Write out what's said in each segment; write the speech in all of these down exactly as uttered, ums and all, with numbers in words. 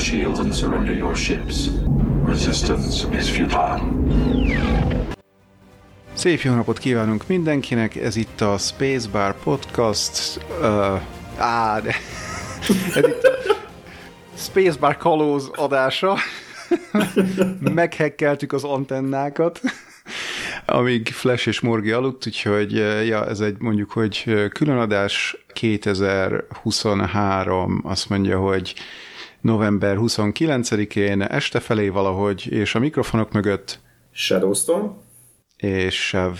shield and surrender your ships. Resistance is futile. Szép jó napot kívánunk mindenkinek, ez itt a Spacebar Podcast, uh, á, de, ez itt a Spacebar kalóz adása, meghekkeltük az antennákat, amíg Flash és Morgi aludt, úgyhogy ja, ez egy mondjuk, hogy különadás kétezer-huszonhárom, azt mondja, hogy november huszonkilencedikén este felé valahogy, és a mikrofonok mögött ShadowStorm és Sev.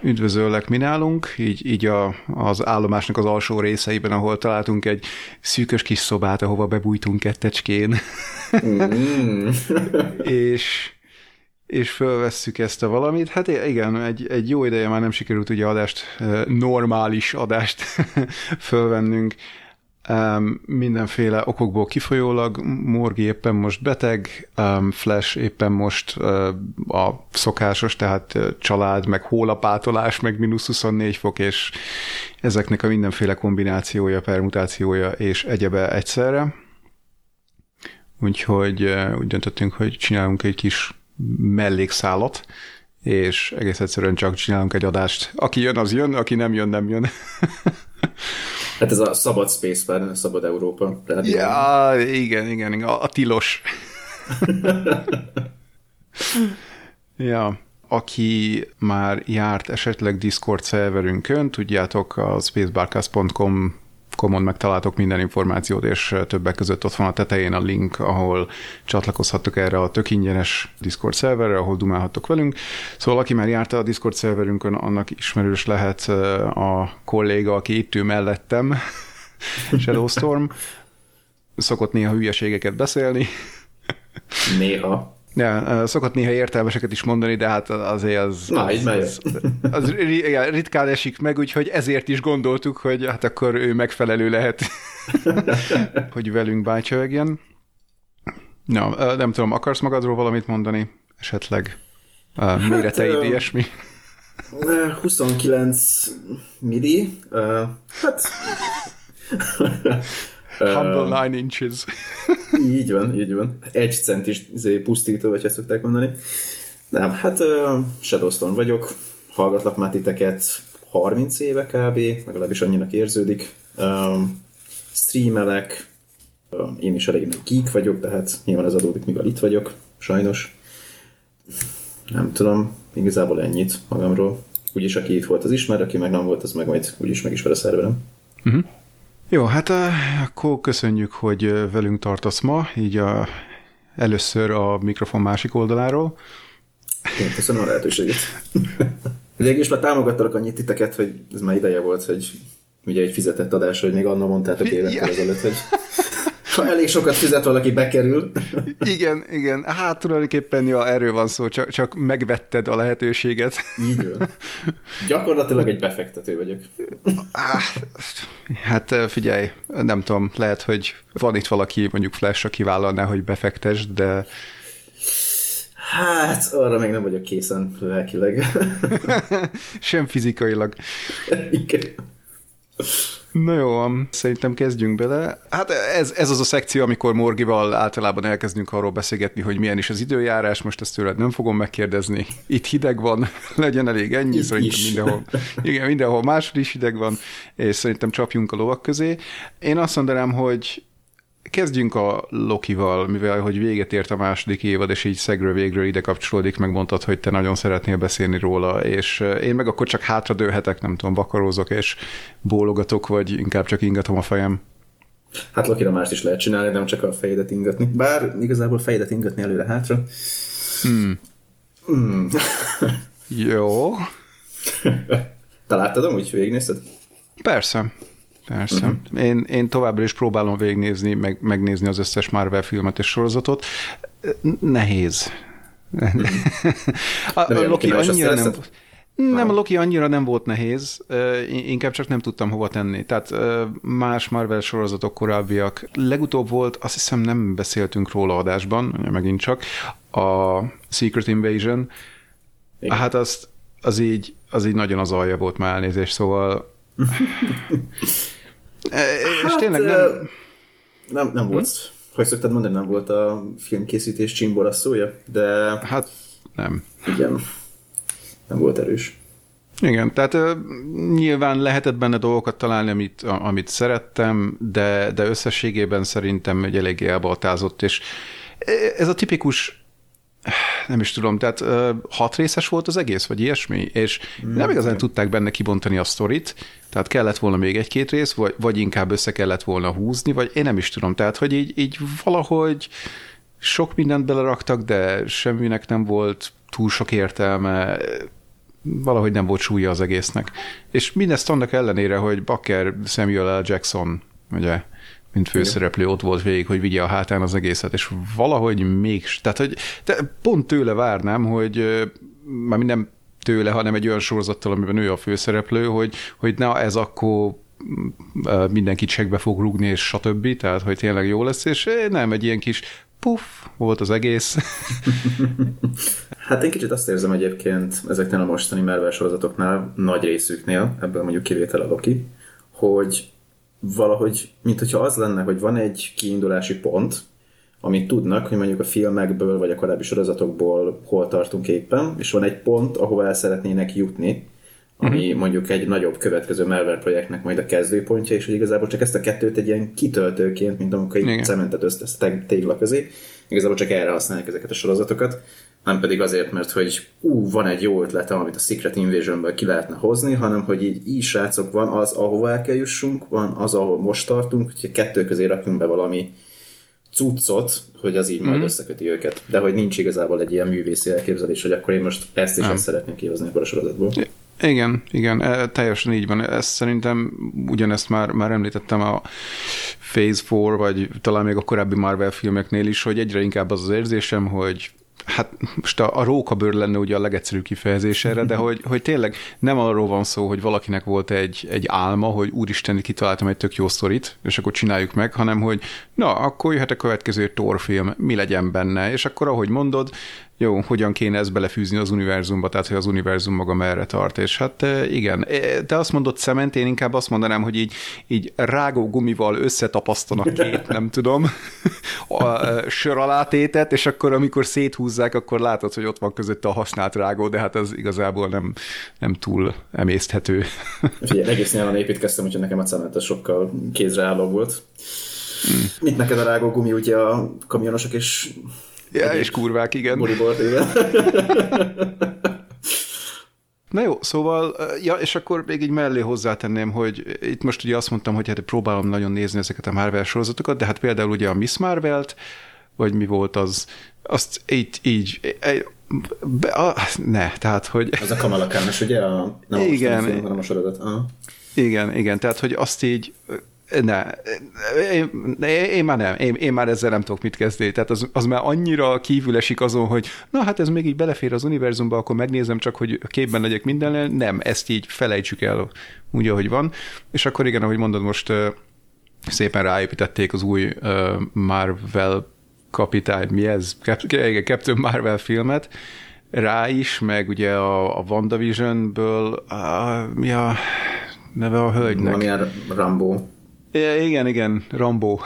Üdvözöllek mi nálunk, így, így a, az állomásnak az alsó részeiben, ahol találtunk egy szűkös kis szobát, ahova bebújtunk kettecskén. Mm. és... és fölvesszük ezt a valamit. Hát igen, egy, egy jó ideje már nem sikerült ugye adást, normális adást fölvennünk mindenféle okokból kifolyólag. Morgi éppen most beteg, Flash éppen most a szokásos, tehát család, meg hólapátolás, meg mínusz huszonnégy fok, és ezeknek a mindenféle kombinációja, permutációja és egyebe egyszerre. Úgyhogy úgy döntöttünk, hogy csinálunk egy kis mellékszálat, és egész egyszerűen csak csinálunk egy adást. Aki jön, az jön, aki nem jön, nem jön. Hát ez a szabad Spacebar, a szabad Európa. Tehát ja, igen, igen, igen, a, a tilos. Ja, aki már járt esetleg Discord szerverünkön, tudjátok, a spacebarcast pont com komon megtaláltok minden információt, és többek között ott van a tetején a link, ahol csatlakozhattok erre a tök ingyenes Discord szerverre, ahol dumálhattok velünk. Szóval aki már járta a Discord szerverünkön, annak ismerős lehet a kolléga, aki itt ül mellettem, ShadowStorm. Szokott néha hülyeségeket beszélni. Néha. Ja, szokott néha értelmeseket is mondani, de hát azért az, na, az, az, az ritkán esik meg, úgyhogy ezért is gondoltuk, hogy hát akkor ő megfelelő lehet, hogy velünk bájcsövegjen. Na, nem tudom, akarsz magadról valamit mondani? Esetleg méreteid, hát, ilyesmi? huszonkilenc milli. Uh, hát... Humble nine inches. Így van, így van. Egy centis pusztító, vagy ezt szokták mondani. Nem, hát uh, ShadowStorm vagyok, hallgatlak már titeket harminc éve kb, legalábbis annyinak érződik. Uh, streamelek, uh, én is elég nagy geek vagyok, de hát nyilván ez adódik, mivel itt vagyok, sajnos. Nem tudom, igazából ennyit magamról. Úgyis aki itt volt, az ismer, aki meg nem volt, az meg majd úgyis megismer a szerverem. Mhm. Uh-huh. Jó, hát akkor köszönjük, hogy velünk tartasz ma, így a, először a mikrofon másik oldaláról. Én köszönöm a lehetőséget. Végülis már támogattalak annyit titeket, hogy ez már ideje volt, hogy ugye egy fizetett adás, hogy még anna mondtátok élettel ezelőtt, hogy ha elég sokat fizet, valaki bekerül. Igen, igen, hát tulajdonképpen ja, erről van szó, csak, csak megvetted a lehetőséget. Így van. Gyakorlatilag egy befektető vagyok. Hát figyelj, nem tudom, lehet, hogy van itt valaki, mondjuk Flash, aki vállalná, hogy befektesd, de... Hát, arra még nem vagyok készen lelkileg. Sem fizikailag. Igen. Na jó, szerintem kezdjünk bele. Hát ez, ez az a szekció, amikor Morgival általában elkezdünk arról beszélgetni, hogy milyen is az időjárás, most ezt tőled nem fogom megkérdezni. Itt hideg van, legyen elég ennyi, itt szerintem is. Mindenhol, igen, mindenhol máshol is hideg van, és szerintem csapjunk a lovak közé. Én azt mondanám, hogy kezdjünk a Lokival, mivel hogy véget ért a második évad, és így szegről végről ide kapcsolódik, megmondtad, hogy te nagyon szeretnél beszélni róla, és én meg akkor csak hátradőhetek, nem tudom, vakarózok, és bólogatok, vagy inkább csak ingatom a fejem. Hát Lokira mást is lehet csinálni, nem csak a fejedet ingatni. Bár igazából fejedet ingatni előre-hátra. Hmm. Hmm. Jó. Te láttad amúgy? Végignézted? Persze. Persze. Uh-huh. Én, én továbbra is próbálom végignézni, meg, megnézni az összes Marvel filmet és sorozatot. Nehéz. Uh-huh. a, a Loki annyira nem, nem, a Loki annyira nem volt nehéz, inkább csak nem tudtam hova tenni. Tehát más Marvel sorozatok korábbiak. Legutóbb volt, azt hiszem nem beszéltünk róla adásban, megint csak, a Secret Invasion. Igen. Hát azt, az, így, az így nagyon az alja volt már, elnézés, szóval e, és hát, tényleg nem... Nem, nem volt hogy szoktad mondani, nem volt a filmkészítés csimboraszója, de... Hát nem. Igen, nem volt erős. Igen, tehát uh, nyilván lehetett benne dolgokat találni, amit, amit szerettem, de, de összességében szerintem egy eléggé elbaltázott, és ez a tipikus, nem is tudom, tehát uh, hat részes volt az egész, vagy ilyesmi, és mm, nem igazán tudták benne kibontani a sztorit, tehát kellett volna még egy-két rész, vagy, vagy inkább össze kellett volna húzni, vagy én nem is tudom, tehát hogy így, így valahogy sok mindent beleraktak, de semminek nem volt túl sok értelme, valahogy nem volt súlya az egésznek. És mindezt annak ellenére, hogy Bakker Samuel L. Jackson, ugye, mint főszereplő ott volt végig, hogy vigye a hátán az egészet, és valahogy még, tehát hogy pont tőle várnám, hogy már nem tőle, hanem egy olyan sorozattal, amiben ő a főszereplő, hogy, hogy na ez akkor mindenki csekbe fog rúgni, és stb. Tehát, hogy tényleg jó lesz, és nem, egy ilyen kis puff, volt az egész. Hát én kicsit azt érzem egyébként ezeknél a mostani Marvel sorozatoknál, nagy részüknél, ebből mondjuk kivétel a Loki, hogy valahogy, mint hogyha az lenne, hogy van egy kiindulási pont, amit tudnak, hogy mondjuk a filmekből, vagy a korábbi sorozatokból hol tartunk éppen, és van egy pont, ahova el szeretnének jutni, ami mm-hmm. mondjuk egy nagyobb következő Marvel projektnek majd a kezdőpontja, és hogy igazából csak ezt a kettőt egy ilyen kitöltőként, mint amikor egy cementet összetesztek tégla közé, igazából csak erre használják ezeket a sorozatokat, nem pedig azért, mert hogy ú, van egy jó ötletem, amit a Secret Invasionből ki lehetne hozni, hanem hogy így, így srácok, van az, ahova el kell jussunk, van az, ahol most tartunk, hogyha kettő közé rakjunk be valami cuccot, hogy az így majd mm. összeköti őket. De hogy nincs igazából egy ilyen művészi elképzelés, hogy akkor én most ezt is azt szeretném kihozni akkor a sorozatból. Igen, igen, teljesen így van. Ezt szerintem ugyanezt már, már említettem a Phase négy, vagy talán még a korábbi Marvel filmeknél is, hogy egyre inkább az az érzésem, hogy hát most a, a rókabőr lenne ugye a legegyszerűbb kifejezés erre, de hogy, hogy tényleg nem arról van szó, hogy valakinek volt egy, egy álma, hogy úristen, kitaláltam egy tök jó sztorit, és akkor csináljuk meg, hanem hogy na, akkor jöhet a következő Thor film, mi legyen benne, és akkor ahogy mondod, jó, hogyan kéne ezt belefűzni az univerzumba, tehát hogy az univerzum maga merre tart, és hát igen, te azt mondod cement, én inkább azt mondanám, hogy így, így rágó gumival összetapasztanak két, nem tudom, a sör alátétet, és akkor amikor széthúzzák, akkor látod, hogy ott van között a használt rágó, de hát ez igazából nem, nem túl emészthető. Figyelj, egész nyilván építkeztem, úgyhogy nekem a cement sokkal kézreálló volt. Hmm. Mint neked a rágó gumi, ugye a kamionosok és... Ja, és kurvák, igen. Boribort, igen. Na jó, szóval, ja, és akkor még így mellé hozzátenném, hogy itt most ugye azt mondtam, hogy hát próbálom nagyon nézni ezeket a Marvel sorozatokat, de hát például ugye a Miss Marvel-t, vagy mi volt az, azt így, így, be, a, ne, tehát, hogy... Az a Kamala Khan, ugye? A, nem igen. Film, hanem a sorozat. Aha. Igen, igen, tehát, hogy azt így... Ne, én, én már nem, én, én már ezzel nem tudok mit kezdeni, tehát az, az már annyira kívül esik azon, hogy na hát ez még így belefér az univerzumba, akkor megnézem csak, hogy képben legyek mindennel, nem, ezt így felejtsük el úgy, ahogy van, és akkor igen, ahogy mondod, most szépen ráépítették az új Marvel kapitány, mi ez? Captain Marvel filmet, rá is, meg ugye a, a WandaVisionből, a, mi a neve a hölgynek? Valami Rambeau. Igen, igen, Rambeau.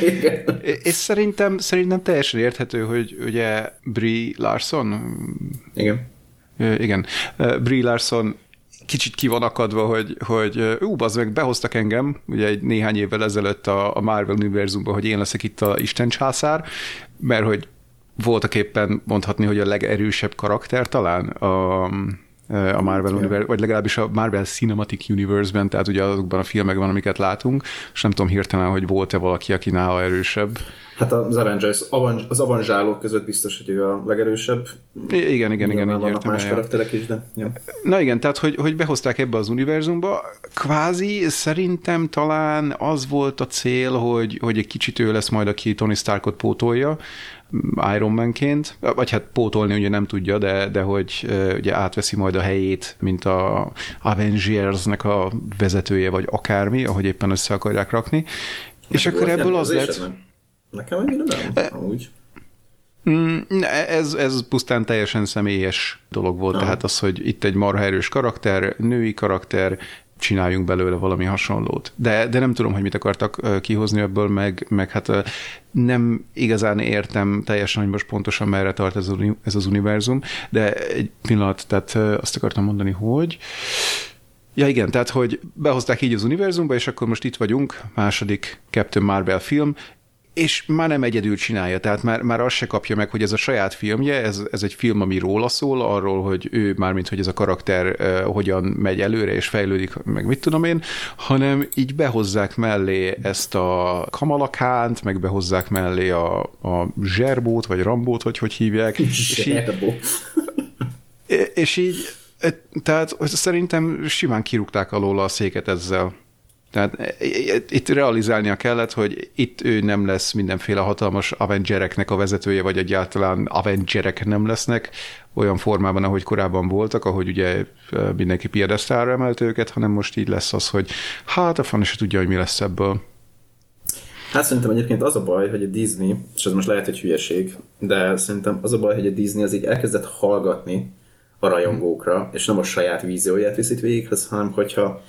Igen. És szerintem, szerintem teljesen érthető, hogy ugye Brie Larson... Igen. Igen. Brie Larson kicsit ki van akadva, hogy, hogy ú, bazd meg, behoztak engem, ugye egy néhány évvel ezelőtt a Marvel univerzumban, hogy én leszek itt a Isten császár, mert hogy voltak éppen mondhatni, hogy a legerősebb karakter talán a... a Marvel Universe, vagy legalábbis a Marvel Cinematic Universe-ben, tehát ugye azokban a filmekben, amiket látunk, és nem tudom hirtelen, hogy volt-e valaki, aki nála erősebb. Hát az Avengers, az avanzsálók között biztos, hogy ő a legerősebb. I- igen, igen, igen. Vannak értem, más karakterek is, de... Ja. Na igen, tehát hogy, hogy behozták ebbe az univerzumba, kvázi szerintem talán az volt a cél, hogy, hogy egy kicsit ő lesz majd, aki Tony Starkot pótolja, Iron Man-ként, vagy hát pótolni ugye nem tudja, de, de hogy ugye átveszi majd a helyét, mint a Avengers-nek a vezetője, vagy akármi, ahogy éppen össze akarják rakni. Nekem és akkor ebből az lett... Nem. Nekem ennyire nem, e... úgy. Ez, ez pusztán teljesen személyes dolog volt, nem. Tehát az, hogy itt egy marha erős karakter, női karakter, csináljunk belőle valami hasonlót. De, de nem tudom, hogy mit akartak kihozni ebből, meg, meg hát nem igazán értem teljesen, hogy most pontosan merre tart ez, uni, ez az univerzum, de egy pillanat, tehát azt akartam mondani, hogy ja igen, tehát, hogy behozták így az univerzumba, és akkor most itt vagyunk, második Captain Marvel film, és már nem egyedül csinálja, tehát már, már azt se kapja meg, hogy ez a saját filmje, ez, ez egy film, ami róla szól, arról, hogy ő mármint, hogy ez a karakter uh, hogyan megy előre, és fejlődik, meg mit tudom én, hanem így behozzák mellé ezt a Kamala Khánt, meg behozzák mellé a, a Zserbót, vagy Rambót, vagy hogy hívják. És így, és így, tehát szerintem simán kirúgták alóla a széket ezzel. Tehát itt realizálnia kellett, hogy itt ő nem lesz mindenféle hatalmas Avengereknek a vezetője, vagy egyáltalán Avengerek nem lesznek olyan formában, ahogy korábban voltak, ahogy ugye mindenki piedesztálra emelt őket, hanem most így lesz az, hogy hát a fan se tudja, hogy mi lesz ebből. Hát szerintem egyébként az a baj, hogy a Disney, és ez most lehet, hogy hülyeség, de szerintem az a baj, hogy a Disney az így elkezdett hallgatni a rajongókra, és nem a saját vízióját viszít végig, hanem hogyha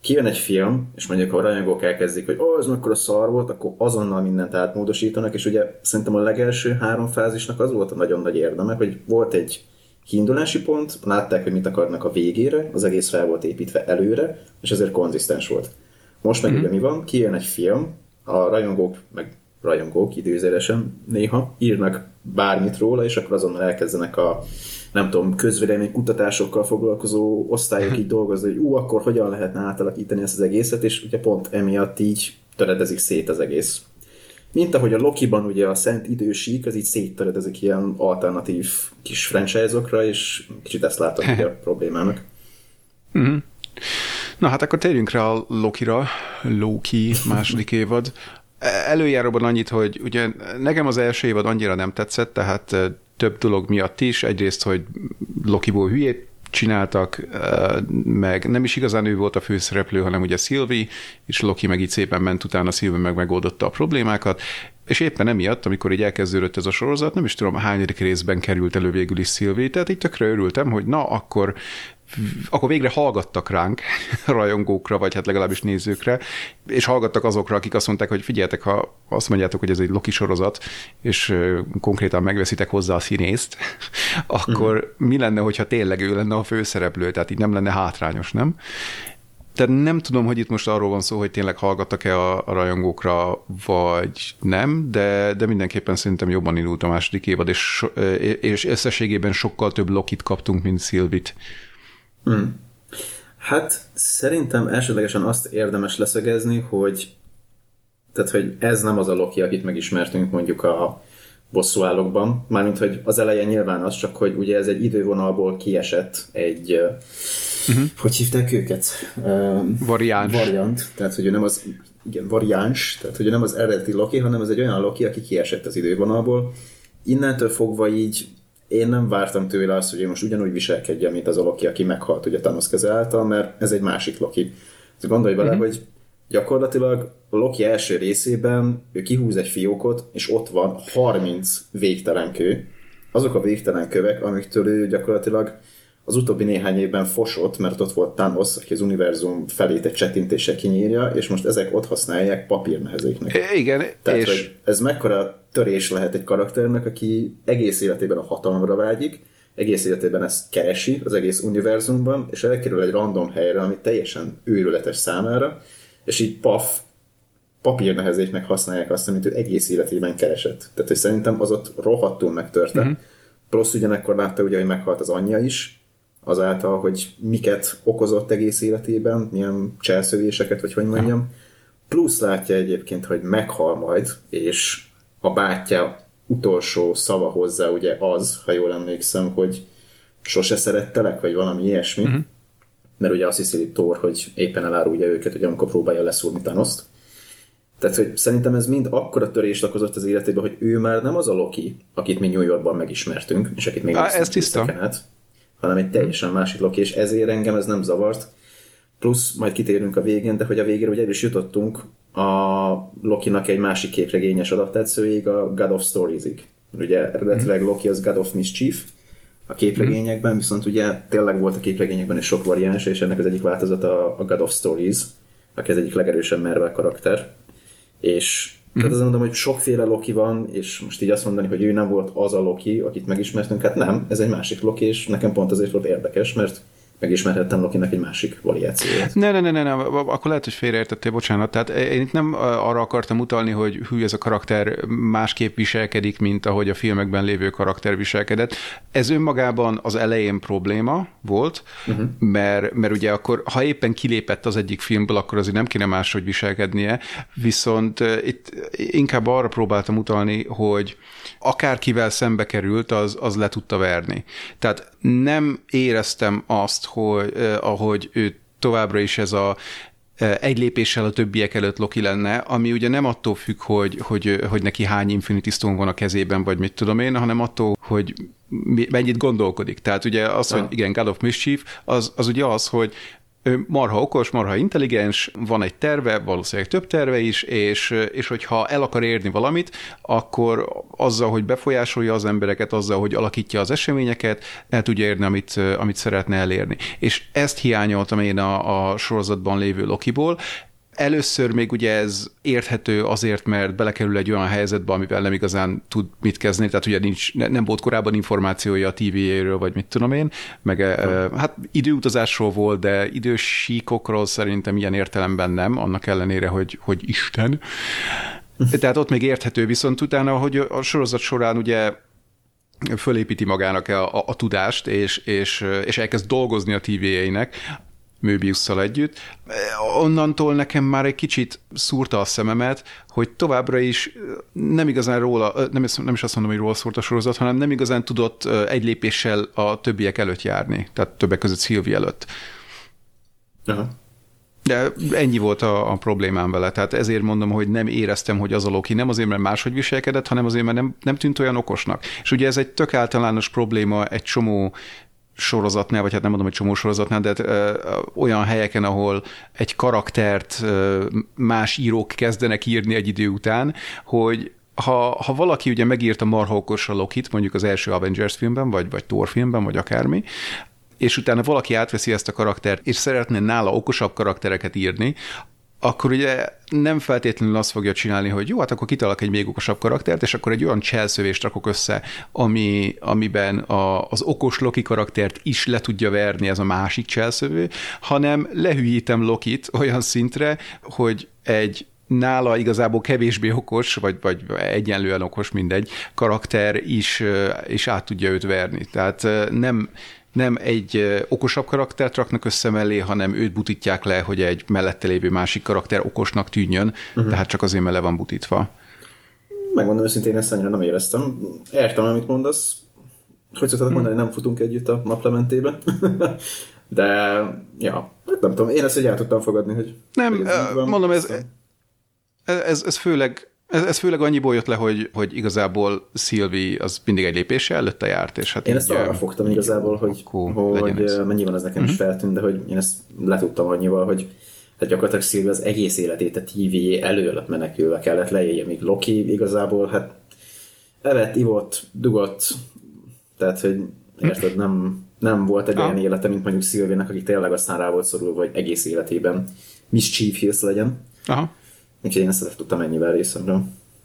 kijön egy film, és mondjuk a rajongók elkezdik, hogy ó, ez mekkora szar volt, akkor azonnal mindent átmódosítanak, és ugye szerintem a legelső három fázisnak az volt a nagyon nagy érdeme, hogy volt egy kiindulási pont, látták, hogy mit akarnak a végére, az egész fel volt építve előre, és ezért konzisztens volt. Most meg mm-hmm. ugye mi van, kijön egy film, a rajongók, meg rajongók időzélesen néha írnak bármit róla, és akkor azonnal elkezdenek a nem tudom, közvélemény kutatásokkal foglalkozó osztályok így dolgozni, hogy ú, akkor hogyan lehetne átalakítani ezt az egészet, és ugye pont emiatt így töredezik szét az egész. Mint ahogy a Lokiban ugye a szent idősík, az így széttöredezik ilyen alternatív kis franchise-okra, és kicsit ezt látom ugye a problémának. Mm-hmm. Na hát akkor térjünk rá a Lokira, Loki második évad. Előjáróban annyit, hogy ugye nekem az első évad annyira nem tetszett, tehát több dolog miatt is, egyrészt, hogy Lokiból hülyét csináltak, meg nem is igazán ő volt a főszereplő, hanem ugye Sylvie, és Loki meg így szépen ment utána, Sylvie meg megoldotta a problémákat, és éppen emiatt, amikor így elkezdődött ez a sorozat, nem is tudom, hányadik részben került elő végül is Sylvie, tehát így tökre örültem, hogy na, akkor akkor végre hallgattak ránk, rajongókra, vagy hát legalábbis nézőkre, és hallgattak azokra, akik azt mondták, hogy figyeljetek, ha azt mondjátok, hogy ez egy Loki sorozat, és konkrétan megveszitek hozzá a színészt, akkor uh-huh. mi lenne, hogyha tényleg ő lenne a főszereplő, tehát így nem lenne hátrányos, nem? Tehát nem tudom, hogy itt most arról van szó, hogy tényleg hallgattak-e a, a rajongókra, vagy nem, de, de mindenképpen szerintem jobban indult a második évad, és, so, és összességében sokkal több Lokit kaptunk, mint Sylvie-t. Hmm. Hát szerintem elsődlegesen azt érdemes leszögezni, hogy, tehát, hogy ez nem az a Loki, akit megismertünk mondjuk a bosszúállókban, mármint hogy az elején nyilván az, csak hogy ugye ez egy idővonalból kiesett egy, uh-huh. hogy hívták őket? Variáns. Variant, tehát hogy nem az, igen, variáns, tehát hogy nem az eredeti Loki, hanem ez egy olyan Loki, aki kiesett az idővonalból. Innentől fogva így én nem vártam tőle azt, hogy én most ugyanúgy viselkedjem, mint az a Loki, aki meghalt ugye Thanos keze által, mert ez egy másik Loki. Gondolj bele, mm-hmm. hogy gyakorlatilag a Loki első részében ő kihúz egy fiókot, és ott van harminc végtelen kő. Azok a végtelen kövek, amiktől ő gyakorlatilag az utóbbi néhány évben fosott, mert ott volt Thanos, aki az univerzum felét egy csetintéssel kinyírja, és most ezek ott használják papírnehezéknek. Igen, tehát, és... hogy ez mekkora törés lehet egy karakternek, aki egész életében a hatalomra vágyik, egész életében ezt keresi az egész univerzumban, és elkerül egy random helyre, ami teljesen őrületes számára, és így paf, papírnehezéknek használják azt, amit ő egész életében keresett. Tehát, hogy szerintem az ott rohadtul megtörte. Mm-hmm. Plusz ugyanekkor látta, ugye, hogy meghalt az anyja is, azáltal, hogy miket okozott egész életében, milyen cselszövéseket, vagy hogy mondjam. Plusz látja egyébként, hogy meghal majd, és a bátyja utolsó szava hozzá ugye az, ha jól emlékszem, hogy sose szerettelek, vagy valami ilyesmi. Uh-huh. Mert ugye azt hiszi Thor, hogy éppen elárulja őket, ugye, amikor próbálja leszúrni Thanost. Tehát, hogy szerintem ez mind akkora törést okozott az életében, hogy ő már nem az a Loki, akit mi New Yorkban megismertünk, és akit még Á, ez tiszta. Tiszta. Hanem egy teljesen másik Loki, és ezért engem ez nem zavart. Plusz majd kitérünk a végén, de hogy a végére ugye el is jutottunk a Lokinak egy másik képregényes adaptációig, a God of Storiesig. Ugye eredetileg Loki az God of Mischief, a képregényekben, viszont ugye tényleg volt a képregényekben is sok variáns, és ennek az egyik változata a God of Stories, aki az egyik legerősebb Marvel karakter. És tehát azt mondom, hogy sokféle Loki van, és most így azt mondani, hogy ő nem volt az a Loki, akit megismertünk, hát nem, ez egy másik Loki, és nekem pont azért volt érdekes, mert megismerhettem Lokinek egy másik variációját. Ne, ne, ne, ne, ne, akkor lehet, hogy félreértettél, bocsánat. Tehát én itt nem arra akartam utalni, hogy hű, ez a karakter másképp viselkedik, mint ahogy a filmekben lévő karakter viselkedett. Ez önmagában az elején probléma volt, uh-huh. mert, mert ugye akkor, ha éppen kilépett az egyik filmből, akkor azért nem kéne máshogy viselkednie, viszont itt inkább arra próbáltam utalni, hogy akárkivel szembe került, az, az le tudta verni. Tehát nem éreztem azt, hogy, eh, ahogy ő továbbra is ez a eh, egy lépéssel a többiek előtt Loki lenne, ami ugye nem attól függ, hogy, hogy, hogy neki hány Infinity Stone van a kezében, vagy mit tudom én, hanem attól, hogy mennyit gondolkodik. Tehát ugye az, ja. hogy igen, God of Mischief, az, az ugye az, hogy marha okos, marha intelligens, van egy terve, valószínűleg több terve is, és, és hogyha el akar érni valamit, akkor azzal, hogy befolyásolja az embereket, azzal, hogy alakítja az eseményeket, el tudja érni, amit, amit szeretne elérni. És ezt hiányoltam én a, a sorozatban lévő Lokiból. Először még ugye ez érthető azért, mert belekerül egy olyan helyzetbe, amivel nem igazán tud mit kezdeni, tehát ugye nincs, nem volt korábban információja a té véjéről, vagy mit tudom én, meg hát időutazásról volt, de idősíkokról szerintem ilyen értelemben nem, annak ellenére, hogy, hogy Isten. Tehát ott még érthető, viszont utána, hogy a sorozat során ugye fölépíti magának a, a, a tudást, és, és, és elkezd dolgozni a té véjének, Möbiusszal együtt. Onnantól nekem már egy kicsit szúrta a szememet, hogy továbbra is nem igazán róla, nem is, nem is azt mondom, hogy róla szúrt a sorozat, hanem nem igazán tudott egy lépéssel a többiek előtt járni, tehát többek között Sylvie előtt. Aha. De ennyi volt a, a problémám vele, tehát ezért mondom, hogy nem éreztem, hogy az a Loki, nem azért, mert máshogy viselkedett, hanem azért, mert nem, nem tűnt olyan okosnak. És ugye ez egy tök általános probléma egy csomó sorozatnál, vagy hát nem mondom, hogy csomó sorozatnál, de ö, olyan helyeken, ahol egy karaktert ö, más írók kezdenek írni egy idő után, hogy ha, ha valaki ugye megírta marha okosra Lokit, mondjuk az első Avengers filmben, vagy, vagy Thor filmben, vagy akármi, és utána valaki átveszi ezt a karaktert, és szeretne nála okosabb karaktereket írni, akkor ugye nem feltétlenül azt fogja csinálni, hogy jó, hát akkor kitalálok egy még okosabb karaktert, és akkor egy olyan cselszövést rakok össze, ami, amiben a, az okos Loki karaktert is le tudja verni ez a másik cselszövő, hanem lehűítem Lokit olyan szintre, hogy egy nála igazából kevésbé okos, vagy, vagy egyenlően okos, mindegy, karakter is, is át tudja őt verni. Tehát nem... nem egy okosabb karaktert raknak össze mellé, hanem őt butítják le, hogy egy mellette lévő másik karakter okosnak tűnjön, uh-huh. tehát csak azért, mert le van butítva. Megmondom őszintén, ezt annyira nem éreztem. Értem, amit mondasz. Hogy szoktatok hmm. mondani, nem futunk együtt a naplementébe? De, ja, nem tudom, én ezt így el tudtam fogadni, hogy... Nem, hogy ez uh, mondom, ez, ez, ez főleg... Ez, ez főleg annyiból jött le, hogy, hogy igazából Sylvie az mindig egy lépése előtte járt. És hát én ezt arra fogtam igazából, hogy, hogy mennyiben ez nekem mm-hmm. is feltűnt, de hogy én ezt letudtam annyival, hogy hát gyakorlatilag Sylvie az egész életét a té vé elől menekülve kellett leélje, míg Loki igazából hát evett, ivott, dugott, tehát hogy érted, nem, nem volt egy ah. olyan élete, mint mondjuk Sylvie-nek, aki tényleg aztán rá volt szorulva, hogy egész életében mischievous legyen. Aha. Úgyhogy én ezt tudtam ennyivel részemre,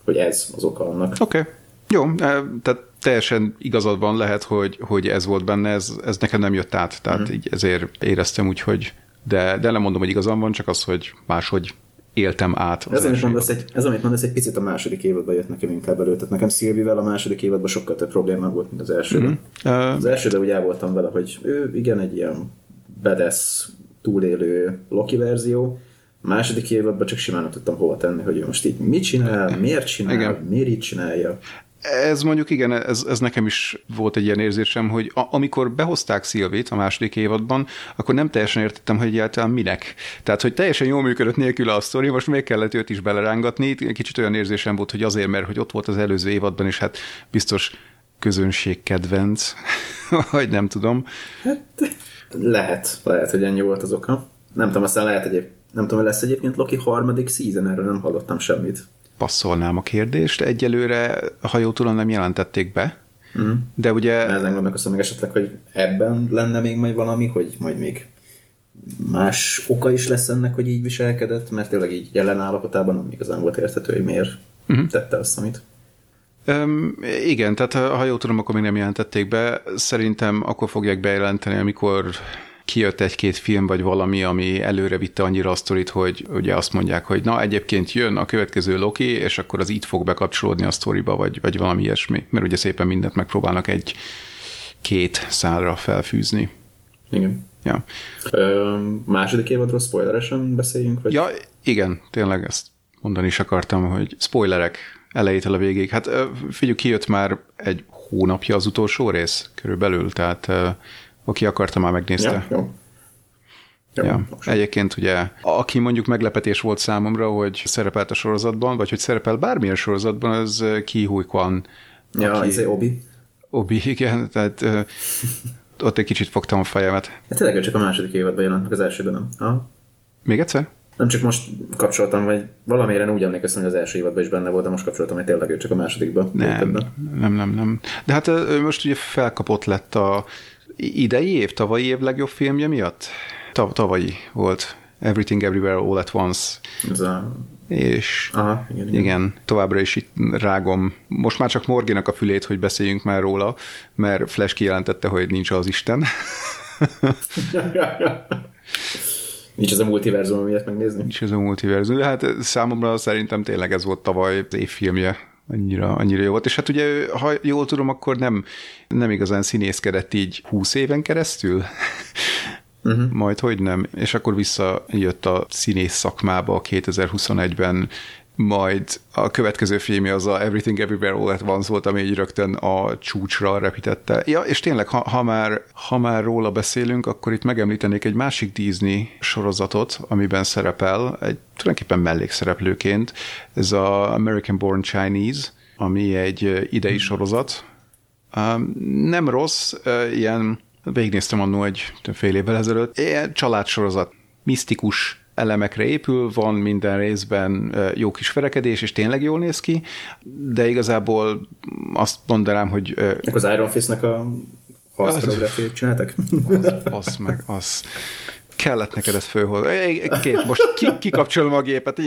hogy ez az oka annak. Oké. Okay. Jó, tehát teljesen igazad van, lehet, hogy, hogy ez volt benne, ez, ez nekem nem jött át, tehát mm. így ezért éreztem úgy, hogy de, de nem mondom, hogy igazam van, csak az, hogy máshogy éltem át. Ez, amit mondasz, egy, ez, amit mondasz, egy picit a második évadban jött nekem inkább elő, tehát nekem Sylvie-vel a második évadban sokkal több problémám volt, mint az elsőben. Mm. Uh... Az elsőben úgy el voltam vele, hogy ő igen, egy ilyen badass, túlélő Loki verzió, második évadban csak simán nem tudtam hova tenni, hogy most így mit csinál, miért csinál, igen. miért így csinálja. Ez mondjuk igen, ez, ez nekem is volt egy ilyen érzésem, hogy a, amikor behozták Sylvie-t a második évadban, akkor nem teljesen értettem, hogy egyáltalán minek. Tehát, hogy teljesen jól működött nélkül a sztori, most még kellett őt is belerángatni. Kicsit olyan érzésem volt, hogy azért, mert hogy ott volt az előző évadban, és hát biztos közönség kedvenc, vagy nem tudom. Hát lehet, lehet, hogy ennyi volt az oka. Nem tudom, aztán lehet egyébként. Nem tudom, hogy lesz egyébként Loki harmadik season, erről nem hallottam semmit. Passzolnám a kérdést. Egyelőre, ha jól tudom, nem jelentették be. Mm. De ugye... Ezen gondolkoztam még esetleg, hogy ebben lenne még majd valami, hogy majd még más oka is lesz ennek, hogy így viselkedett, mert tényleg így jelen állapotában nem igazán volt érthető, hogy miért mm. tette azt, amit. Um, igen, tehát ha jól tudom, akkor még nem jelentették be. Szerintem akkor fogják bejelenteni, amikor kijött egy-két film, vagy valami, ami előre vitte annyira a sztorit, hogy ugye azt mondják, hogy na, egyébként jön a következő Loki, és akkor az itt fog bekapcsolódni a sztoriba, vagy, vagy valami ilyesmi. Mert ugye szépen mindent megpróbálnak egy-két szálra felfűzni. Igen. Ja. Ö, második évadról spoileresen beszéljünk? Vagy? Ja, igen, tényleg ezt mondani is akartam, hogy spoilerek elejétől a végéig. Hát figyelj, kijött már egy hónapja az utolsó rész körülbelül, tehát aki akarta, már megnézte. Ja, jó. Jó, ja. Egyébként ugye, aki mondjuk meglepetés volt számomra, hogy szerepelt a sorozatban, vagy hogy szerepel bármilyen sorozatban, az Ki Hui Kwan. Ja, aki... ez Obi. Obi, igen, tehát ott egy kicsit fogtam a fejemet. Hát tényleg csak a második évadban jelent, az elsőben nem. Aha. Még egyszer? Nem csak most kapcsoltam, vagy valamire úgy emlékeztem, hogy az első évadban is benne volt, de most kapcsoltam, hogy tényleg csak a másodikban. Nem, nem, nem, nem. De hát ő most ugye felkapott lett a idei év, tavalyi év legjobb filmje miatt? Tav- tavalyi volt. Everything Everywhere All at Once. Ez a... És aha, igen, igen. igen, továbbra is itt rágom. Most már csak Morginak a fülét, hogy beszéljünk már róla, mert Flash kijelentette, hogy nincs az Isten. Nincs ez a multiverzum, amilyet megnézni? Nincs ez a multiverzum, de hát számomra szerintem tényleg ez volt tavaly az évfilmje. Annyira, annyira jó volt. És hát ugye, ha jól tudom, akkor nem, nem igazán színészkedett így húsz éven keresztül. Uh-huh. Majd hogy nem. És akkor visszajött a színész szakmába kétezer-huszonegyben, majd a következő filmje az a Everything Everywhere All at Once volt, ami így rögtön a csúcsra repítette. Ja, és tényleg, ha, ha, már, ha már róla beszélünk, akkor itt megemlítenék egy másik Disney sorozatot, amiben szerepel, egy tulajdonképpen mellékszereplőként, ez a American Born Chinese, ami egy idei sorozat. Nem rossz, ilyen, végignéztem annól egy fél évvel ezelőtt, ilyen családsorozat, misztikus elemekre épül, van minden részben jó kis verekedés, és tényleg jól néz ki, de igazából azt mondanám, hogy... Az Iron Fist-nek a hasztorografiát csináltak? Az, az meg, az. Kellett neked ezt fölhozni. Két, most ki, kikapcsolom a gépet.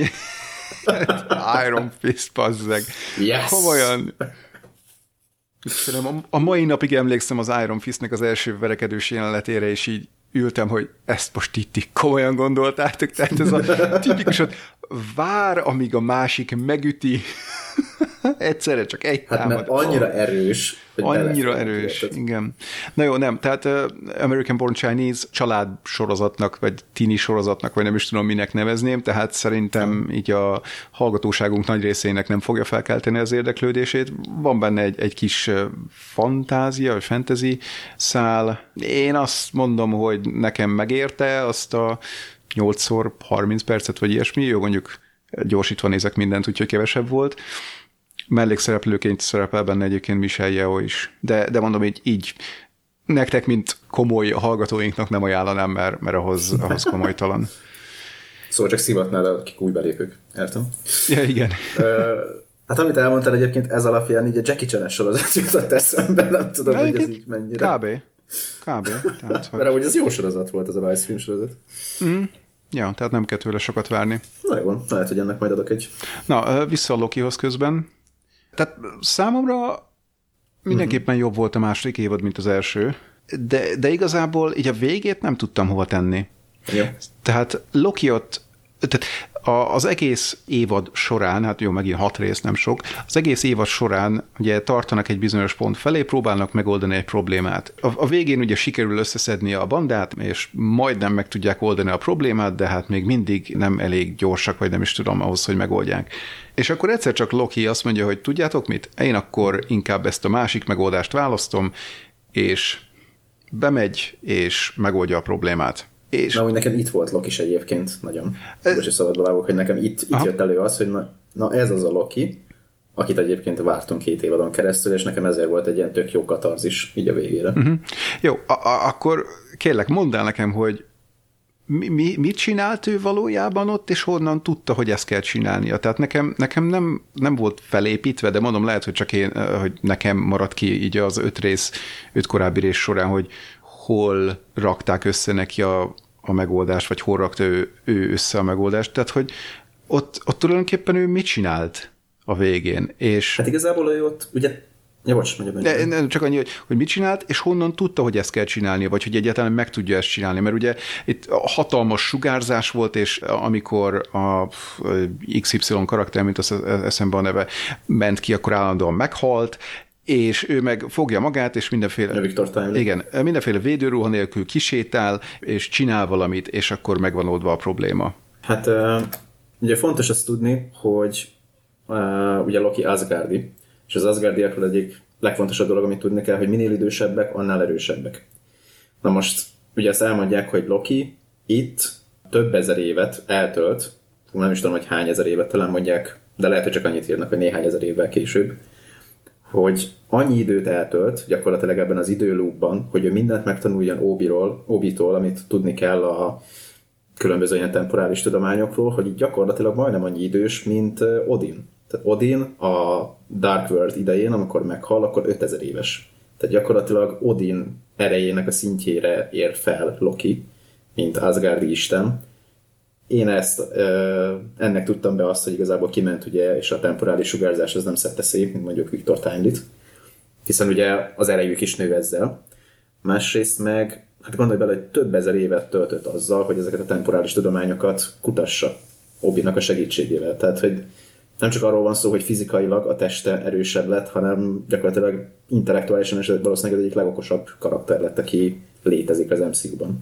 Iron Fist, pazzeg. Yes! Komolyan... A mai napig emlékszem az Iron Fist-nek az első verekedős jelenletére, és így ültem, hogy ezt most itt komolyan gondoltátok, tehát ez a tipikus, hogy vár, amíg a másik megüti, egyszerre csak egy hát támad. Hát mert annyira erős. Hogy annyira erős, érted. Igen. Na jó, nem, tehát American Born Chinese család sorozatnak, vagy tini sorozatnak, vagy nem is tudom, minek nevezném, tehát szerintem így a hallgatóságunk nagy részének nem fogja felkelteni az érdeklődését. Van benne egy, egy kis fantázia, vagy fantasy szál. Én azt mondom, hogy nekem megérte azt a nyolcszor harminc percet, vagy ilyesmi, jó, mondjuk gyorsítva nézek mindent, úgyhogy kevesebb volt. Mellékszereplőként szerepel benne egyébként Michelle Yeoh is. De, de mondom így, így nektek, mint komoly hallgatóinknak nem ajánlanám, mert, mert ahhoz, ahhoz komolytalan. Szóval csak szivatnád, akik új belépők. Értem? Ja, igen. Hát amit elmondtál egyébként ez alapján, így a Jackie Chan-es sorozat jutott eszembe, nem tudom, de hogy ez így mennyire. Kb. Kb. Tehát, hogy... Mert ahogy ez jó sorozat volt, ez a Vice film sorozat. Mm. Ja, tehát nem kell tőle sokat várni. Na jó, lehet, hogy ennek majd adok egy... Na, vissza a Lokihoz közben. Tehát számomra mindenképpen jobb volt a második évad, mint az első, de, de igazából így a végét nem tudtam hova tenni. Yeah. Tehát Loki ott, tehát az egész évad során, hát jó, megint hat rész, nem sok, az egész évad során ugye tartanak egy bizonyos pont felé, próbálnak megoldani egy problémát. A, a végén ugye sikerül összeszedni a bandát, és majdnem meg tudják oldani a problémát, de hát még mindig nem elég gyorsak, vagy nem is tudom ahhoz, hogy megoldják. És akkor egyszer csak Loki azt mondja, hogy tudjátok mit? Én akkor inkább ezt a másik megoldást választom, és bemegy, és megoldja a problémát. És... Na, hogy nekem itt volt Loki is egyébként, nagyon. Most is szabadba vágok, hogy nekem itt, itt jött elő az, hogy na, na ez az a Loki, akit egyébként vártunk két évadon keresztül, és nekem ezért volt egy ilyen tök jó katarzis így a végére. Uh-huh. Jó, a- a- akkor kérlek, mondd el nekem, hogy mi, mi, mit csinált ő valójában ott, és honnan tudta, hogy ezt kell csinálnia. Tehát nekem, nekem nem, nem volt felépítve, de mondom, lehet, hogy csak én, hogy nekem maradt ki így az öt rész, öt korábbi rész során, hogy hol rakták össze neki a, a megoldást, vagy hol rakta ő, ő össze a megoldást. Tehát, hogy ott, ott tulajdonképpen ő mit csinált a végén. És hát igazából ő ott, ugye, ja, bocs, mondjam, de, nem, csak annyi, hogy, hogy mit csinált, és honnan tudta, hogy ezt kell csinálnia, vagy hogy egyáltalán meg tudja ezt csinálni, mert ugye itt hatalmas sugárzás volt, és amikor a iksz ipszilon karakter, mint az eszembe a neve, ment ki, akkor állandóan meghalt, és ő meg fogja magát, és mindenféle, igen, mindenféle védőruha nélkül kisétál, és csinál valamit, és akkor megvan oldva a probléma. Hát ugye fontos azt tudni, hogy ugye Loki asgardi, és az asgardiakról egyik legfontosabb dolog, amit tudni kell, hogy minél idősebbek, annál erősebbek. Na most, ugye azt elmondják, hogy Loki itt több ezer évet eltölt, nem is tudom, hogy hány ezer évet talán mondják, de lehet, hogy csak annyit írnak, hogy néhány ezer évvel később, hogy annyi időt eltölt gyakorlatilag ebben az időlúpban, hogy ő mindent megtanuljon Obi-ról, Obi-tól, amit tudni kell a különböző ilyen temporális tudományokról, hogy itt gyakorlatilag majdnem annyi idős, mint Odin. Tehát Odin a Dark World idején, amikor meghal, akkor ötezer éves. Tehát gyakorlatilag Odin erejének a szintjére ér fel Loki, mint asgardi isten. Én ezt, ennek tudtam be azt, hogy igazából kiment, ugye, és a temporális sugárzás az nem szedte szép, mint mondjuk Viktor Timeline-t, hiszen ugye az erejük is nő ezzel. Másrészt meg, hát gondolj bele, hogy több ezer évet töltött azzal, hogy ezeket a temporális tudományokat kutassa Obinak a segítségével. Tehát, hogy nem csak arról van szó, hogy fizikailag a teste erősebb lett, hanem gyakorlatilag intellektuálisan is valószínűleg az egyik legokosabb karakter lett, aki létezik az em cé u-ban.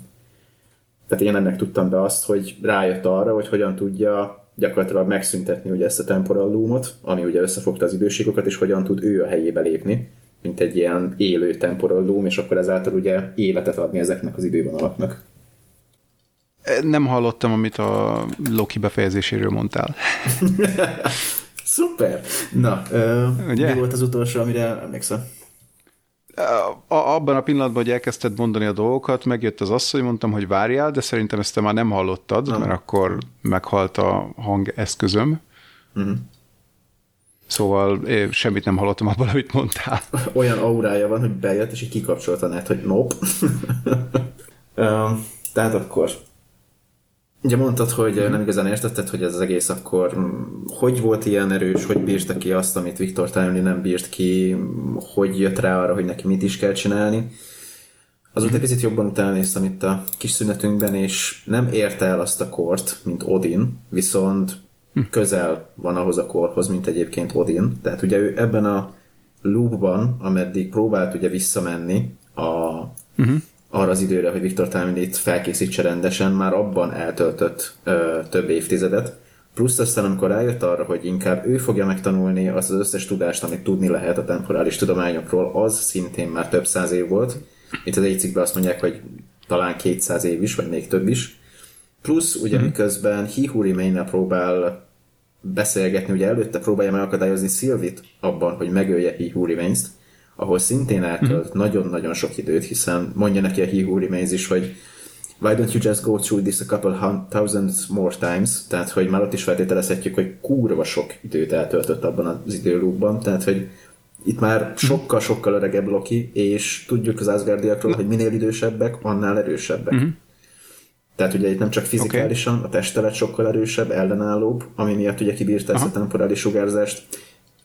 Tehát én ennek tudtam be azt, hogy rájött arra, hogy hogyan tudja gyakorlatilag megszüntetni ugye ezt a temporal loomot, ami ugye összefogta az időségokat, és hogyan tud ő a helyébe lépni, mint egy ilyen élő temporal loom, és akkor ezáltal ugye életet adni ezeknek az idővonalaknak. Nem hallottam, amit a Loki befejezéséről mondtál. Szuper! Na, ugye? Mi volt az utolsó, amire emlékszel? Abban a pillanatban, hogy elkezdted mondani a dolgokat, megjött az asszony, mondtam, hogy várjál, de szerintem ezt te már nem hallottad, nem, mert akkor meghalt a hangeszközöm. Uh-huh. Szóval semmit nem hallottam abban, amit mondtál. Olyan aurája van, hogy bejött, és így kikapcsoltanád, hogy nope. um. Tehát akkor, ugye mondtad, hogy nem igazán értetted, hogy ez az egész akkor hogy volt ilyen erős, hogy bírta ki azt, amit Viktor Timeline nem bírt ki, hogy jött rá arra, hogy neki mit is kell csinálni. Azóta picit jobban utánanéztem itt a kis szünetünkben, és nem érte el azt a kort, mint Odin, viszont közel van ahhoz a korhoz, mint egyébként Odin. Tehát ugye ő ebben a loopban, ameddig próbált ugye visszamenni a... Uh-huh. arra az időre, hogy Viktor Timeline-t felkészítse rendesen, már abban eltöltött ö, több évtizedet. Plusz aztán, amikor rájött arra, hogy inkább ő fogja megtanulni azt az összes tudást, amit tudni lehet a temporális tudományokról, az szintén már több száz év volt. Itt az egyik cikkben azt mondják, hogy talán kétszáz év is, vagy még több is. Plusz, ugye hmm. miközben He Who Remains-nel próbál beszélgetni, ugye előtte próbálja megakadályozni Sylvie-t abban, hogy megölje He Who Remains-t, ahol szintén eltölt mm. nagyon-nagyon sok időt, hiszen mondja neki a He Who Remains is, hogy why don't you just go through this a couple thousand more times, tehát hogy már ott is feltételezhetjük, hogy kurva sok időt eltöltött abban az időlúpban, tehát hogy itt már sokkal-sokkal öregebb Loki, és tudjuk az asgardiakról, hogy minél idősebbek, annál erősebbek. Mm. Tehát ugye itt nem csak fizikálisan, okay. a teste lett sokkal erősebb, ellenállóbb, ami miatt ugye kibírta ezt a temporális sugárzást,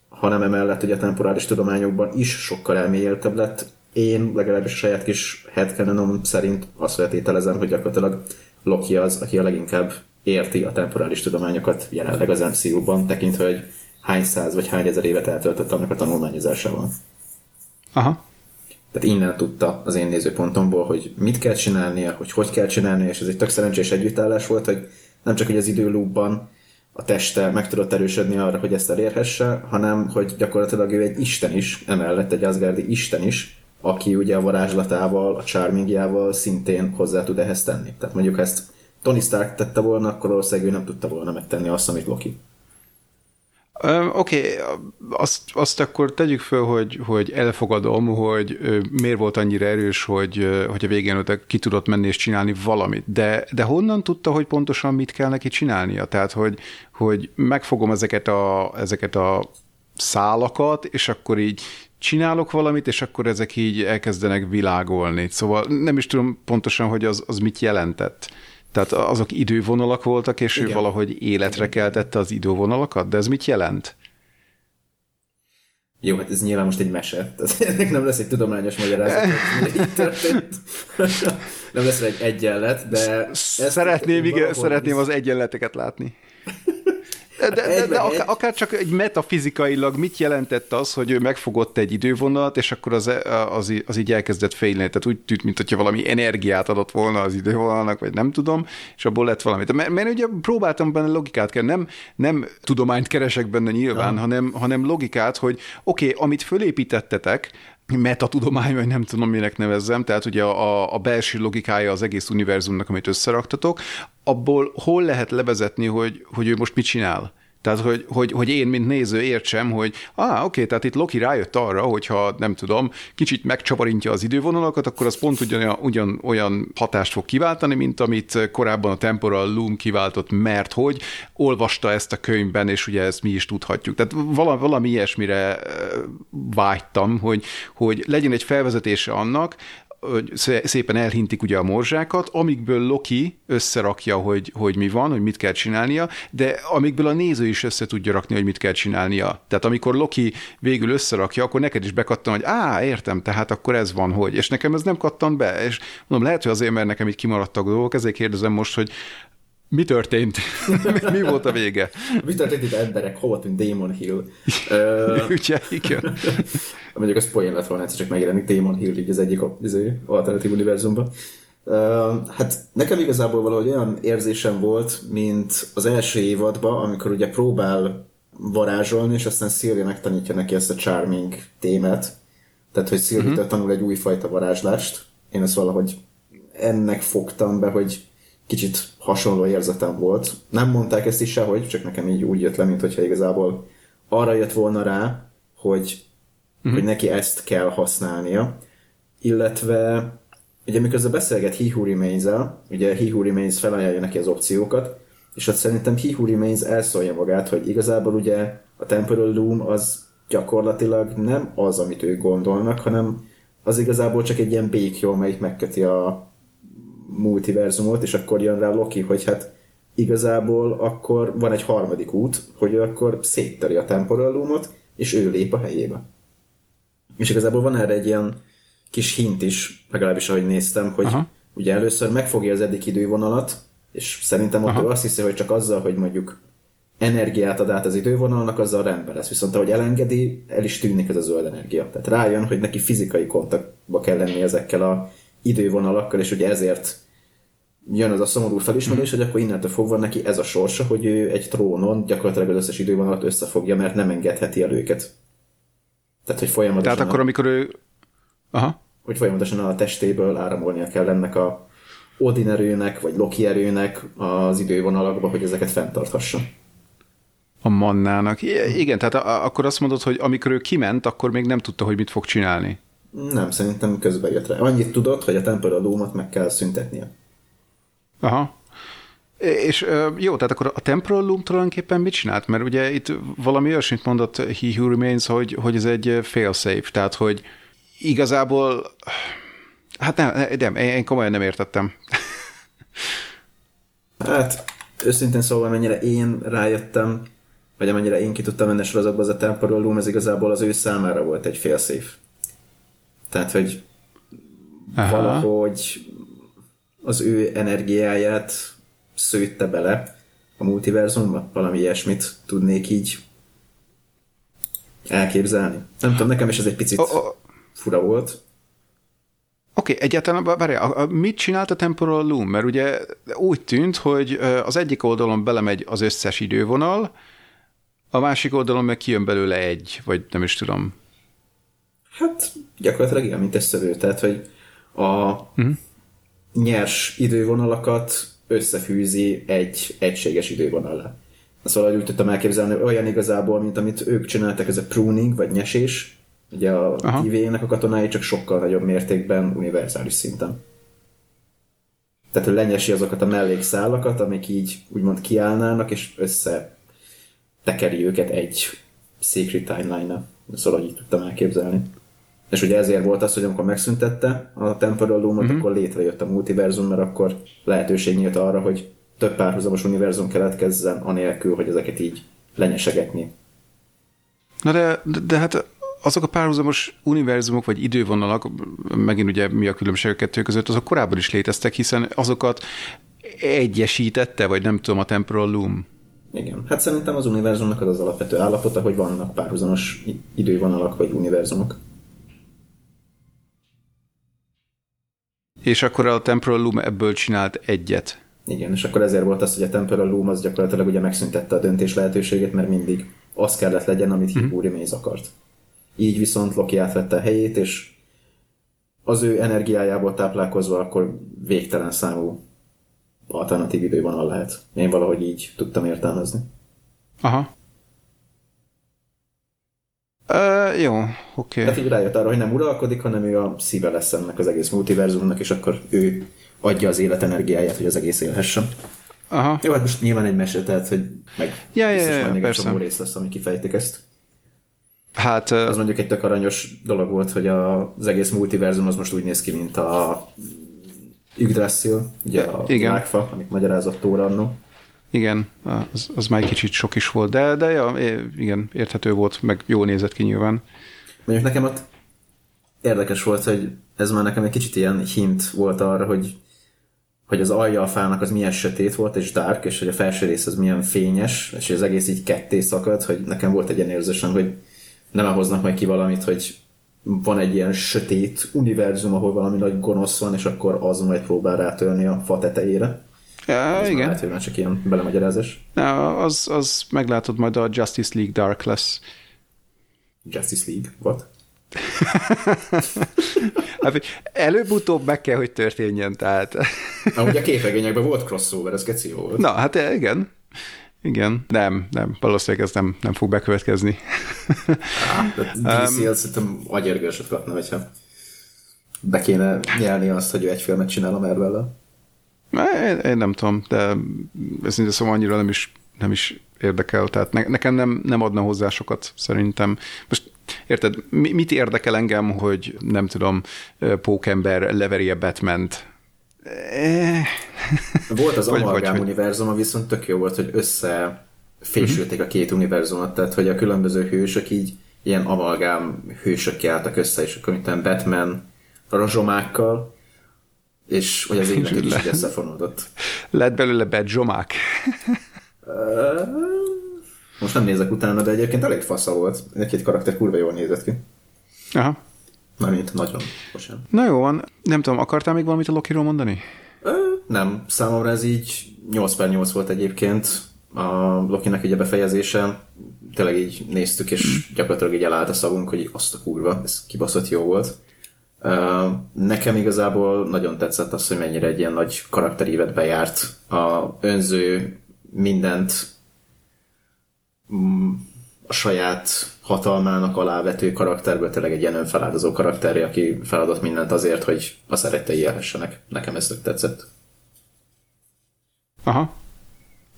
hanem emellett ugye a temporális tudományokban is sokkal elmélyeltebb lett. Én legalábbis a saját kis headcanonom szerint azt feltételezem, hogy gyakorlatilag Loki az, aki a leginkább érti a temporális tudományokat jelenleg az em cé u-ban, tekintve, hogy hány száz vagy hány ezer évet eltöltött annak a tanulmányozásában. Aha. Tehát innen tudta az én nézőpontomból, hogy mit kell csinálnia, hogy hogy kell csinálnia, és ez egy tök szerencsés együttállás volt, hogy nem csak hogy az időlúpban a teste meg tudott erősödni arra, hogy ezt elérhesse, hanem hogy gyakorlatilag ő egy isten is, emellett egy asgardi isten is, aki ugye a varázslatával, a charmingjával szintén hozzá tud ehhez tenni. Tehát mondjuk ha ezt Tony Stark tette volna, akkor valószínűleg ő nem tudta volna megtenni azt, amit Loki. Oké, okay, azt, azt akkor tegyük föl, hogy, hogy elfogadom, hogy miért volt annyira erős, hogy, hogy a végén ki tudott menni és csinálni valamit, de, de honnan tudta, hogy pontosan mit kell neki csinálnia? Tehát, hogy, hogy megfogom ezeket a, ezeket a szálakat, és akkor így csinálok valamit, és akkor ezek így elkezdenek világolni. Szóval nem is tudom pontosan, hogy az, az mit jelentett. Tehát azok idővonalak voltak, és igen, ő valahogy életre keltette az idővonalakat, de ez mit jelent? Jó, hát ez nyilván most egy mese. Ennek nem lesz egy tudományos magyarázat. Nem lesz egy egyenlet, de... Szeretném, igen, szeretném az egyenleteket látni. De, de, de, de akár csak egy metafizikailag mit jelentett az, hogy ő megfogott egy idővonalat, és akkor az, az, az így elkezdett félni. Tehát úgy tűnt, mint hogyha valami energiát adott volna az idővonalnak, vagy nem tudom, és abból lett valamit. Mert, mert ugye próbáltam benne logikát kell, nem, nem tudományt keresek benne nyilván, ja. hanem, hanem logikát, hogy oké, okay, amit fölépítettetek, metatudomány, vagy nem tudom, minek nevezzem, tehát ugye a, a belső logikája az egész univerzumnak, amit összeraktatok, abból hol lehet levezetni, hogy, hogy ő most mit csinál? Tehát, hogy, hogy, hogy én, mint néző értsem, hogy ah, oké, okay, tehát itt Loki rájött arra, hogyha nem tudom, kicsit megcsaparintja az idővonalakat, akkor az pont ugyan, ugyan olyan hatást fog kiváltani, mint amit korábban a Temporal Loom kiváltott, mert hogy olvasta ezt a könyvben, és ugye ezt mi is tudhatjuk. Tehát valami, valami ilyesmire vágytam, hogy, hogy legyen egy felvezetése annak, hogy szépen elhintik ugye a morzsákat, amikből Loki összerakja, hogy, hogy mi van, hogy mit kell csinálnia, de amikből a néző is össze tudja rakni, hogy mit kell csinálnia. Tehát amikor Loki végül összerakja, akkor neked is bekattan, hogy á, értem, tehát akkor ez van, hogy. És nekem ez nem kattan be, és mondom, lehet, hogy azért, mert nekem így kimaradtak dolgok, ezért kérdezem most, hogy mi történt? Mi volt a vége? Mi történt itt emberek? Hova tűnt Demon Hill? Ugye, igen. Mondjuk az poén lett volna, csak megjelenik Demon Hill így az egyik alternatív univerzumban. Hát nekem igazából valahogy olyan érzésem volt, mint az első évadban, amikor ugye próbál varázsolni, és aztán Sylvie megtanítja neki ezt a charming témát. Tehát, hogy Sylvie-től uh-huh. tanul egy újfajta varázslást. Én ezt valahogy ennek fogtam be, hogy kicsit hasonló érzetem volt. Nem mondták ezt is sehogy, csak nekem így úgy jött le, mint hogyha igazából arra jött volna rá, hogy, mm-hmm. hogy neki ezt kell használnia. Illetve, ugye miközben beszélget He Who Remains-el, ugye He Who Remains felajánlja neki az opciókat, és ott szerintem He Who Remains elszólja magát, hogy igazából ugye a Temporal Loom az gyakorlatilag nem az, amit ők gondolnak, hanem az igazából csak egy ilyen békjó, amelyik megköti a multiverzumot, és akkor jön rá Loki, hogy hát igazából akkor van egy harmadik út, hogy akkor széttöri a Temporal Loomot, és ő lép a helyébe. És igazából van erre egy ilyen kis hint is, legalábbis ahogy néztem, hogy aha. ugye először megfogja az eddig idővonalat, és szerintem ott azt hiszi, hogy csak azzal, hogy mondjuk energiát ad át az idővonalnak, azzal rendben lesz. Viszont ahogy elengedi, el is tűnik ez a zöld energia. Tehát rájön, hogy neki fizikai kontaktba kell lenni ezekkel a idővonalakkal, és ugye ezért jön az a szomorú felismerés, hogy akkor innentől fogva neki ez a sorsa, hogy ő egy trónon gyakorlatilag az összes idővonalat összefogja, mert nem engedheti el őket. Tehát, hogy folyamatosan... Tehát akkor, amikor ő... Aha. Hogy folyamatosan a testéből áramolnia kell ennek a Odin erőnek, vagy Loki erőnek az idővonalakba, hogy ezeket fenntarthassa. A mannának. Igen, tehát akkor azt mondod, hogy amikor ő kiment, akkor még nem tudta, hogy mit fog csinálni. Nem, szerintem közben jött rá. Annyit tudod, hogy a Temporal Loom-ot meg kell szüntetnie. Aha. És jó, tehát akkor a Temporal Loom tulajdonképpen mit csinált? Mert ugye itt valami olyasmit mondott He Who Remains, hogy, hogy ez egy failsafe. Tehát, hogy igazából... Hát nem, nem én komolyan nem értettem. Hát, őszintén szóval, amennyire én rájöttem, vagy amennyire én ki tudtam menni sorozatba, az a Temporal Loom, ez igazából az ő számára volt egy failsafe. Tehát, hogy aha. valahogy az ő energiáját szőtte bele a multiverzumba, valami ilyesmit tudnék így elképzelni. Nem tudom, nekem is ez egy picit oh, oh. fura volt. Oké, okay, egyáltalán, várjál, mit csinált a Temporal Loom? Mert ugye úgy tűnt, hogy az egyik oldalon belemegy az összes idővonal, a másik oldalon meg kijön belőle egy, vagy nem is tudom. Hát gyakorlatilag ilyen, mint egy szövő. Tehát, hogy a mm. nyers idővonalakat összefűzi egy egységes idővonallá. Szóval úgy tudtam elképzelni, olyan igazából, mint amit ők csináltak, ez a pruning, vagy nyesés, ugye a té vé-nek a katonái, csak sokkal nagyobb mértékben, univerzális szinten. Tehát, hogy lenyesi azokat a mellékszálakat, amik így úgymond kiállnának, és összetekeri őket egy secret timeline-nal. Szóval így tudtam elképzelni. És ugye ezért volt az, hogy amikor megszüntette a Temporal Loom-ot, mm-hmm. akkor létrejött a multiverzum, mert akkor lehetőség nyílt arra, hogy több párhuzamos univerzum keletkezzen, anélkül, hogy ezeket így lenyesegetni. Na de, de, de hát azok a párhuzamos univerzumok, vagy idővonalak, megint ugye mi a különbség a kettő között, azok korábban is léteztek, hiszen azokat egyesítette, vagy nem tudom, a Temporal Loom. Igen, hát szerintem az univerzumnak az az alapvető állapota, hogy vannak párhuzamos idővonalak, vagy univerzumok. És akkor a Temporal Loom ebből csinált egyet. Igen, és akkor ezért volt az, hogy a Temporal Loom az gyakorlatilag ugye megszüntette a döntés lehetőségét, mert mindig az kellett legyen, amit He Who Remains akart. Így viszont Loki átvette a helyét, és az ő energiájából táplálkozva akkor végtelen számú alternatív idővonal lehet. Én valahogy így tudtam értelmezni. Aha. Uh, jó, oké. Okay. Tehát így rájött arra, hogy nem uralkodik, hanem ő a szíve lesz ennek az egész multiverzumnak, és akkor ő adja az élet energiáját, hogy az egész élhessen. Aha. Jó, hát most nyilván egy mese, tehát, hogy meg ja, biztos ja, ja, már egy csomó rész lesz, ami kifejtik ezt. Hát... Uh... Az mondjuk egy tök aranyos dolog volt, hogy a, az egész multiverzum az most úgy néz ki, mint a Yggdrasil, ugye a mágfa, amit magyarázott Thor annó. Igen, az, az már egy kicsit sok is volt, de, de ja, igen, érthető volt, meg jól nézett ki nyilván. Mondjuk nekem ott érdekes volt, hogy ez már nekem egy kicsit ilyen hint volt arra, hogy, hogy az alja a fának az milyen sötét volt, és dark, és hogy a felső rész az milyen fényes, és az egész így ketté szakadt, hogy nekem volt egy ilyen érzésem, hogy nem hoznak majd ki valamit, hogy van egy ilyen sötét univerzum, ahol valami nagy gonosz van, és akkor az majd próbál rátölni a fa tetejére. Ja, igen. Lehet, hogy már csak ilyen belemagyarázás. Ja, az, az meglátod, majd a Justice League Dark lesz. Justice League? What? Hát, előbb-utóbb meg kell, hogy történjen, tehát... Na, ugye a képregényekben volt crossover, ez keci jó volt. Na, hát igen. Igen. Nem, nem, valószínűleg ez nem, nem fog bekövetkezni. Á, dé cé um, azt hiszem agyérgősöt kapna, hogyha be kéne nyelni azt, hogy ő egy filmet csinál a Marvel-lel. Én, én nem tudom, de ez nincs, szóval annyira nem is, nem is érdekel, tehát ne, nekem nem, nem adna hozzá sokat, szerintem. Most érted, mi, mit érdekel engem, hogy nem tudom, Pókember leveri a Batmant? Volt az vagy, Amalgam vagy, univerzuma, viszont tök jó volt, hogy összefésülték a két univerzumot, tehát hogy a különböző hősök így ilyen Amalgam hősökké álltak össze, és akkor utána Batman rozsomákkal, és hogy az élet is összefonódott. Lett belőle bedzsomák. Most nem nézek utána, de egyébként elég fasza volt. Egy-két karakter kurva jól nézett ki. Aha. Mármint nagyon. Bocsánat. Na jó van. Nem tudom, akartál még valamit a Lokiról mondani? Ö, nem. Számomra ez így nyolc per nyolc volt egyébként. A Lokinek ugye befejezése. Tényleg így néztük, és gyakorlatilag így elállt a szavunk, hogy azt a kurva, ez kibaszott jó volt. Uh, nekem igazából nagyon tetszett az, hogy mennyire egy ilyen nagy karakterívet bejárt. A önző mindent mm, a saját hatalmának alávető karakterből tényleg egy ilyen önfeláldozó karakterre, aki feladott mindent azért, hogy a szerettei élhessenek. Nekem ez tök tetszett. Aha.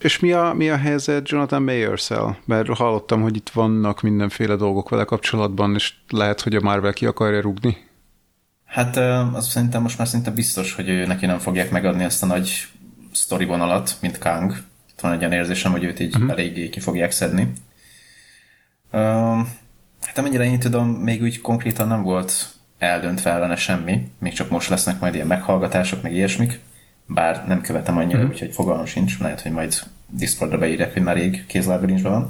És mi a, mi a helyzet Jonathan Mayers-el? Mert hallottam, hogy itt vannak mindenféle dolgok vele kapcsolatban, és lehet, hogy a Marvel ki akarja rúgni. Hát azt szerintem most már szinte biztos, hogy ő, neki nem fogják megadni ezt a nagy sztori vonalat, mint Kang. Itt van egy olyan érzésem, hogy őt így uh-huh. eléggé ki fogják szedni. Uh, hát amennyire én tudom, még úgy konkrétan nem volt eldöntve ellene semmi, még csak most lesznek majd ilyen meghallgatások, meg ilyesmik, bár nem követem annyira, uh-huh. úgyhogy fogalmam sincs, lehet, hogy majd Discordra beírják, hogy már rég kézlábbilincsben van.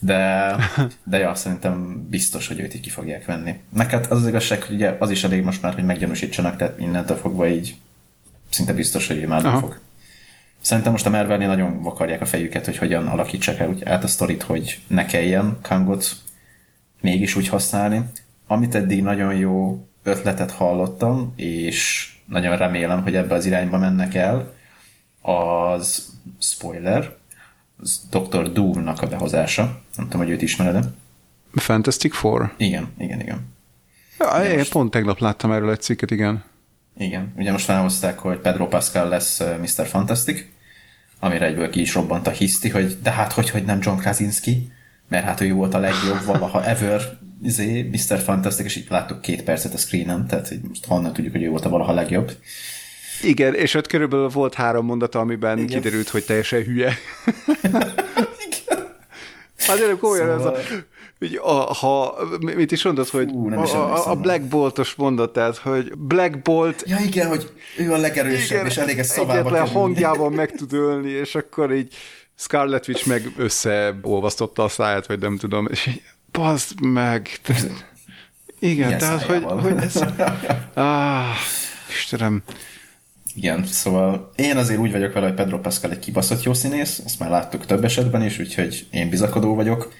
De, de ja, szerintem biztos, hogy őt így ki fogják venni. Meg hát az az igazság, hogy ugye az is elég most már, hogy meggyanúsítsanak, tehát innentől fogva így szinte biztos, hogy ő már nem fog. Szerintem most a Marvelnél nagyon vakarják a fejüket, hogy hogyan alakítsák el úgy át a sztorit, hogy ne kelljen Kangot mégis úgy használni. Amit eddig nagyon jó ötletet hallottam, és nagyon remélem, hogy ebbe az irányba mennek el, az spoiler, doktor Doom-nak a behozása. Nem tudom, hogy őt ismered-e. Fantastic Four? Igen, igen, igen. Ja, én most... pont tegnap láttam erről egy cikket, igen. Igen, ugye most felhozták, hogy Pedro Pascal lesz miszter Fantastic, amire egyből ki is robbant a hiszti, hogy de hát hogy, hogy nem John Krasinski, mert hát ő volt a legjobb valaha ever izé, miszter Fantastic, és itt láttuk két percet a screenen, tehát most honnan tudjuk, hogy ő volt a valaha legjobb. Igen, és ott körülbelül volt három mondata, amiben igen. kiderült, hogy teljesen hülye. Igen. Azért olyan ez szóval... a... Ugye, a, ha, mit is mondod, hogy Fú, nem is a, a Black Boltos mondatát, hogy Black Bolt... Ja igen, hogy ő a legerősebb, igen, és elég ezt szavába kerülni. Egyetlen hangjában meg tud ölni, és akkor így Scarlet Witch meg összeolvasztotta a száját, vagy nem tudom, és így, bazd meg! Igen, ilyen tehát, hogy, hogy ez... Ah, Istenem! Igen, szóval én azért úgy vagyok vele, hogy Pedro Pascal egy kibaszott jó színész, ezt már láttuk több esetben is, úgyhogy én bizakodó vagyok.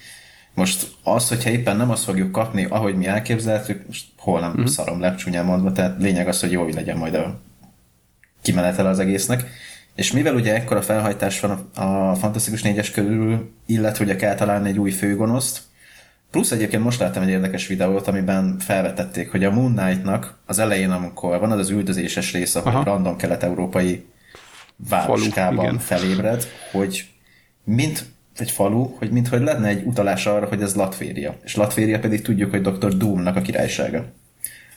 Most az, hogyha éppen nem azt fogjuk kapni, ahogy mi elképzeltük, most hol nem mm. szarom le, csúnyán mondva, tehát lényeg az, hogy jó, hogy legyen majd a kimenetele az egésznek. És mivel ugye ekkora felhajtás van a Fantasztikus négyes körül, illetve ugye kell találni egy új főgonoszt, plusz egyébként most láttam egy érdekes videót, amiben felvetették, hogy a Moon Knight-nak az elején, amikor van az az üldözéses része, hogy random kelet-európai városkában Falu, felébred, hogy mint... egy falu, hogy minthogy lenne egy utalás arra, hogy ez Latvéria. És Latvéria pedig tudjuk, hogy doktor Doomnak a királysága.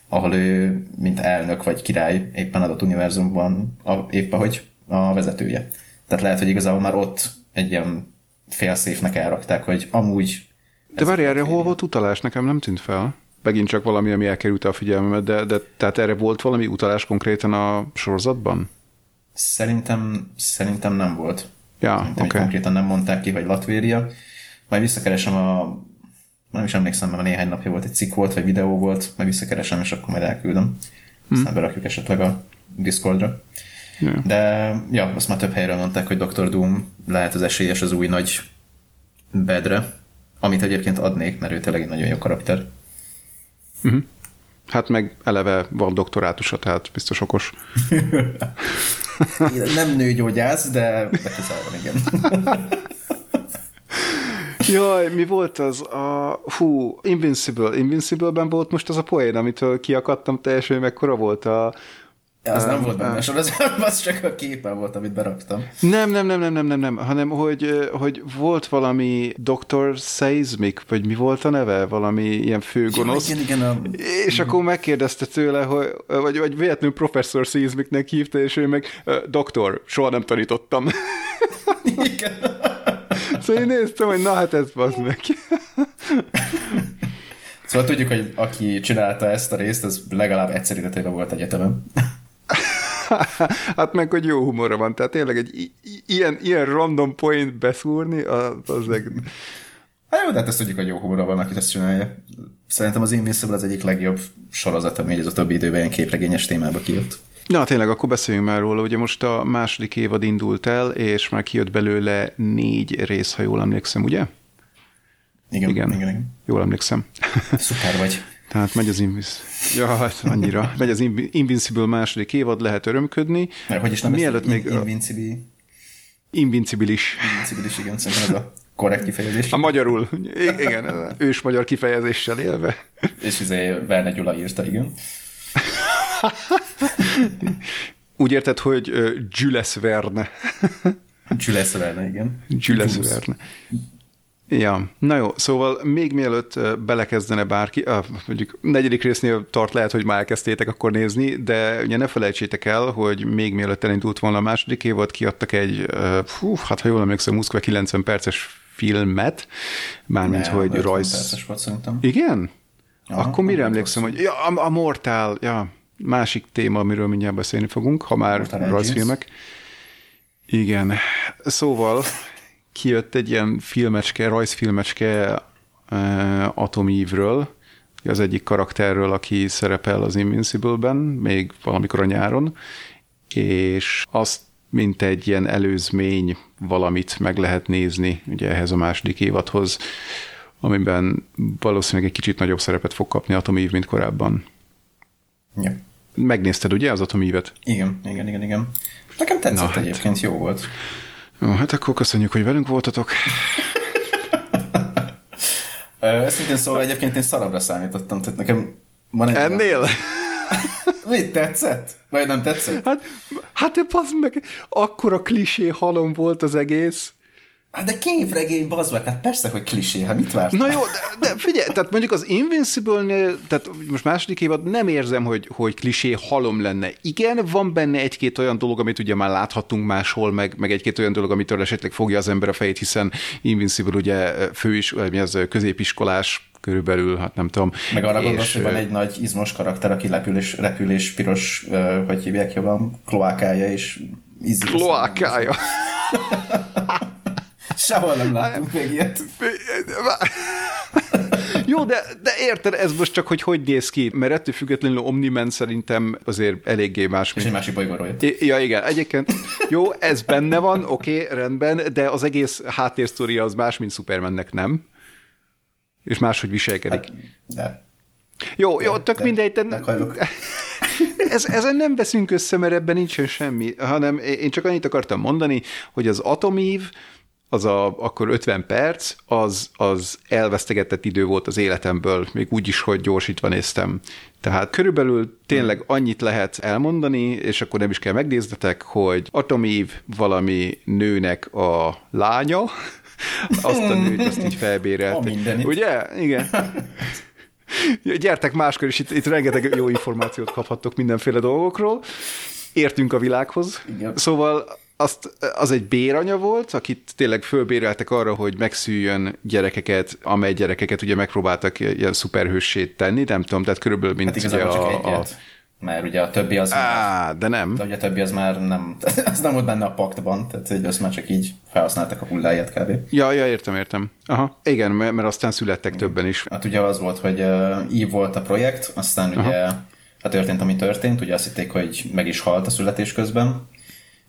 Ahol ő, mint elnök vagy király, éppen adott univerzumban a, éppen hogy a vezetője. Tehát lehet, hogy igazából már ott egy ilyen félszéfnek elrakták, hogy amúgy... De várj, erre hol volt utalás? Nekem nem tűnt fel. Megint csak valami, ami elkerült a figyelmemet, de, de tehát erre volt valami utalás konkrétan a sorozatban? Szerintem, szerintem nem volt. Ja, szerintem okay. Konkrétan nem mondták ki, hogy Latvéria. Majd visszakeresem a... Nem is emlékszem, mert néhány napja volt, egy cikk volt, vagy videó volt, majd visszakeresem, és akkor majd elküldöm. Aztán hmm. berakjuk esetleg a Discordra. Yeah. De ja, azt már több helyről mondták, hogy doktor Doom lehet az esélyes az új nagy bedre, amit egyébként adnék, mert ő tényleg egy nagyon jó karakter. Uh-huh. Hát meg eleve van doktorátusa, tehát biztos okos. Nem nőgyógyász, de beközelben igen. Jaj, mi volt az? A... Hú, Invincible. Invincible-ben volt most az a poén, amitől kiakadtam teljesen, hogy mekkora volt a... Ja, az um, nem volt benne, az, az csak a képen volt, amit beraktam. Nem, nem, nem, nem, nem, nem, nem, hanem hogy, hogy volt valami doktor Seismic, vagy mi volt a neve, valami ilyen főgonosz, ja, igen, igen, a... és akkor megkérdezte tőle, hogy, vagy, vagy véletlenül professzor Seismicnek hívta, és ő meg, doktor, soha nem tanítottam. Igen. Szóval én néztem, hogy na hát ez bazd meg. Szóval tudjuk, hogy aki csinálta ezt a részt, az legalább egyszer életében volt egyetemen. Hát meg, hogy jó humorra van, tehát tényleg egy i- i- ilyen, ilyen random point beszúrni, az, az leg... Hát jó, de hát ezt tudjuk, hogy jó humorra van, akit ezt csinálja. Szerintem az Invincible az egyik legjobb sorozat, ami így az utóbbi időben ilyen képregényes témába kijött. Na tényleg, akkor beszéljünk már róla. Ugye most a második évad indult el, és már kijött belőle négy rész, ha jól emlékszem, ugye? Igen, igen, igen, igen. Jól emlékszem. Szuper vagy. Tehát megy az Invis. Ja, hát annyira. Megy az Invincible második évad, lehet örömködni. Mert hogy is nem Mielőtt még in- Invincible... Invincibilis. Invincibilis, igen, szerintem ez a korrekt kifejezés. A magyarul. Igen, ős magyar kifejezéssel élve. És izé Verne Gyula írta, igen. Úgy érted, hogy Gyulesz Verne. Gyulesz Verne, igen. Gyulesz Verne. Ja, na jó, szóval még mielőtt belekezdene bárki, ah, mondjuk negyedik résznél tart, lehet, hogy már elkezdtétek akkor nézni, de ugye ne felejtsétek el, hogy még mielőtt elindult volna a második évad, kiadtak egy, hú, hát ha jól emlékszem, muszkva kilencven perces filmet, mármint, ne, hogy rajz... perces volt szerintem. Igen? Aha, akkor mire emlékszem, hogy ja, a, a Mortal, ja, másik téma, amiről mindjárt beszélni fogunk, ha már rajzfilmek. Igen, szóval... kijött egy ilyen filmecske, rajzfilmecske uh, Atom Eve-ről, az egyik karakterről, aki szerepel az Invincible-ben, még valamikor a nyáron, és azt, mint egy ilyen előzmény valamit meg lehet nézni ugye ehhez a második évadhoz, amiben valószínűleg egy kicsit nagyobb szerepet fog kapni Atom Eve, mint korábban. Ja. Megnézted ugye az Atom Eve-et? Igen, igen, igen, igen. Nekem tetszett. Na, egyébként, hát. Jó volt. Jó, hát akkor köszönjük, hogy velünk voltatok. Őszintén szóval egyébként én szarabra számítottam, tehát nekem... Ennél? Mit tetszett? Vagy nem tetszett? Hát, hát de bazd meg, akkora klisé halom volt az egész. Hát de képregény, bazd meg, hát persze, hogy klisé, hát mit vártál? Na jó, de, de figyelj, tehát mondjuk az Invincible-nél, tehát most második évad, nem érzem, hogy, hogy klisé halom lenne. Igen, van benne egy-két olyan dolog, amit ugye már láthatunk máshol, meg, meg egy-két olyan dolog, amitől esetleg fogja az ember a fejét, hiszen Invincible ugye fő is, mi az középiskolás, körülbelül, hát nem tudom. Meg arra gondolsz, hogy van egy nagy izmos karakter, aki repülés, repülés piros, hogy hívják jobban, kloákája és ízű. Kloákája. Sehol nem látunk még ilyet. Jó, de, de érted, ez most csak, hogy hogy néz ki, mert ettől függetlenül Omni-Man szerintem azért eléggé más. És egy másik bolygóról jött. I- ja, igen, egyébként. Jó, ez benne van, oké, okay, rendben, de az egész háttérsztória az más, mint Supermannek, nem? És máshogy viselkedik. Hát, de. Jó, de, jó, tök de, mindegy. De, de ez, ezen nem veszünk össze, mert ebben nincsen semmi, hanem én csak annyit akartam mondani, hogy az Atom Eve, az a, akkor ötven perc, az, az elvesztegetett idő volt az életemből, még úgy is, hogy gyorsítva néztem. Tehát körülbelül tényleg annyit lehet elmondani, és akkor nem is kell megnéznetek, hogy Atom Eve valami nőnek a lánya, azt a nőt, azt így felbérelt. Ugye? Igen. Gyertek máskor is, itt, itt rengeteg jó információt kaphattok mindenféle dolgokról. Értünk a világhoz. Igen. Szóval azt, az egy béranya volt, akit tényleg fölbéreltek arra, hogy megszüljön gyerekeket, amely gyerekeket ugye megpróbáltak ilyen szuperhőssét tenni, nem tudom, tehát körülbelül mint... Hát igazából csak egyet. Mert ugye a többi az Á, már... de nem. De ugye a többi az már nem... Az nem volt benne a paktban, tehát azt már csak így felhasználtak a hulláját kb. Ja, ja, értem, értem. Aha. Igen, mert aztán születtek többen is. Hát ugye az volt, hogy így volt a projekt, aztán Aha. ugye hát történt, ami történt, ugye azt hitték, hogy meg is halt a születés közben,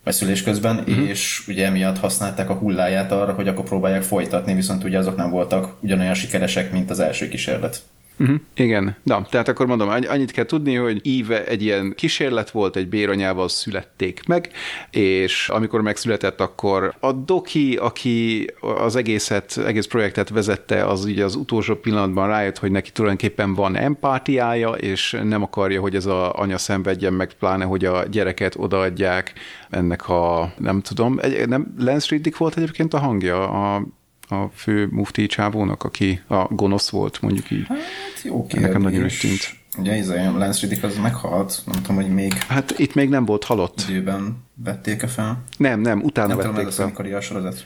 vagy szülés közben, mm-hmm. és ugye emiatt használták a hulláját arra, hogy akkor próbálják folytatni, viszont ugye azok nem voltak ugyanolyan sikeresek, mint az első kísérlet. Uh-huh. Igen. Na, tehát akkor mondom, annyit kell tudni, hogy Eve egy ilyen kísérlet volt, egy béranyával születték meg, és amikor megszületett, akkor a doki, aki az egészet, egész projektet vezette, az így az utolsó pillanatban rájött, hogy neki tulajdonképpen van empátiája, és nem akarja, hogy ez a anya szenvedjen meg, pláne, hogy a gyereket odaadják ennek a, nem tudom, egy, nem Lance Reddick volt egyébként a hangja, a a fő mufti csávónak, aki a gonosz volt, mondjuk így. Hát jó kérdés. Nekem nagyon ügytűnt. Ugye Izrael, Lance Riddick az meghalt, nem tudom, hogy még... Hát itt még nem volt halott. Időben vették-e fel? Nem, nem, utána nem vették tudom, fel. Nem tudom, ez a sorozat.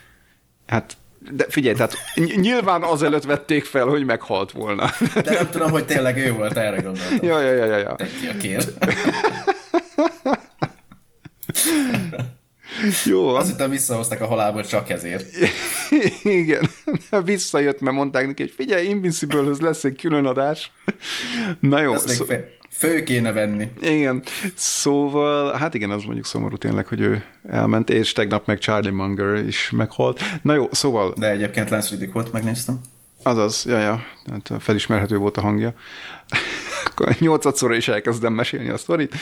Hát, de figyelj, tehát nyilván azelőtt vették fel, hogy meghalt volna. De nem tudom, hogy tényleg ő volt, erre gondoltam. Ja, ja, ja, ja. ja. Te ki a kér. Jó. Azt hittem visszahozták a halálból csak ezért. Igen. Visszajött, mert mondták neki, hogy figyelj, Invincible-höz lesz egy külön adás. Na jó. Ezt szó... fő kéne venni. Igen. Szóval, hát igen, az mondjuk szomorú tényleg, hogy ő elment, és tegnap meg Charlie Munger is meghalt. Na jó, szóval... De egyébként Lance Riddick volt, megnéztem. Azaz, jaja, ja, felismerhető volt a hangja. Akkor nyolcadszorra is elkezdem mesélni a sztorit.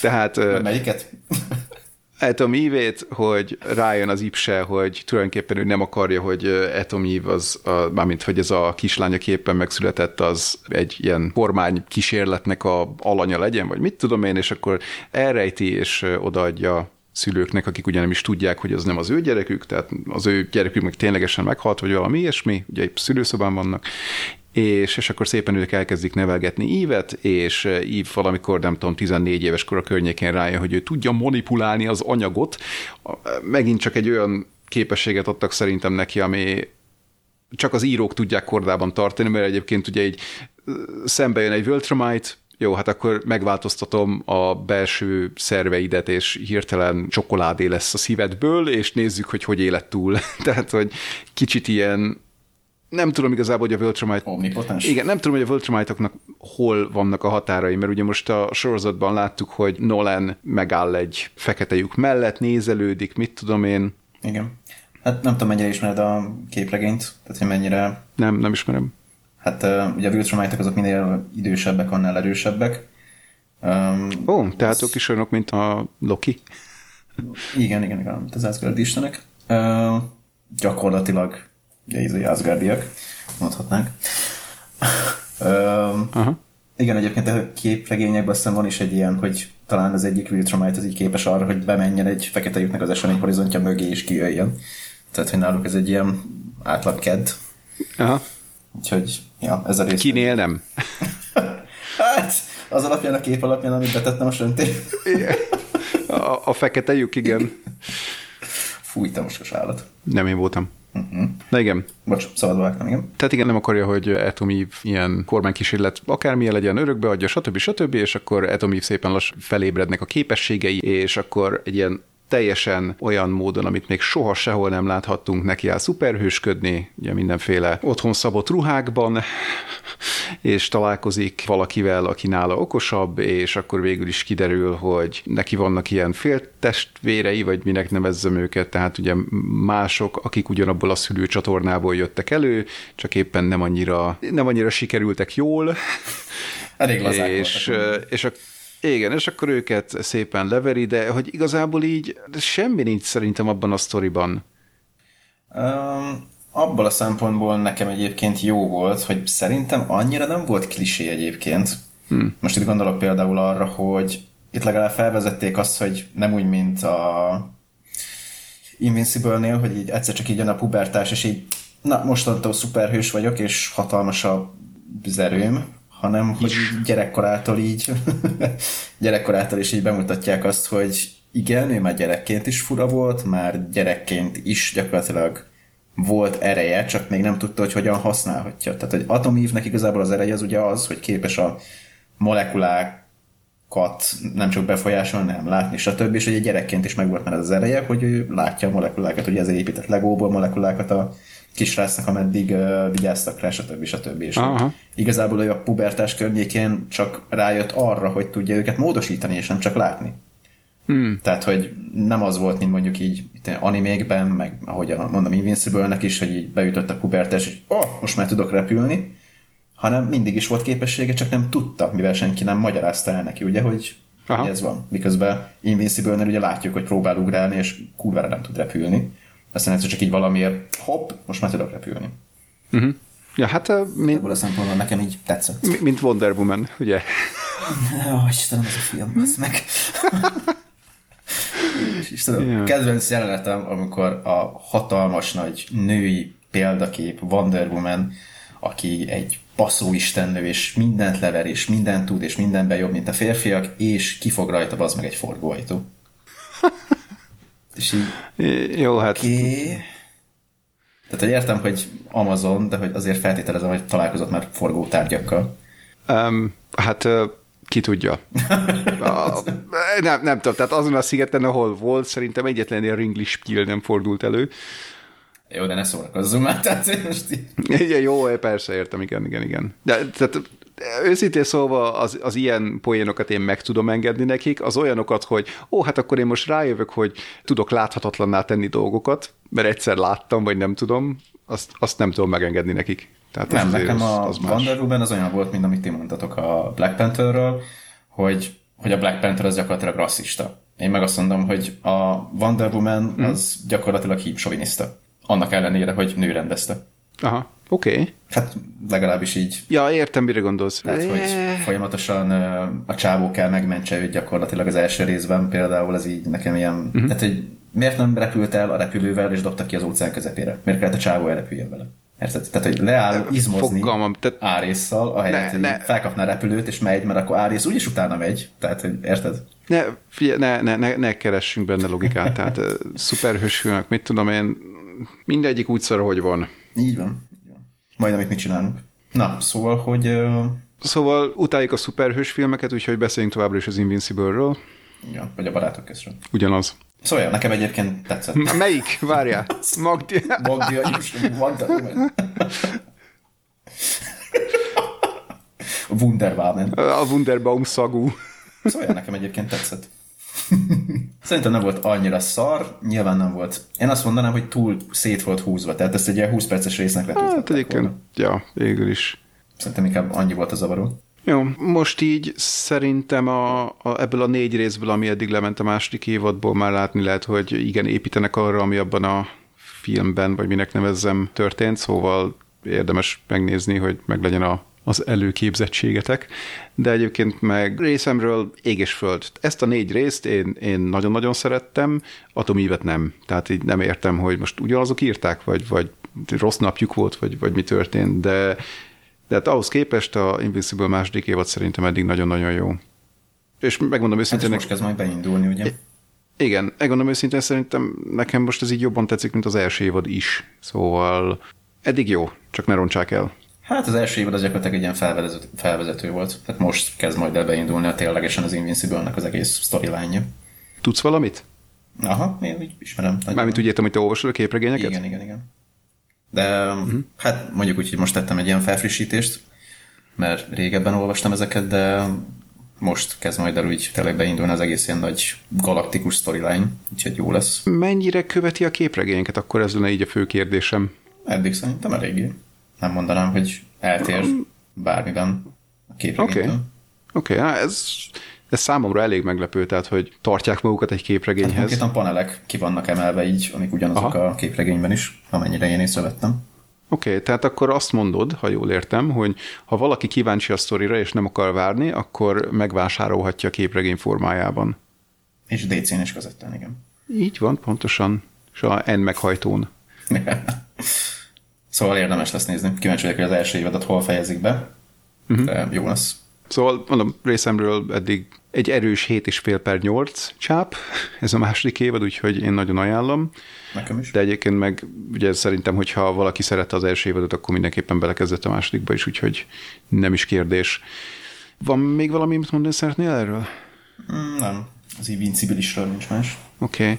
Tehát... Melyiket? Atom Eve-ét, hogy rájön az ipse, hogy tulajdonképpen ő nem akarja, hogy Atom Eve az, a, mármint hogy ez a kislány, aki éppen megszületett, az egy ilyen kormány kísérletnek a alanya legyen, vagy mit tudom én, és akkor elrejti és odaadja szülőknek, akik ugye nem is tudják, hogy az nem az ő gyerekük, tehát az ő gyerekük meg ténylegesen meghalt, vagy valami ilyesmi, ugye épp szülőszobán vannak, És, és akkor szépen ők elkezdik nevelgetni Eve-et, és Eve valamikor, nem tudom, tizennégy éves kora környékén rájön, hogy ő tudja manipulálni az anyagot. Megint csak egy olyan képességet adtak szerintem neki, ami csak az írók tudják kordában tartani, mert egyébként ugye így szembe jön egy Viltrumite, jó, hát akkor megváltoztatom a belső szerveidet, és hirtelen csokoládé lesz a szívedből, és nézzük, hogy hogy éled túl. Tehát, hogy kicsit ilyen nem tudom igazából, hogy a Viltrumite... Igen, nem tudom, hogy a Viltrumite-oknak hol vannak a határai, mert ugye most a sorozatban láttuk, hogy Nolan megáll egy fekete lyuk mellett, nézelődik, mit tudom én. Igen. Hát nem tudom, mennyire ismered a képregényt, tehát hogy mennyire... Nem, nem ismerem. Hát ugye a Viltrumite-ok azok minél idősebbek, annál erősebbek. Um, Ó, tehát ők is olyanok, mint a Loki. Igen, igen, igen, az asgardi istenek. Uh, gyakorlatilag az asgardiak, mondhatnánk. Uh, uh-huh. Igen, egyébként a képregényekben aztán van is egy ilyen, hogy talán az egyik Viltrumite az így képes arra, hogy bemenjen egy fekete lyuknak az esemény horizontja mögé és kijöjjön. Tehát, hogy náluk ez egy ilyen átlag kedd. Aha. Úgyhogy, ja, ez a rész. Kinél nem? Hát, az alapján, a kép alapján, amit betettem a söntén. a, a fekete lyuk, igen. Fúj, te moskos állat. Nem én voltam. Uh-huh. De igen. Bocs, szabadba vágtam, igen. Tehát igen, nem akarja, hogy Atom Eve ilyen kormánykísérlet akármilyen legyen, örökbe adja, stb. stb. És akkor Atom Eve szépen lass felébrednek a képességei, és akkor egy ilyen teljesen olyan módon, amit még soha sehol nem láthattunk, neki áll szuperhősködni, ugye mindenféle otthon szabott ruhákban, és találkozik valakivel, aki nála okosabb, és akkor végül is kiderül, hogy neki vannak ilyen féltestvérei, vagy minek nevezzem őket, tehát ugye mások, akik ugyanabból a szülőcsatornából jöttek elő, csak éppen nem annyira, nem annyira sikerültek jól. Elég lazák és, voltak. És a Igen, és akkor őket szépen leveri, de hogy igazából így semmi nincs szerintem abban a sztoriban. Um, abban a szempontból nekem egyébként jó volt, hogy szerintem annyira nem volt klisé egyébként. Hmm. Most itt gondolok például arra, hogy itt legalább felvezették azt, hogy nem úgy, mint a Invincible-nél, hogy így egyszer csak így jön a pubertás, és így na, mostantól szuperhős vagyok, és hatalmas a büzerőm, hanem hogy gyerekkorától így gyerekkorától is így bemutatják azt, hogy igen, ő már gyerekként is fura volt, már gyerekként is gyakorlatilag volt ereje, csak még nem tudta, hogy hogyan használhatja. Tehát, hogy Atom Eve-nek igazából az ereje az ugye az, hogy képes a molekulákat nem csak befolyásolni, hanem látni, stb. És ugye gyerekként is megvolt már ez az ereje, hogy ő látja a molekulákat, ugye ezért épített legóból molekulákat a kisrácnak, ameddig uh, vigyáztak rá, stb. stb. És igazából ő a pubertás környékén csak rájött arra, hogy tudja őket módosítani, és nem csak látni. Hmm. Tehát, hogy nem az volt, mint mondjuk így animékben, meg ahogy mondom Invincible-nek is, hogy így beütött a pubertás, és oh, most már tudok repülni, hanem mindig is volt képessége, csak nem tudta, mivel senki nem magyarázta el neki, ugye, hogy Aha. ez van. Miközben Invincible-nél ugye látjuk, hogy próbál ugrálni, és kurvára nem tud repülni. Aztán egyszer csak így valamiért, hopp, most már tudok repülni. Uh-huh. Ja, hát... Uh, mint, ebből a szempontból nekem így tetszett. Mi, mint Wonder Woman, ugye? Oh, Istenem, ez a film, az meg... Istenem, yeah. Kedvenc jelenetem, amikor a hatalmas nagy női példakép Wonder Woman, aki egy passzó istennő, és mindent lever, és mindent tud, és mindenben jobb, mint a férfiak, és kifog rajta, bazd meg, egy forgóhajtó. És így, jó, hát... Okay. Tehát, hogy értem, hogy Amazon, de hogy azért feltételezem, hogy találkozott már forgótárgyakkal. Um, hát ki tudja. a, nem, nem tudom, tehát azon a szigeten, ahol volt, szerintem egyetlen ilyen ringlispiel nem fordult elő. Jó, de ne szórakozzunk már, tehát most így... Igen, jó, persze, értem, igen, igen, igen. De, tehát... Őszintén szólva az, az ilyen poénokat én meg tudom engedni nekik, az olyanokat, hogy ó, hát akkor én most rájövök, hogy tudok láthatatlanná tenni dolgokat, mert egyszer láttam, vagy nem tudom, azt, azt nem tudom megengedni nekik. Tehát nem, nekem az, az a Wonder Woman az olyan volt, mint amit ti mondtatok a Black Pantherről, hogy, hogy a Black Panther az gyakorlatilag rasszista. Én meg azt mondom, hogy a Wonder Woman mm. az gyakorlatilag hípsoviniszta. Annak ellenére, hogy nő rendezte. Aha, oké. Okay. Hát legalábbis így. Ja, értem, mire gondolsz. Tehát, hogy folyamatosan a csávó kell megmentse őt gyakorlatilag az első részben, például ez így nekem ilyen, uh-huh. tehát, hogy miért nem repült el a repülővel, és dobta ki az óceán közepére? Miért kellett a csávó elrepüljön vele? Érted? Tehát, hogy leáll izmozni Te... árésszal, ahelyett, ne, hogy felkapná a repülőt, és megy, mert akkor árész úgyis utána megy. Tehát, hogy érted? Ne, fie, ne, ne, ne, ne keressünk benne logikát. Tehát szuperhősfilmek, mit tudom én, mindegyik úgy szar, ahogy van. Így van. Majd amit mit csinálunk. Na, szóval, hogy... Uh... Szóval utáljuk a szuperhős filmeket, úgyhogy beszéljünk továbbra is az Invincible-ről. Ja, vagy a Barátok közről. Ugyanaz. Szóval, ja, nekem egyébként tetszett. M- melyik? Várjál. Magdi... Magdi a Wonder Woman. A Wunderbaum. A Wunderbaum szagú. Szóval, nekem egyébként tetszett. Szerintem nem volt annyira szar, nyilván nem volt. Én azt mondanám, hogy túl szét volt húzva, tehát ezt egy ilyen húsz perces résznek letúztatták volna. Hát egyébként, ja, végül is. Szerintem inkább annyi volt a zavaró. Jó, most így szerintem a, a, ebből a négy részből, ami eddig lement a második évadból, már látni lehet, hogy igen, építenek arra, ami abban a filmben, vagy minek nevezzem, történt, szóval érdemes megnézni, hogy meglegyen a az előképzettségetek, de egyébként meg részemről ég és föld. Ezt a négy részt én, én nagyon-nagyon szerettem, Atom Eve-et nem. Tehát így nem értem, hogy most ugyanazok írták, vagy, vagy rossz napjuk volt, vagy, vagy mi történt, de, de hát ahhoz képest a Invincible második évad szerintem eddig nagyon-nagyon jó. És megmondom őszintén... Hát most kezd majd beindulni, ugye? Igen, megmondom őszintén, szerintem nekem most ez így jobban tetszik, mint az első évad is. Szóval eddig jó, csak ne rontsák el. Hát az első évad az gyakorlatilag egy ilyen felvezető volt. Tehát most kezd majd el beindulni a ténylegesen az Invincible-nek az egész storyline-ja. Tudsz valamit? Aha, én úgy ismerem. Mármint úgy értem, hogy te olvasod a képregényeket? Igen, igen, igen. De uh-huh. hát mondjuk úgy, hogy most tettem egy ilyen felfrissítést, mert régebben olvastam ezeket, de most kezd majd el úgy tényleg beindulni az egész ilyen nagy galaktikus storyline, úgyhogy jó lesz. Mennyire követi a képregényeket? Akkor ez lenne így a fő kérdésem. Eddig szerintem eléggé. Nem mondanám, hogy eltér bármiben a képregénytől. Oké, okay. okay. ez, ez számomra elég meglepő, tehát, hogy tartják magukat egy képregényhez. Hát konkrétan panelek ki vannak emelve így, amik ugyanazok Aha. a képregényben is, amennyire én észrevettem. Oké, okay, tehát akkor azt mondod, ha jól értem, hogy ha valaki kíváncsi a sztorira és nem akar várni, akkor megvásárolhatja a képregény formájában. És dé cén is közöttel, igen. Így van, pontosan. És a N meghajtón. Szóval érdemes lesz nézni. Kíváncsi vagyok, hogy az első évadat hol fejezik be. Uh-huh. De jó lesz. Szóval mondom, részemről eddig egy erős hét egész öt per nyolc csáp. Ez a második évad, úgyhogy én nagyon ajánlom. Nekem is. De egyébként meg ugye szerintem, hogyha valaki szerette az első évadot, akkor mindenképpen belekezdett a másodikba is, úgyhogy nem is kérdés. Van még valami, amit mondani szeretnél erről? Mm, nem. Az Invincibilisről nincs más. Oké. Okay.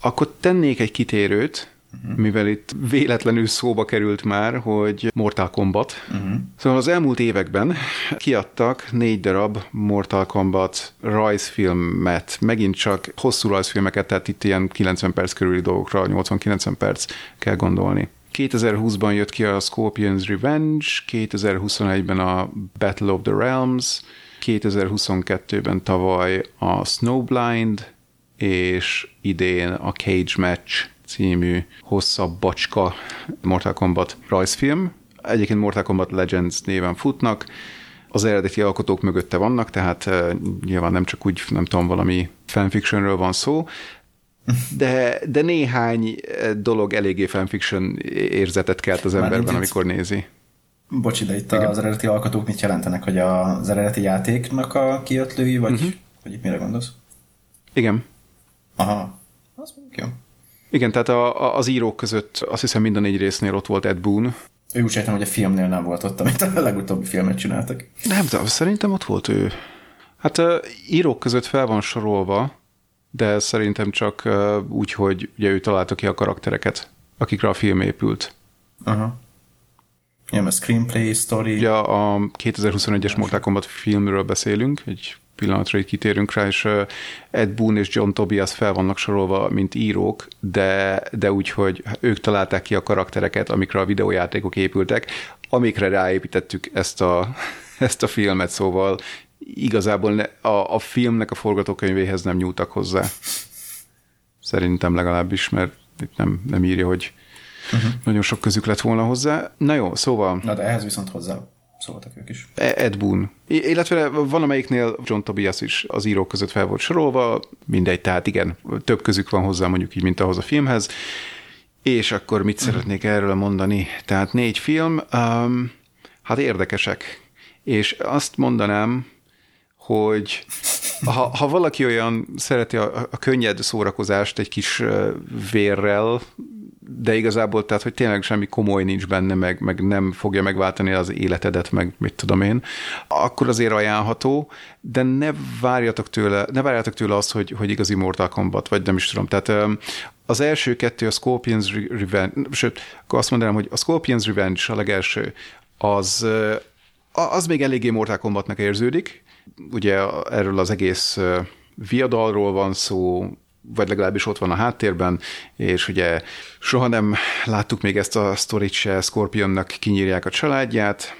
Akkor tennék egy kitérőt, Uh-huh. mivel itt véletlenül szóba került már, hogy Mortal Kombat. Uh-huh. Szóval az elmúlt években kiadtak négy darab Mortal Kombat rajzfilmet, megint csak hosszú rajzfilmeket, tehát itt ilyen kilencven perc körüli dolgokra, nyolcvan-kilencven perc kell gondolni. kétezer-húszban jött ki a Scorpion's Revenge, kétezer-huszonegyben a Battle of the Realms, kétezer-huszonkettőben tavaly a Snow Blind, és idén a Cage Match című hosszabb bacska Mortal Kombat rajzfilm. Egyébként Mortal Kombat Legends néven futnak. Az eredeti alkotók mögötte vannak, tehát nyilván nem csak úgy, nem tudom, valami fanfictionről van szó, de, de néhány dolog eléggé fanfiction érzetet kelt az emberben, amikor nézi. Bocs, de itt Igen. az eredeti alkotók mit jelentenek, hogy az eredeti játéknak a kiötlői, vagy uh-huh. hogy itt mire gondolsz? Igen. Aha, az mondjuk jó. Igen, tehát a, a, az írók között azt hiszem mind a négy résznél ott volt Ed Boon. Ő úgy sejtem, hogy a filmnél nem volt ott, amit a legutóbbi filmet csináltak. Nem, de szerintem ott volt ő. Hát írók között fel van sorolva, de szerintem csak úgy, hogy ugye ő találta ki a karaktereket, akikre a film épült. Aha. Ilyen a screenplay, story. Ugye a kétezer-huszonegyes Mortal Kombat filmről beszélünk, egy pillanatra így kitérünk rá, és Ed Boon és John Tobias fel vannak sorolva, mint írók, de, de úgy, hogy ők találták ki a karaktereket, amikre a videójátékok épültek, amikre ráépítettük ezt a, ezt a filmet, szóval igazából ne, a, a filmnek a forgatókönyvéhez nem nyúltak hozzá. Szerintem legalábbis, mert itt nem, nem írja, hogy uh-huh. nagyon sok közük lett volna hozzá. Na jó, szóval... Na de ehhez viszont hozzá. Szóltak ők is. Ed Boon. Illetve van amelyiknél John Tobias is az írók között fel volt sorolva, mindegy, tehát igen, több közük van hozzá mondjuk így, mint ahhoz a filmhez. És akkor mit szeretnék erről mondani? Tehát négy film, um, hát érdekesek. És azt mondanám, hogy ha, ha valaki olyan szereti a, a könnyed szórakozást egy kis vérrel, de igazából tehát, hogy tényleg semmi komoly nincs benne, meg, meg nem fogja megváltani az életedet, meg mit tudom én, akkor azért ajánlható, de ne várjatok tőle, ne várjatok tőle azt, hogy, hogy igazi Mortal Kombat, vagy nem is tudom. Tehát az első kettő, a Scorpion's Revenge, sőt, akkor azt mondanám, hogy a Scorpion's Revenge, a legelső, az, az még eléggé Mortal Kombatnak érződik. Ugye erről az egész viadalról van szó, vagy legalábbis ott van a háttérben, és ugye soha nem láttuk még ezt a sztorit se, Scorpionnak kinyírják a családját,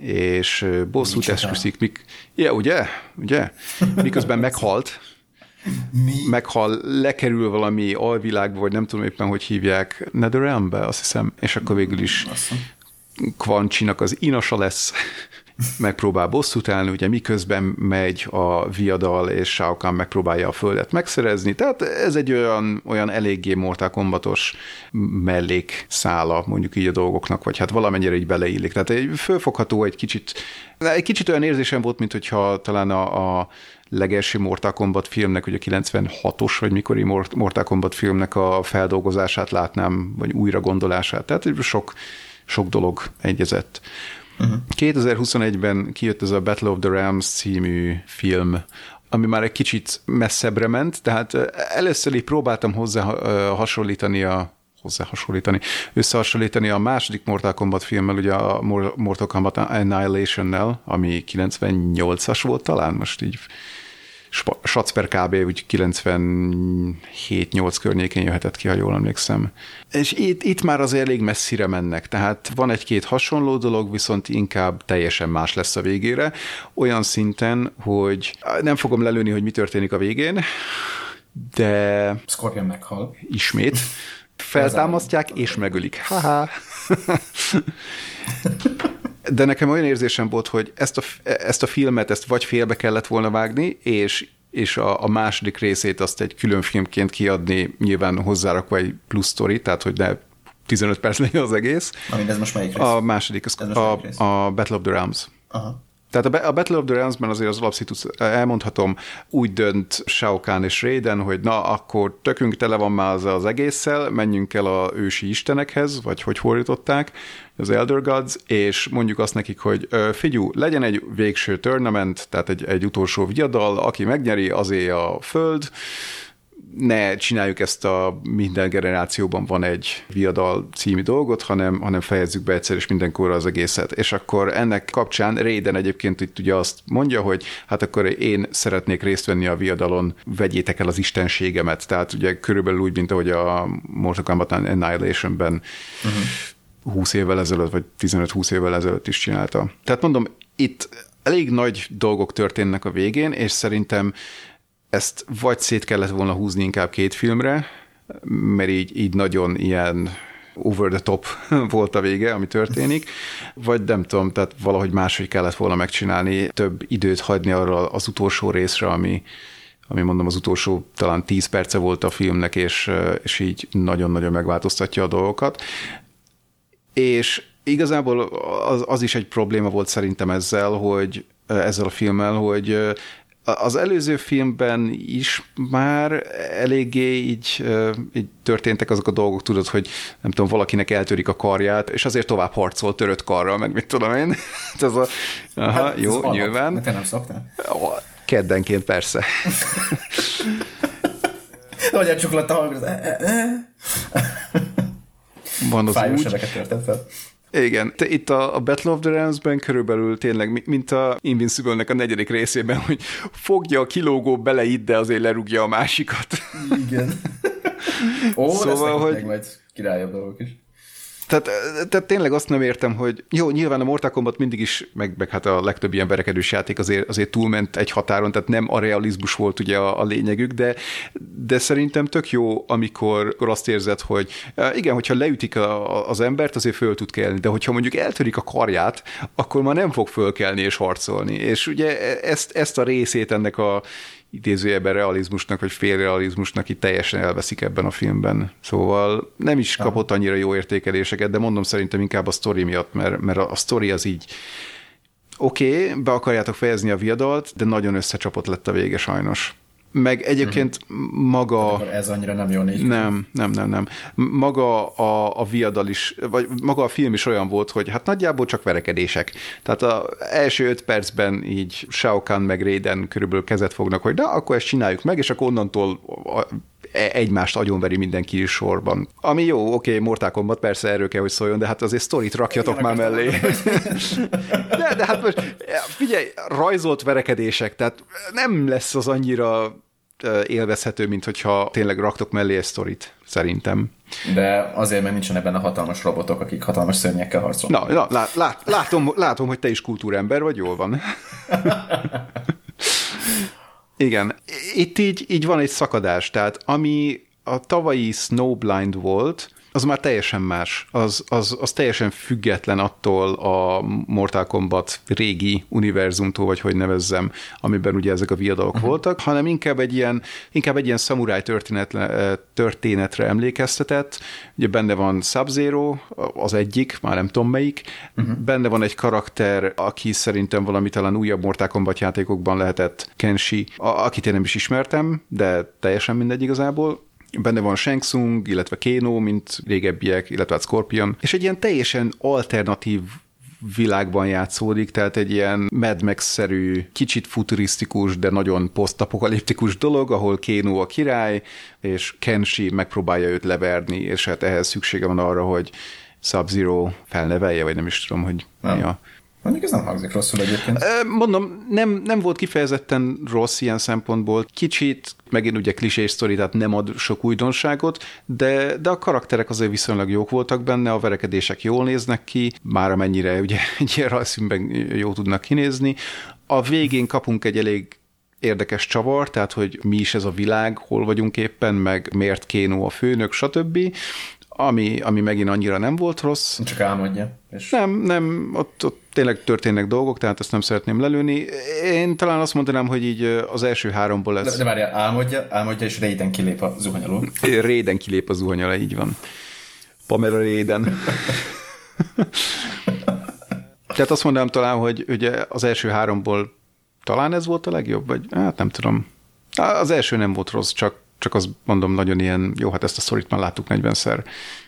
és bosszút esküszik, mik... ja, ugye? ugye? Miközben meghalt, Mi? meghal, lekerül valami alvilágba, vagy nem tudom éppen, hogy hívják, Netherrealmbe, azt hiszem, és akkor végül is Kvancsinak az inasa lesz, megpróbál bosszút állni, ugye miközben megy a viadal, és Shao Kahn megpróbálja a földet megszerezni, tehát ez egy olyan, olyan eléggé Mortal Kombatos mellékszála mondjuk így a dolgoknak, vagy hát valamennyire így beleillik. Tehát egy fölfogható, egy kicsit, egy kicsit olyan érzésem volt, mint hogyha talán a, a legelső Mortal Kombat filmnek, ugye a kilencvenhatos vagy mikori Mortal Kombat filmnek a feldolgozását látnám, vagy újra gondolását, tehát sok, sok dolog egyezett. Uh-huh. kétezer-huszonegyben kijött ez a Battle of the Realms című film, ami már egy kicsit messzebbre ment, tehát először így próbáltam hozzá hasonlítani a hozzá hasonlítani, összehasonlítani a második Mortal Kombat filmmel, ugye a Mortal Kombat Annihilation-nel, ami kilencvennyolcas volt talán, most így Satzper kb. Úgy kilencvenhét nyolc környékén jöhetett ki, ha jól emlékszem. És itt, itt már azért elég messzire mennek, tehát van egy-két hasonló dolog, viszont inkább teljesen más lesz a végére, olyan szinten, hogy nem fogom lelőni, hogy mi történik a végén, de... Scorpion meghal. Ismét. Feltámasztják és megölik. Ha-ha. De nekem olyan érzésem volt, hogy ezt a, ezt a filmet, ezt vagy félbe kellett volna vágni, és, és a, a második részét azt egy külön filmként kiadni, nyilván hozzárakva egy plusz sztori, tehát hogy ne tizenöt perc legyen az egész. Amint ez most melyik rész? A második, az, most a, rész? a Battle of the Realms. Aha. Tehát a Battle of the Realms-ben azért az alapszitus, elmondhatom, úgy dönt Shao Kahn és Raiden, hogy na, akkor tökünk tele van már az, az egésszel, menjünk el a ősi istenekhez, vagy hogy fordították, az Elder Gods, és mondjuk azt nekik, hogy figyú, legyen egy végső tournament, tehát egy, egy utolsó viadal, aki megnyeri, azé a föld, ne csináljuk ezt a minden generációban van egy viadal című dolgot, hanem, hanem fejezzük be egyszer és mindenkorra az egészet. És akkor ennek kapcsán Raiden egyébként itt ugye azt mondja, hogy hát akkor én szeretnék részt venni a viadalon, vegyétek el az istenségemet. Tehát ugye körülbelül úgy, mint ahogy a Mortal Kombat Annihilation-ben uh-huh. húsz évvel ezelőtt, vagy tizenöt-húsz évvel ezelőtt is csinálta. Tehát mondom, itt elég nagy dolgok történnek a végén, és szerintem ezt vagy szét kellett volna húzni inkább két filmre, mert így, így nagyon ilyen over the top volt a vége, ami történik, vagy nem tudom, tehát valahogy máshogy kellett volna megcsinálni, több időt hagyni arra az utolsó részre, ami, ami mondom az utolsó talán tíz perce volt a filmnek, és, és így nagyon-nagyon megváltoztatja a dolgokat. És igazából az, az is egy probléma volt szerintem ezzel, hogy ezzel a filmmel, hogy az előző filmben is már eléggé így, így történtek azok a dolgok, tudod, hogy nem tudom, valakinek eltörik a karját, és azért tovább harcol törött karral, meg mit tudom én. Ez a, aha, hát, jó, ez nyilván. Te nem szoktál? Keddenként persze. Hogy a csuklatta hangod. Fájó sebeket törtem fel. Igen, te itt a Battle of the Realms-ben körülbelül tényleg, mint a Invincible-nek a negyedik részében, hogy fogja a kilógó bele itt, de azért lerúgja a másikat. Igen. Ó, szóval, hogy... meg majd királyabb dolgok is. Tehát, tehát tényleg azt nem értem, hogy jó, nyilván a Mortal Kombat mindig is, meg, meg hát a legtöbb ilyen verekedős játék azért, azért túlment egy határon, tehát nem a realizmus volt ugye a, a lényegük, de, de szerintem tök jó, amikor azt érzed, hogy igen, hogyha leütik a, az embert, azért föl tud kelni, de hogyha mondjuk eltörik a karját, akkor már nem fog fölkelni és harcolni. És ugye ezt, ezt a részét ennek a idézőjelben realizmusnak, vagy félrealizmusnak itt teljesen elveszik ebben a filmben. Szóval nem is kapott annyira jó értékeléseket, de mondom szerintem inkább a sztori miatt, mert, mert a sztori az így oké, okay, be akarjátok fejezni a viadalt, de nagyon összecsapott lett a vége sajnos. Meg egyébként hmm. maga... Akkor ez annyira nem jó négy. Nem, nem, nem, nem. Maga a, a viadal is, vagy maga a film is olyan volt, hogy hát nagyjából csak verekedések. Tehát az első öt percben így Shao Kahn meg Raiden körülbelül kezet fognak, hogy na, akkor ezt csináljuk meg, és akkor onnantól egymást agyonveri mindenki sorban. Ami jó, oké, okay, Mortal Kombat, persze erről kell, hogy szóljon, de hát azért sztorit rakjatok én már mellé. de, de hát most, figyelj, rajzolt verekedések, tehát nem lesz az annyira élvezhető, mint hogyha tényleg raktok mellé egy sztorit, szerintem. De azért, mert nincsen ebben a hatalmas robotok, akik hatalmas szörnyekkel harcolnak. Na, na lát, lát, látom, látom, hogy te is kultúrember vagy, jól van. Igen, itt így, így van egy szakadás, tehát ami a tavalyi Snow Blind volt, az már teljesen más, az, az, az teljesen független attól a Mortal Kombat régi univerzumtól, vagy hogy nevezzem, amiben ugye ezek a viadalok uh-huh. voltak, hanem inkább egy ilyen, inkább egy ilyen szamuráj történetre emlékeztetett, ugye benne van Sub-Zero, az egyik, már nem tudom melyik, uh-huh. benne van egy karakter, aki szerintem valami talán újabb Mortal Kombat játékokban lehetett Kenshi, a, akit én nem is ismertem, de teljesen mindegy igazából. Benne van Shang Tsung, illetve Kano, mint régebbiek, illetve hát Scorpion, és egy ilyen teljesen alternatív világban játszódik, tehát egy ilyen Mad Max-szerű, kicsit futurisztikus, de nagyon posztapokaliptikus dolog, ahol Kano a király, és Kenshi megpróbálja őt leverni, és hát ehhez szüksége van arra, hogy Sub-Zero felnevelje, vagy nem is tudom, hogy nem. mi a... Mondjuk ez nem hangzik rosszul egyébként. Mondom, nem, nem volt kifejezetten rossz ilyen szempontból. Kicsit, megint ugye klisés sztori, tehát nem ad sok újdonságot, de, de a karakterek azért viszonylag jók voltak benne, a verekedések jól néznek ki, már amennyire ugye egy ilyen rajzfilmben jól tudnak kinézni. A végén kapunk egy elég érdekes csavar, tehát hogy mi is ez a világ, hol vagyunk éppen, meg miért Kano a főnök, stb., Ami, ami megint annyira nem volt rossz. Csak álmodja. És... Nem, nem, ott, ott tényleg történnek dolgok, tehát ezt nem szeretném lelőni. Én talán azt mondanám, hogy így az első háromból ez... De, de várjál, álmodja, álmodja, és Raiden kilép a zuhany alól. Raiden kilép a zuhany alól, így van. Pamela Raiden. Tehát azt mondanám talán, hogy ugye az első háromból talán ez volt a legjobb, vagy hát nem tudom. Az első nem volt rossz, csak csak azt mondom, nagyon ilyen, jó, hát ezt a sztorit már láttuk negyvenszer,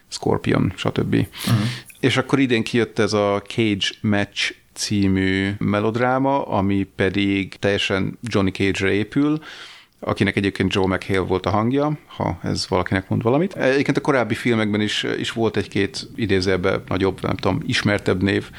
Scorpion, stb. Uh-huh. És akkor idén kijött ez a Cage Match című melodráma, ami pedig teljesen Johnny Cage-re épül, akinek egyébként Joe McHale volt a hangja, ha ez valakinek mond valamit. Egyébként a korábbi filmekben is, is volt egy-két idézőjelben nagyobb, nem tudom, ismertebb név,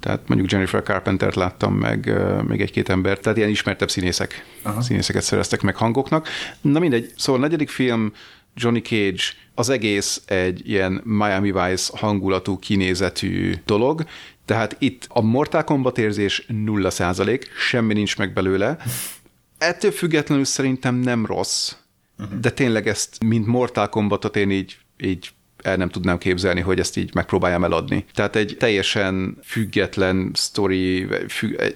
tehát mondjuk Jennifer Carpentert láttam, meg euh, még egy-két embert, tehát ilyen ismertebb színészek. Aha. Színészeket szereztek meg hangoknak. Na mindegy, szóval a negyedik film, Johnny Cage, az egész egy ilyen Miami Vice hangulatú, kinézetű dolog, tehát itt a Mortal Kombat érzés nulla százalék, semmi nincs meg belőle. Ettől függetlenül szerintem nem rossz, uh-huh. de tényleg ezt, mint Mortal Kombatot én így, így el nem tudnám képzelni, hogy ezt így megpróbáljam eladni. Tehát egy teljesen független sztori,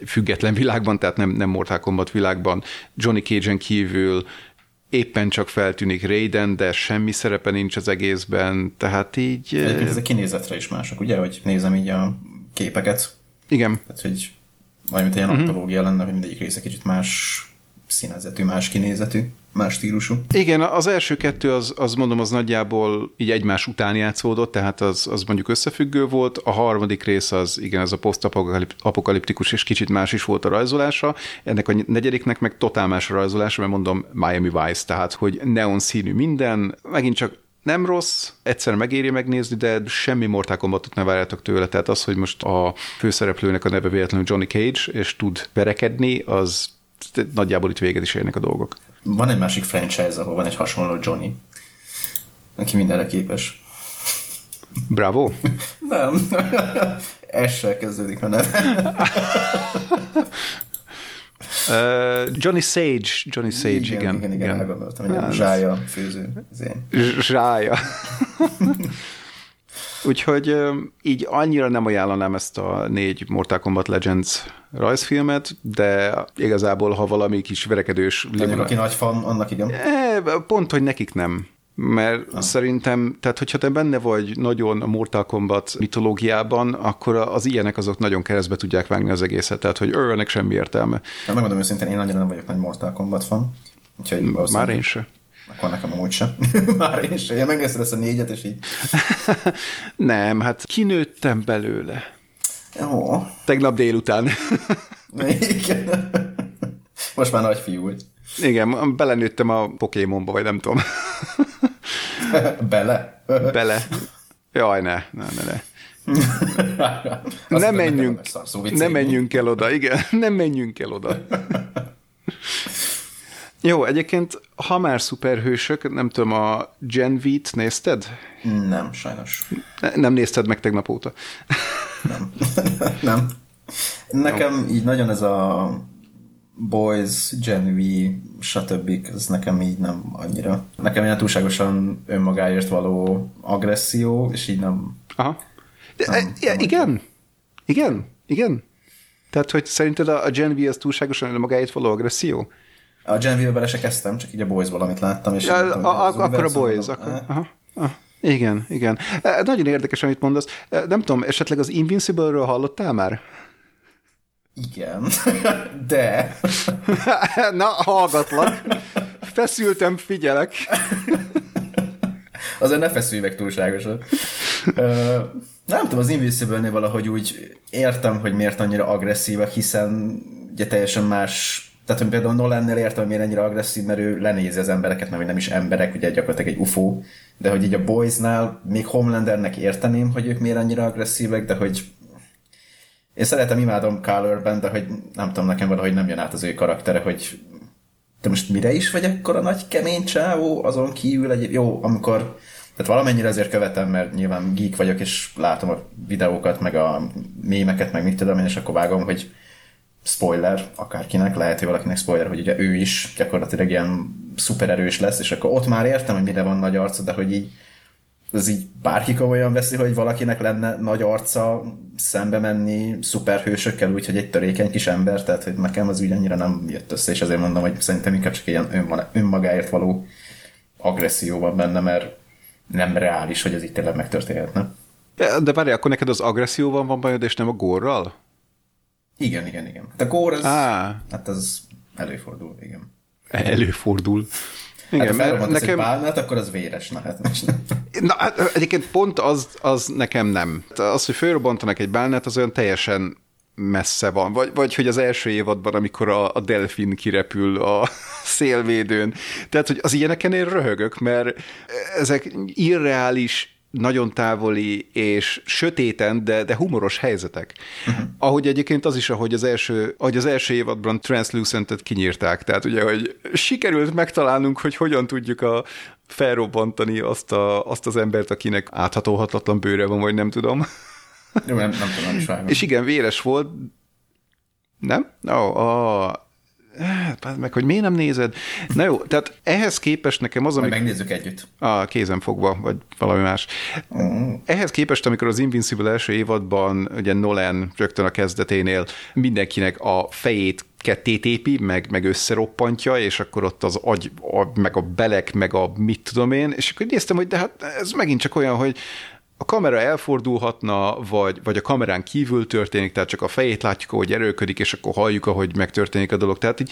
független világban, tehát nem, nem Mortal Kombat világban, Johnny Cage-en kívül éppen csak feltűnik Raiden, de semmi szerepe nincs az egészben, tehát így... Egyébként ez a kinézetre is mások, ugye? Hogy nézem így a képeket. Igen. Tehát, hogy valamint ilyen uh-huh. antológia lenne, hogy mindegyik része kicsit más színezetű, más kinézetű, más stílusú. Igen, az első kettő, az, az mondom, az nagyjából így egymás után játszódott, tehát az, az mondjuk összefüggő volt. A harmadik rész az, igen, ez a posztapokaliptikus, és kicsit más is volt a rajzolása. Ennek a negyediknek meg totál más a rajzolása, mert mondom Miami Vice, tehát hogy neon színű minden, megint csak nem rossz, egyszer megéri megnézni, de semmi Mortal Kombatot ne várjátok tőle, tehát az, hogy most a főszereplőnek a neve véletlenül Johnny Cage, és tud verekedni, az nagyjából itt véget is érnek a dolgok. Van egy másik franchise, ahol van egy hasonló Johnny, aki mindenre képes. Bravo? Nem. S-sel kezdődik a neve. uh, Johnny Cage. Johnny Cage, igen. Igen, igen, igen, elgondoltam, hogy zsája főző. Zsája. Úgyhogy így annyira nem ajánlanám ezt a négy Mortal Kombat Legends rajzfilmet, de igazából, ha valami kis verekedős... Legyen, aki nagy fan, annak igen. Pont, hogy nekik nem. Mert ah. szerintem, tehát hogyha te benne vagy nagyon a Mortal Kombat mitológiában, akkor az ilyenek azok nagyon keresztbe tudják vágni az egészet, tehát hogy ő, ennek semmi értelme. Hát megmondom őszintén, én annyira nem vagyok nagy Mortal Kombat fan. Úgyhogy már én se. Akkor nekem amúgy sem. Már én sem. Ja, megnézted ezt a négyet, és így... Nem, hát kinőttem belőle. Jó. Tegnap délután. Igen. Most már nagy fiú vagy. Igen, belenőttem a Pokémonba, vagy nem tudom. Bele? Bele. Jaj, ne, ne, ne, ne. Nem menjünk, nem menjünk el oda, igen. Nem menjünk el oda. Jó, egyébként, ha már szuperhősök, nem tudom, a Gen V-t nézted? Nem, sajnos. Nem nézted meg tegnap óta? Nem. Nem. Nekem jó. Így nagyon ez a Boys, Gen V, stb. Ez nekem így nem annyira. Nekem ilyen túlságosan önmagáért való agresszió, és így nem... Aha. De, nem, e, nem igen. Mondja. Igen. Igen. Tehát, hogy szerinted a Gen V az túlságosan önmagáért való agresszió? A Gen V-be bele se kezdtem, csak így a Boys-ból, amit láttam. És ja, tudom, a, a, akkor a Boys. Akkor, eh. aha, aha. Igen, igen. Nagyon érdekes, amit mondasz. Nem tudom, esetleg az Invincible-ről hallottál már? Igen, de... Na, hallgatlak. Feszültem, figyelek. Azért ne feszülj meg túlságosan. Nem tudom, az Invincible-nél valahogy úgy értem, hogy miért annyira agresszívak, hiszen ugye teljesen más... Tehát, hogy például Nolan-nél értem, hogy miért ennyire agresszív, mert ő lenézi az embereket, mert nem is emberek, ugye gyakorlatilag egy ufó. De hogy így a Boysnál még Homelandernek érteném, hogy ők miért annyira agresszívek, de hogy én szeretem, imádom Carl Urban, de hogy nem tudom, nekem valahogy nem jön át az ő karaktere, hogy te most mire is vagy ekkora nagy kemény csávó, azon kívül egy... Jó, amikor... Tehát valamennyire azért követem, mert nyilván geek vagyok, és látom a videókat, meg a mémeket, meg mit tudom én, és akkor vágom, hogy spoiler akárkinek, lehet, hogy valakinek spoiler, hogy ugye ő is gyakorlatilag ilyen szupererős lesz, és akkor ott már értem, hogy mire van nagy arca, de hogy így ez így bárki komolyan veszi, hogy valakinek lenne nagy arca szembe menni szuperhősökkel, úgyhogy egy törékeny kis ember, tehát hogy nekem az úgy annyira nem jött össze, és azért mondom, hogy szerintem inkább csak ilyen önmagáért való agresszió van benne, mert nem reális, hogy ez itt tényleg megtörténhetne. De, de várjál, akkor neked az agresszióban van bajod, és nem a górral? Igen, igen, igen. A gór az, ah. hát az előfordul, igen. Előfordul. Igen, hát, ha felrohantasz nekem... egy bálnát, akkor az véres, na hát most nem. Na, egyébként pont az, az nekem nem. Az, hogy felrobbantanak egy bálnát, az olyan teljesen messze van. Vagy, vagy hogy az első évadban, amikor a, a delfin kirepül a szélvédőn. Tehát, hogy az ilyeneken én röhögök, mert ezek irreális, nagyon távoli és sötéten, de, de humoros helyzetek. Uh-huh. Ahogy egyébként az is, ahogy az első, ahogy az első évadban Translucentet kinyírták. Tehát ugye, hogy sikerült megtalálnunk, hogy hogyan tudjuk a, felrobbantani azt, a, azt az embert, akinek áthatóhatatlan bőre van, vagy nem tudom. Jó, nem, nem tudom, is vágom. És igen, véres volt. Nem? Oh, oh. Meg, hogy miért nem nézed? Na jó, tehát ehhez képest nekem az, amik... megnézzük együtt. Ah, kézem fogva, vagy valami más. Mm. Ehhez képest, amikor az Invincible első évadban, ugye Nolan rögtön a kezdeténél mindenkinek a fejét ketté tépi, meg, meg összeroppantja, és akkor ott az agy, a, meg a belek, meg a mit tudom én, és akkor néztem, hogy de hát ez megint csak olyan, hogy a kamera elfordulhatna, vagy, vagy a kamerán kívül történik, tehát csak a fejét látjuk, ahogy erőködik, és akkor halljuk, ahogy megtörténik a dolog. Tehát így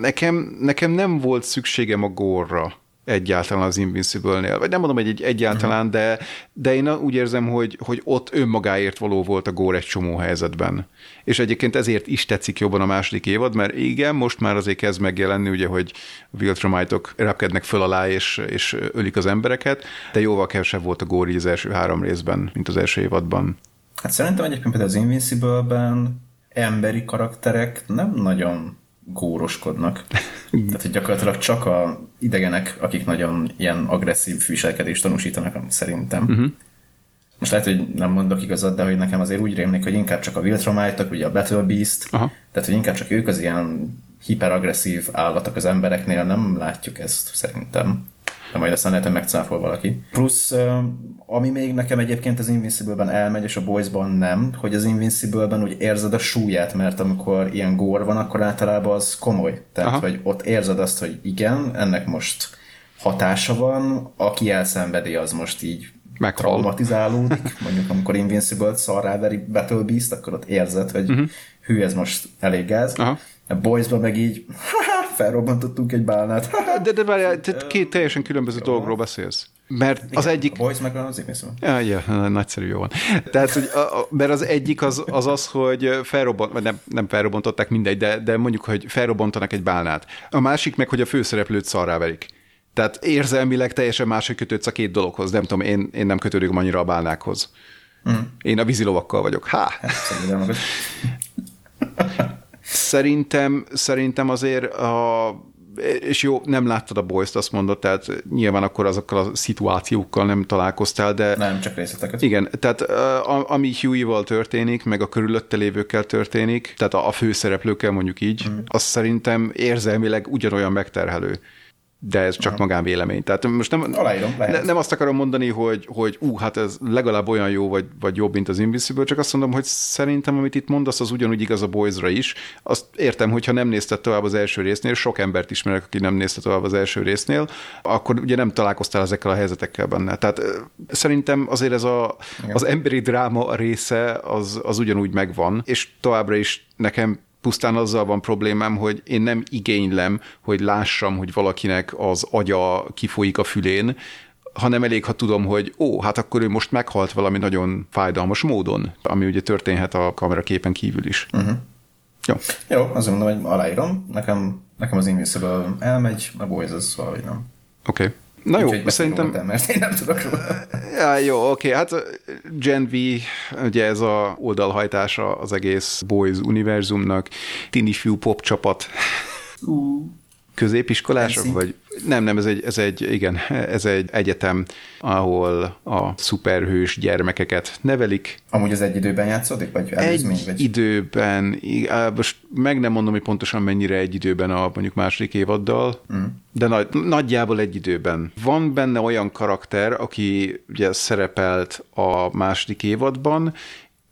nekem, nekem nem volt szükségem a górra egyáltalán az Invincible-nél. Vagy nem mondom, hogy egy, egyáltalán, de, de én úgy érzem, hogy, hogy ott önmagáért való volt a gór egy csomó helyzetben. És egyébként ezért is tetszik jobban a második évad, mert igen, most már azért kezd megjelenni, ugye, hogy Viltrumitok repkednek föl alá, és, és ölik az embereket, de jóval kevesebb volt a gór így az első három részben, mint az első évadban. Hát szerintem egyébként például az Invincible-ben emberi karakterek nem nagyon... góroskodnak. Tehát, hogy gyakorlatilag csak a idegenek, akik nagyon ilyen agresszív viselkedést tanúsítanak, szerintem. Uh-huh. Most lehet, hogy nem mondok igazat, de hogy nekem azért úgy rémlik, hogy inkább csak a Viltrumitok, ugye a Battle Beast, uh-huh. tehát, hogy inkább csak ők az ilyen hiperagresszív állatok az embereknél, nem látjuk ezt szerintem. De majd aztán lehet, megcáfol valaki. Plusz, ami még nekem egyébként az Invincible-ben elmegy, és a Boys-ban nem, hogy az Invincible-ben úgy érzed a súlyát, mert amikor ilyen gór van, akkor általában az komoly. Tehát, aha. hogy ott érzed azt, hogy igen, ennek most hatása van, aki elszenvedi, az most így meghal. Traumatizálódik. Mondjuk, amikor Invincible-t szarráveri Battle Beast, akkor ott érzed, hogy uh-huh. hű, ez most elég gáz. Aha. A Boys-ban meg így... felrobbantottunk egy bálnát. De, de várjál, te két teljesen különböző jó. dologról beszélsz. Mert igen, az egyik... A Boys meg az Invincible. Ja, ja, nagyszerű, jó van. Tehát, hogy a, mert az egyik az az, az hogy felrobbant, nem, nem felrobbantották mindegy, de, de mondjuk, hogy felrobbantanak egy bálnát. A másik meg, hogy a főszereplőt szarráverik. Tehát érzelmileg teljesen máshogy kötődsz a két dologhoz. Nem tudom, én, én nem kötődök annyira a bálnákhoz. Mm. Én a vízilovakkal vagyok. Há! Szerintem Szerintem, szerintem azért a és jó, nem láttad a Boyst, azt mondod, tehát nyilván akkor azokkal a szituációkkal nem találkoztál, de... Nem, csak részleteket. Igen, tehát a, ami Huey-val történik, meg a körülötte lévőkkel történik, tehát a, a főszereplőkkel mondjuk így, mm. az szerintem érzelmileg ugyanolyan megterhelő. De ez csak magánvélemény. Tehát most nem, Aláírom, ne, nem azt akarom mondani, hogy, hogy ú, hát ez legalább olyan jó, vagy, vagy jobb, mint az Invincible, csak azt mondom, hogy szerintem, amit itt mondasz, az ugyanúgy igaz a Boysra is. Azt értem, hogyha nem nézted tovább az első résznél, sok embert ismerek, aki nem nézte tovább az első résznél, akkor ugye nem találkoztál ezekkel a helyzetekkel benne. Tehát szerintem azért ez a, az emberi dráma része az, az ugyanúgy megvan, és továbbra is nekem pusztán azzal van problémám, hogy én nem igénylem, hogy lássam, hogy valakinek az agya kifolyik a fülén, hanem elég, ha tudom, hogy ó, hát akkor ő most meghalt valami nagyon fájdalmas módon, ami ugye történhet a kameraképen kívül is. Uh-huh. Jó. Jó, azt mondom, hogy aláírom. Nekem, nekem az Invincible elmegy, a Boys az valahogy nem. Oké. Okay. Na úgy jó, szerintem... El, mert én nem tudok róla. Ja, jó, oké, hát Gen V, ugye ez a oldalhajtása az egész Boys univerzumnak, tini fiú pop csapat. Uh. Középiskolások? Vagy? Nem, nem, ez egy, ez egy, igen, ez egy egyetem, ahol a szuperhős gyermekeket nevelik. Amúgy az egy időben játszódik? Vagy előzmény, egy vagy? Időben, most meg nem mondom, hogy pontosan mennyire egy időben a mondjuk második évaddal, mm. de nagy, nagyjából egy időben. Van benne olyan karakter, aki ugye szerepelt a második évadban,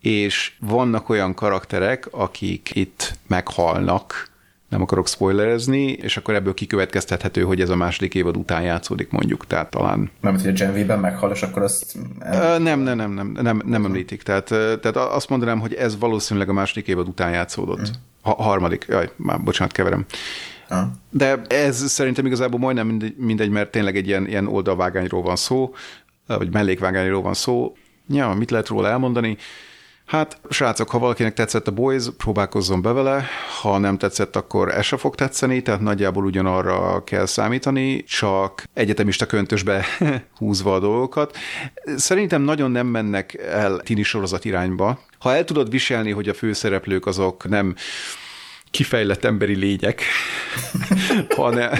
és vannak olyan karakterek, akik itt meghalnak, nem akarok spoilerezni, és akkor ebből kikövetkeztethető, hogy ez a második évad után játszódik mondjuk, tehát talán... Mert hogy a Gen V-ben meghal, és akkor azt... El... Nem, nem, nem, nem, nem, nem említik. Tehát, tehát azt mondanám, hogy ez valószínűleg a második évad után játszódott. Mm. Ha, harmadik, jaj, már bocsánat, keverem. Ha. De ez szerintem igazából majdnem mindegy, mindegy, mert tényleg egy ilyen, ilyen oldalvágányról van szó, vagy mellékvágányról van szó. Ja, mit lehet róla elmondani? Hát, srácok, ha valakinek tetszett a Boys, próbálkozzon be vele, ha nem tetszett, akkor ez se fog tetszeni, tehát nagyjából ugyanarra kell számítani, csak egyetemista köntösbe húzva a dolgokat. Szerintem nagyon nem mennek el tini sorozat irányba. Ha el tudod viselni, hogy a főszereplők azok nem kifejlett emberi lények, hanem...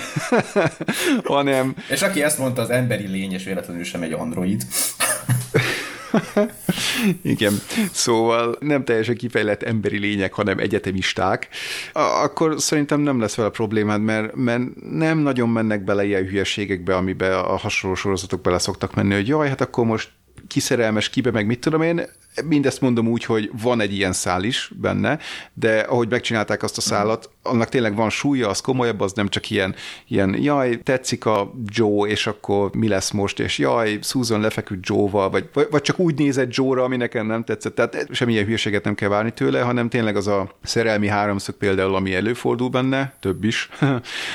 hanem... És aki ezt mondta, az emberi lény, és véletlenül sem egy android. Igen, szóval nem teljesen kifejlett emberi lények, hanem egyetemisták, akkor szerintem nem lesz vele problémád, mert, mert nem nagyon mennek bele ilyen hülyeségekbe, amiben a hasonló sorozatok bele szoktak menni, hogy jaj, hát akkor most kiszerelmes kibe, meg mit tudom én, mindezt mondom úgy, hogy van egy ilyen szál is benne, de ahogy megcsinálták azt a szálat, annak tényleg van súlya, az komolyabb, az nem csak ilyen, ilyen jaj, tetszik a Joe, és akkor mi lesz most, és jaj, Susan lefeküdt Joe-val, vagy, vagy csak úgy nézett Joe-ra, ami nekem nem tetszett, tehát semmilyen hülyeséget nem kell várni tőle, hanem tényleg az a szerelmi háromszög például, ami előfordul benne, több is,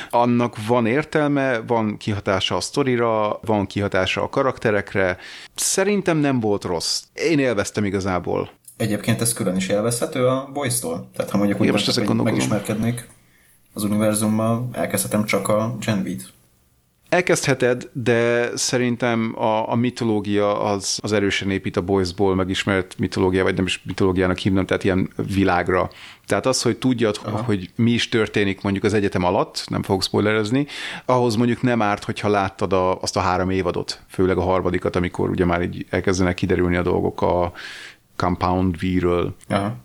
annak van értelme, van kihatása a sztorira, van kihatása a karakterekre. Szerintem nem volt rossz. Én élveztem igazából. Egyébként ez külön is élvezhető a Boys-tól. Tehát ha mondjuk úgy mondtad, hogy megismerkednék az univerzummal, elkezdhetem csak a Gen V-t. Elkezdheted, de szerintem a, a mitológia az, az erősen épít a Boysból megismert mitológia, vagy nem is mitológiának hívnám, tehát ilyen világra. Tehát az, hogy tudjad, Aha. hogy mi is történik mondjuk az egyetem alatt, nem fogok spoilerezni, ahhoz mondjuk nem árt, hogyha láttad a, azt a három évadot, főleg a harmadikat, amikor ugye már így elkezdenek kiderülni a dolgok a Compound V-ről. Aha.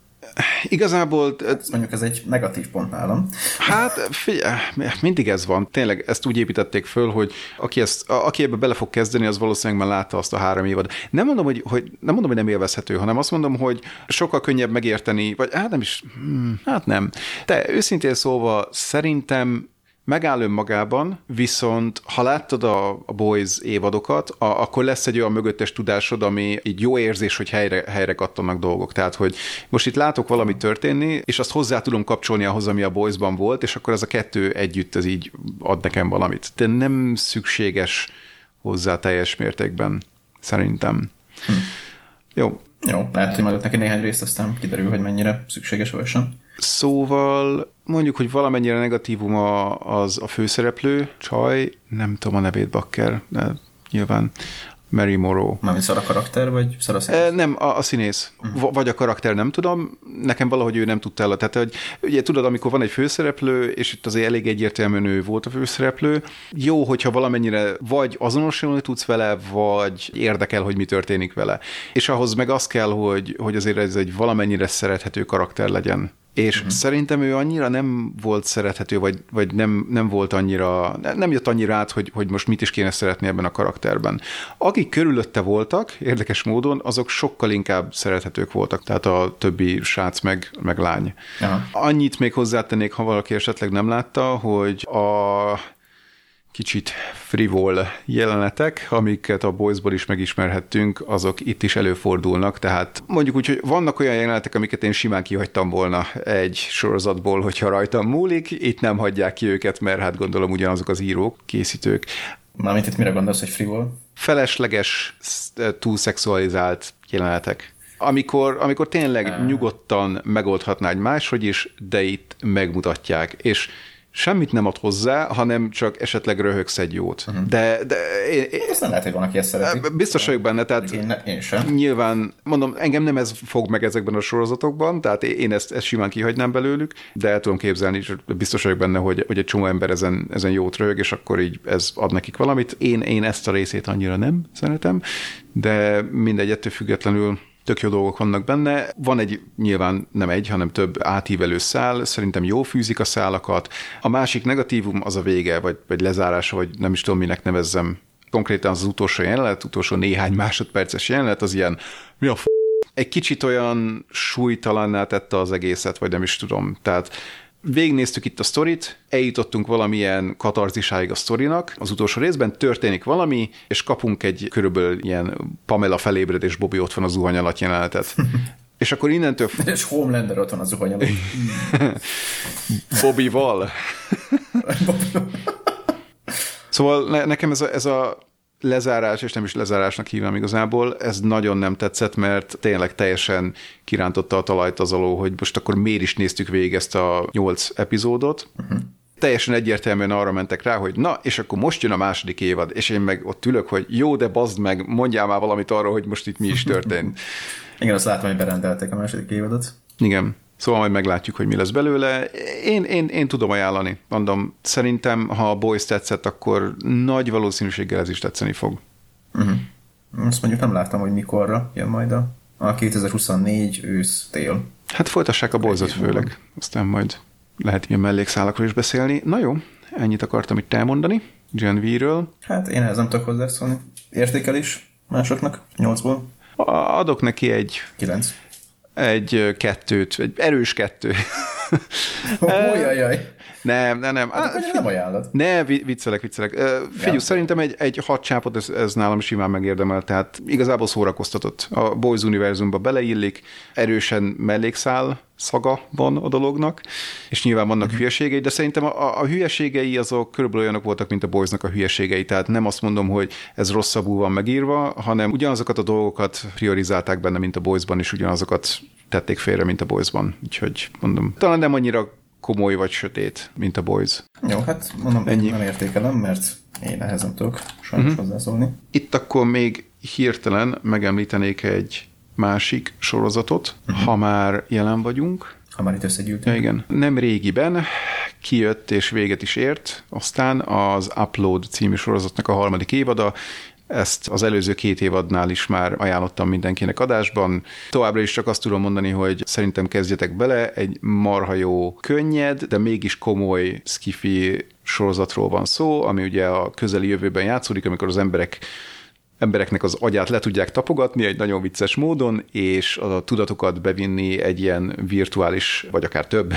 Igazából... Ezt mondjuk ez egy negatív pont nálam. Hát figyelj, mindig ez van. Tényleg ezt úgy építették föl, hogy aki, ezt, aki ebbe bele fog kezdeni, az valószínűleg már látta azt a három évad. Nem mondom, hogy, hogy, nem mondom, hogy nem élvezhető, hanem azt mondom, hogy sokkal könnyebb megérteni, vagy hát nem is, hát nem. De őszintén szólva szerintem megáll önmagában, viszont ha láttad a, a Boys évadokat, a, akkor lesz egy olyan mögöttes tudásod, ami így jó érzés, hogy helyre, helyre kattanak dolgok. Tehát, hogy most itt látok valamit történni, és azt hozzá tudom kapcsolni ahhoz, ami a Boysban volt, és akkor ez a kettő együtt, ez így ad nekem valamit. De nem szükséges hozzá teljes mértékben, szerintem. Hm. Jó. Jó, lehet, hogy majd neki néhány részt, aztán kiderül, hogy mennyire szükséges vagy sem. Szóval mondjuk, hogy valamennyire negatívuma az a főszereplő, csaj, nem tudom a nevét, bakker, de nyilván Mary Morrow. Mármint szar a karakter, vagy szar a színész? Nem, a, a színész. Uh-huh. Vagy a karakter, nem tudom. Nekem valahogy ő nem tudta el. Tehát, hogy, ugye tudod, amikor van egy főszereplő, és itt azért elég egyértelműen ő volt a főszereplő, jó, hogyha valamennyire vagy azonosulni tudsz vele, vagy érdekel, hogy mi történik vele. És ahhoz meg az kell, hogy, hogy azért ez egy valamennyire szerethető karakter legyen. És uh-huh. szerintem ő annyira nem volt szerethető, vagy, vagy nem, nem volt annyira, nem jött annyira át, hogy, hogy most mit is kéne szeretni ebben a karakterben. Akik körülötte voltak, érdekes módon, azok sokkal inkább szerethetők voltak, tehát a többi srác meg, meg lány. Aha. Annyit még hozzátennék, ha valaki esetleg nem látta, hogy a kicsit frivol jelenetek, amiket a Boysból is megismerhettünk, azok itt is előfordulnak, tehát mondjuk úgy, hogy vannak olyan jelenetek, amiket én simán kihagytam volna egy sorozatból, hogyha rajtam múlik, itt nem hagyják ki őket, mert hát gondolom ugyanazok az írók, készítők. Mármint itt mire gondolsz, hogy frivol? Felesleges, túlszexualizált jelenetek. Amikor, amikor tényleg hmm. nyugodtan megoldhatná egy máshogy is, de itt megmutatják, és semmit nem ad hozzá, hanem csak esetleg röhögsz egy jót. Uh-huh. De, de én, én, ezt nem lehet, hogy van, aki ezt szereti. Biztos vagyok benne, tehát én, én sem. Nyilván, mondom, engem nem ez fog meg ezekben a sorozatokban, tehát én ezt, ezt simán kihagynám belőlük, de el tudom képzelni, és biztos vagyok benne, hogy, hogy egy csomó ember ezen, ezen jót röhög, és akkor így ez ad nekik valamit. Én, én ezt a részét annyira nem szeretem, de mindegy, ettől függetlenül tök jó dolgok vannak benne. Van egy, nyilván nem egy, hanem több átívelő szál, szerintem jól fűzik a szálakat. A másik negatívum az a vége, vagy, vagy lezárása, vagy nem is tudom, minek nevezzem. Konkrétan az utolsó jelenet, utolsó néhány másodperces jelenet, az ilyen, mi a f***? Egy kicsit olyan súlytalanná tette az egészet, vagy nem is tudom. Tehát végignéztük itt a sztorit, eljutottunk valamilyen katarzisáig a sztorinak. Az utolsó részben történik valami, és kapunk egy körülbelül ilyen Pamela felébred, és Bobby ott van a zuhany alatt jelenetet. És akkor innentől... És Homelander ott van a zuhany alatt. Bobbyval. Szóval ne, nekem ez a, ez a lezárás, és nem is lezárásnak hívnám igazából, ez nagyon nem tetszett, mert tényleg teljesen kirántotta a talajt az alól, hogy most akkor miért is néztük végig ezt a nyolc epizódot. Uh-huh. Teljesen egyértelműen arra mentek rá, hogy na, és akkor most jön a második évad, és én meg ott ülök, hogy jó, de bazd meg, mondjál már valamit arról, hogy most itt mi is történt. Igen, azt látom, hogy berendelték a második évadot. Igen. Szóval majd meglátjuk, hogy mi lesz belőle. Én, én, én tudom ajánlani. Mondom, szerintem, ha a Boys tetszett, akkor nagy valószínűséggel ez is tetszeni fog. Uh-huh. Azt mondjuk nem láttam, hogy mikorra jön majd a, a kétezer-huszonnégy ősz tél. Hát folytassák a Boysot főleg. Aztán majd lehet ilyen mellékszálakról is beszélni. Na jó, ennyit akartam itt elmondani. Gen V-ről. Hát én ehhez nem tudok hozzászólni. Értékelés másoknak? nyolcból? Adok neki egy... kilenc. Egy kettőt, egy erős kettő. Ujjajjaj. Nem, nem, nem. Hát, hát, nem ajánlod. Ne, viccelek, viccelek. Figyelj, ja, szerintem egy, egy hat csápot, ez, ez nálam simán megérdemel, tehát igazából szórakoztatott. A Boys univerzumba beleillik, erősen mellékszál szaga van a dolognak, és nyilván vannak uh-huh. hülyeségei, de szerintem a, a hülyeségei azok körülbelül olyanok voltak, mint a Boysnak a hülyeségei, tehát nem azt mondom, hogy ez rosszabbul van megírva, hanem ugyanazokat a dolgokat priorizálták benne, mint a Boysban, és ugyanazokat tették félre, mint a Boysban. Úgyhogy mondom, talán nem annyira komoly vagy sötét, mint a Boys. Jó, hát mondom, ennyi. Nem értékelem, mert én ehhez nem tudok sajnos uh-huh. hozzászólni. Itt akkor még hirtelen megemlítenék egy másik sorozatot, uh-huh. ha már jelen vagyunk. Ha már itt összegyűltünk. Ja, igen. Nem régiben kijött és véget is ért, aztán az Upload című sorozatnak a harmadik évada. Ezt az előző két évadnál is már ajánlottam mindenkinek adásban. Továbbra is csak azt tudom mondani, hogy szerintem kezdjetek bele, egy marha jó, könnyed, de mégis komoly sci-fi sorozatról van szó, ami ugye a közeli jövőben játszódik, amikor az emberek embereknek az agyát le tudják tapogatni egy nagyon vicces módon, és a tudatokat bevinni egy ilyen virtuális, vagy akár több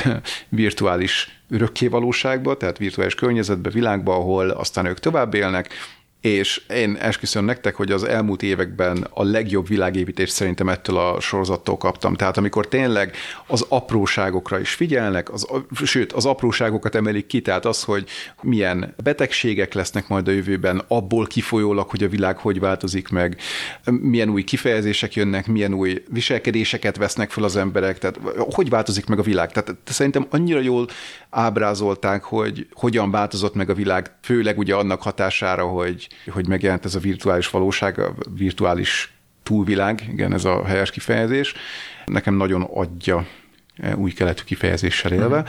virtuális örökkévalóságba, tehát virtuális környezetbe, világba, ahol aztán ők tovább élnek, és én esküszöm nektek, hogy az elmúlt években a legjobb világépítést szerintem ettől a sorozattól kaptam. Tehát amikor tényleg az apróságokra is figyelnek, az, sőt, az apróságokat emelik ki, tehát az, hogy milyen betegségek lesznek majd a jövőben, abból kifolyólag, hogy a világ hogy változik meg, milyen új kifejezések jönnek, milyen új viselkedéseket vesznek fel az emberek, tehát hogy változik meg a világ. Tehát szerintem annyira jól ábrázolták, hogy hogyan változott meg a világ, főleg ugye annak hatására, hogy, hogy megjelent ez a virtuális valóság, a virtuális túlvilág, igen, ez a helyes kifejezés. Nekem nagyon adja új keletű kifejezéssel élve.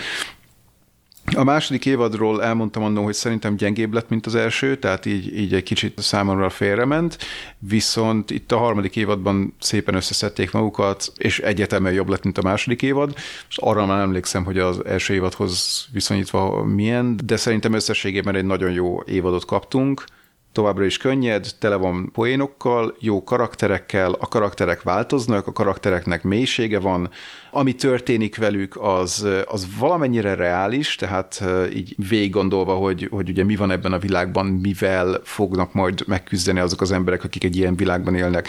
A második évadról elmondtam annól, hogy szerintem gyengébb lett, mint az első, tehát így, így egy kicsit számomra félrement, viszont itt a harmadik évadban szépen összeszedték magukat, és egyértelműen jobb lett, mint a második évad, és arra már emlékszem, hogy az első évadhoz viszonyítva milyen, de szerintem összességében egy nagyon jó évadot kaptunk, továbbra is könnyed, tele van poénokkal, jó karakterekkel, a karakterek változnak, a karaktereknek mélysége van, ami történik velük, az, az valamennyire reális, tehát így végig gondolva, hogy, hogy ugye mi van ebben a világban, mivel fognak majd megküzdeni azok az emberek, akik egy ilyen világban élnek.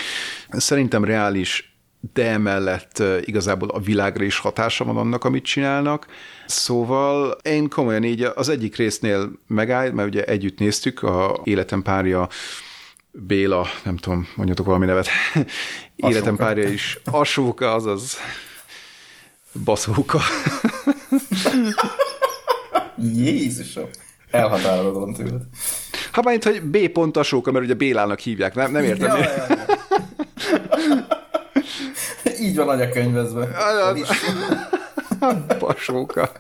Szerintem reális, de emellett igazából a világra is hatása van annak, amit csinálnak. Szóval én komolyan így az egyik résznél megállt, mert ugye együtt néztük, a Életem párja Béla, nem tudom, mondjatok valami nevet, Életem párja is, Asóka, azaz Baszóka. Jézusom, elhatárolodom tőled. Hát már itt, hogy B pont Asóka, mert ugye Bélának hívják, nem, nem értem. Ja, ja, ja. Így van anyakönyvezve. Basóka.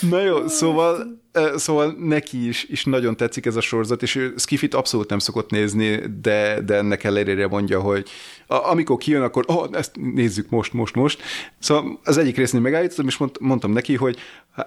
Na jó, szóval, szóval neki is, is nagyon tetszik ez a sorozat, és ő Skifit abszolút nem szokott nézni, de, de ennek ellenére mondja, hogy a, amikor kijön, akkor oh, ezt nézzük most, most, most. Szóval az egyik résznél megállítottam, és mond, mondtam neki, hogy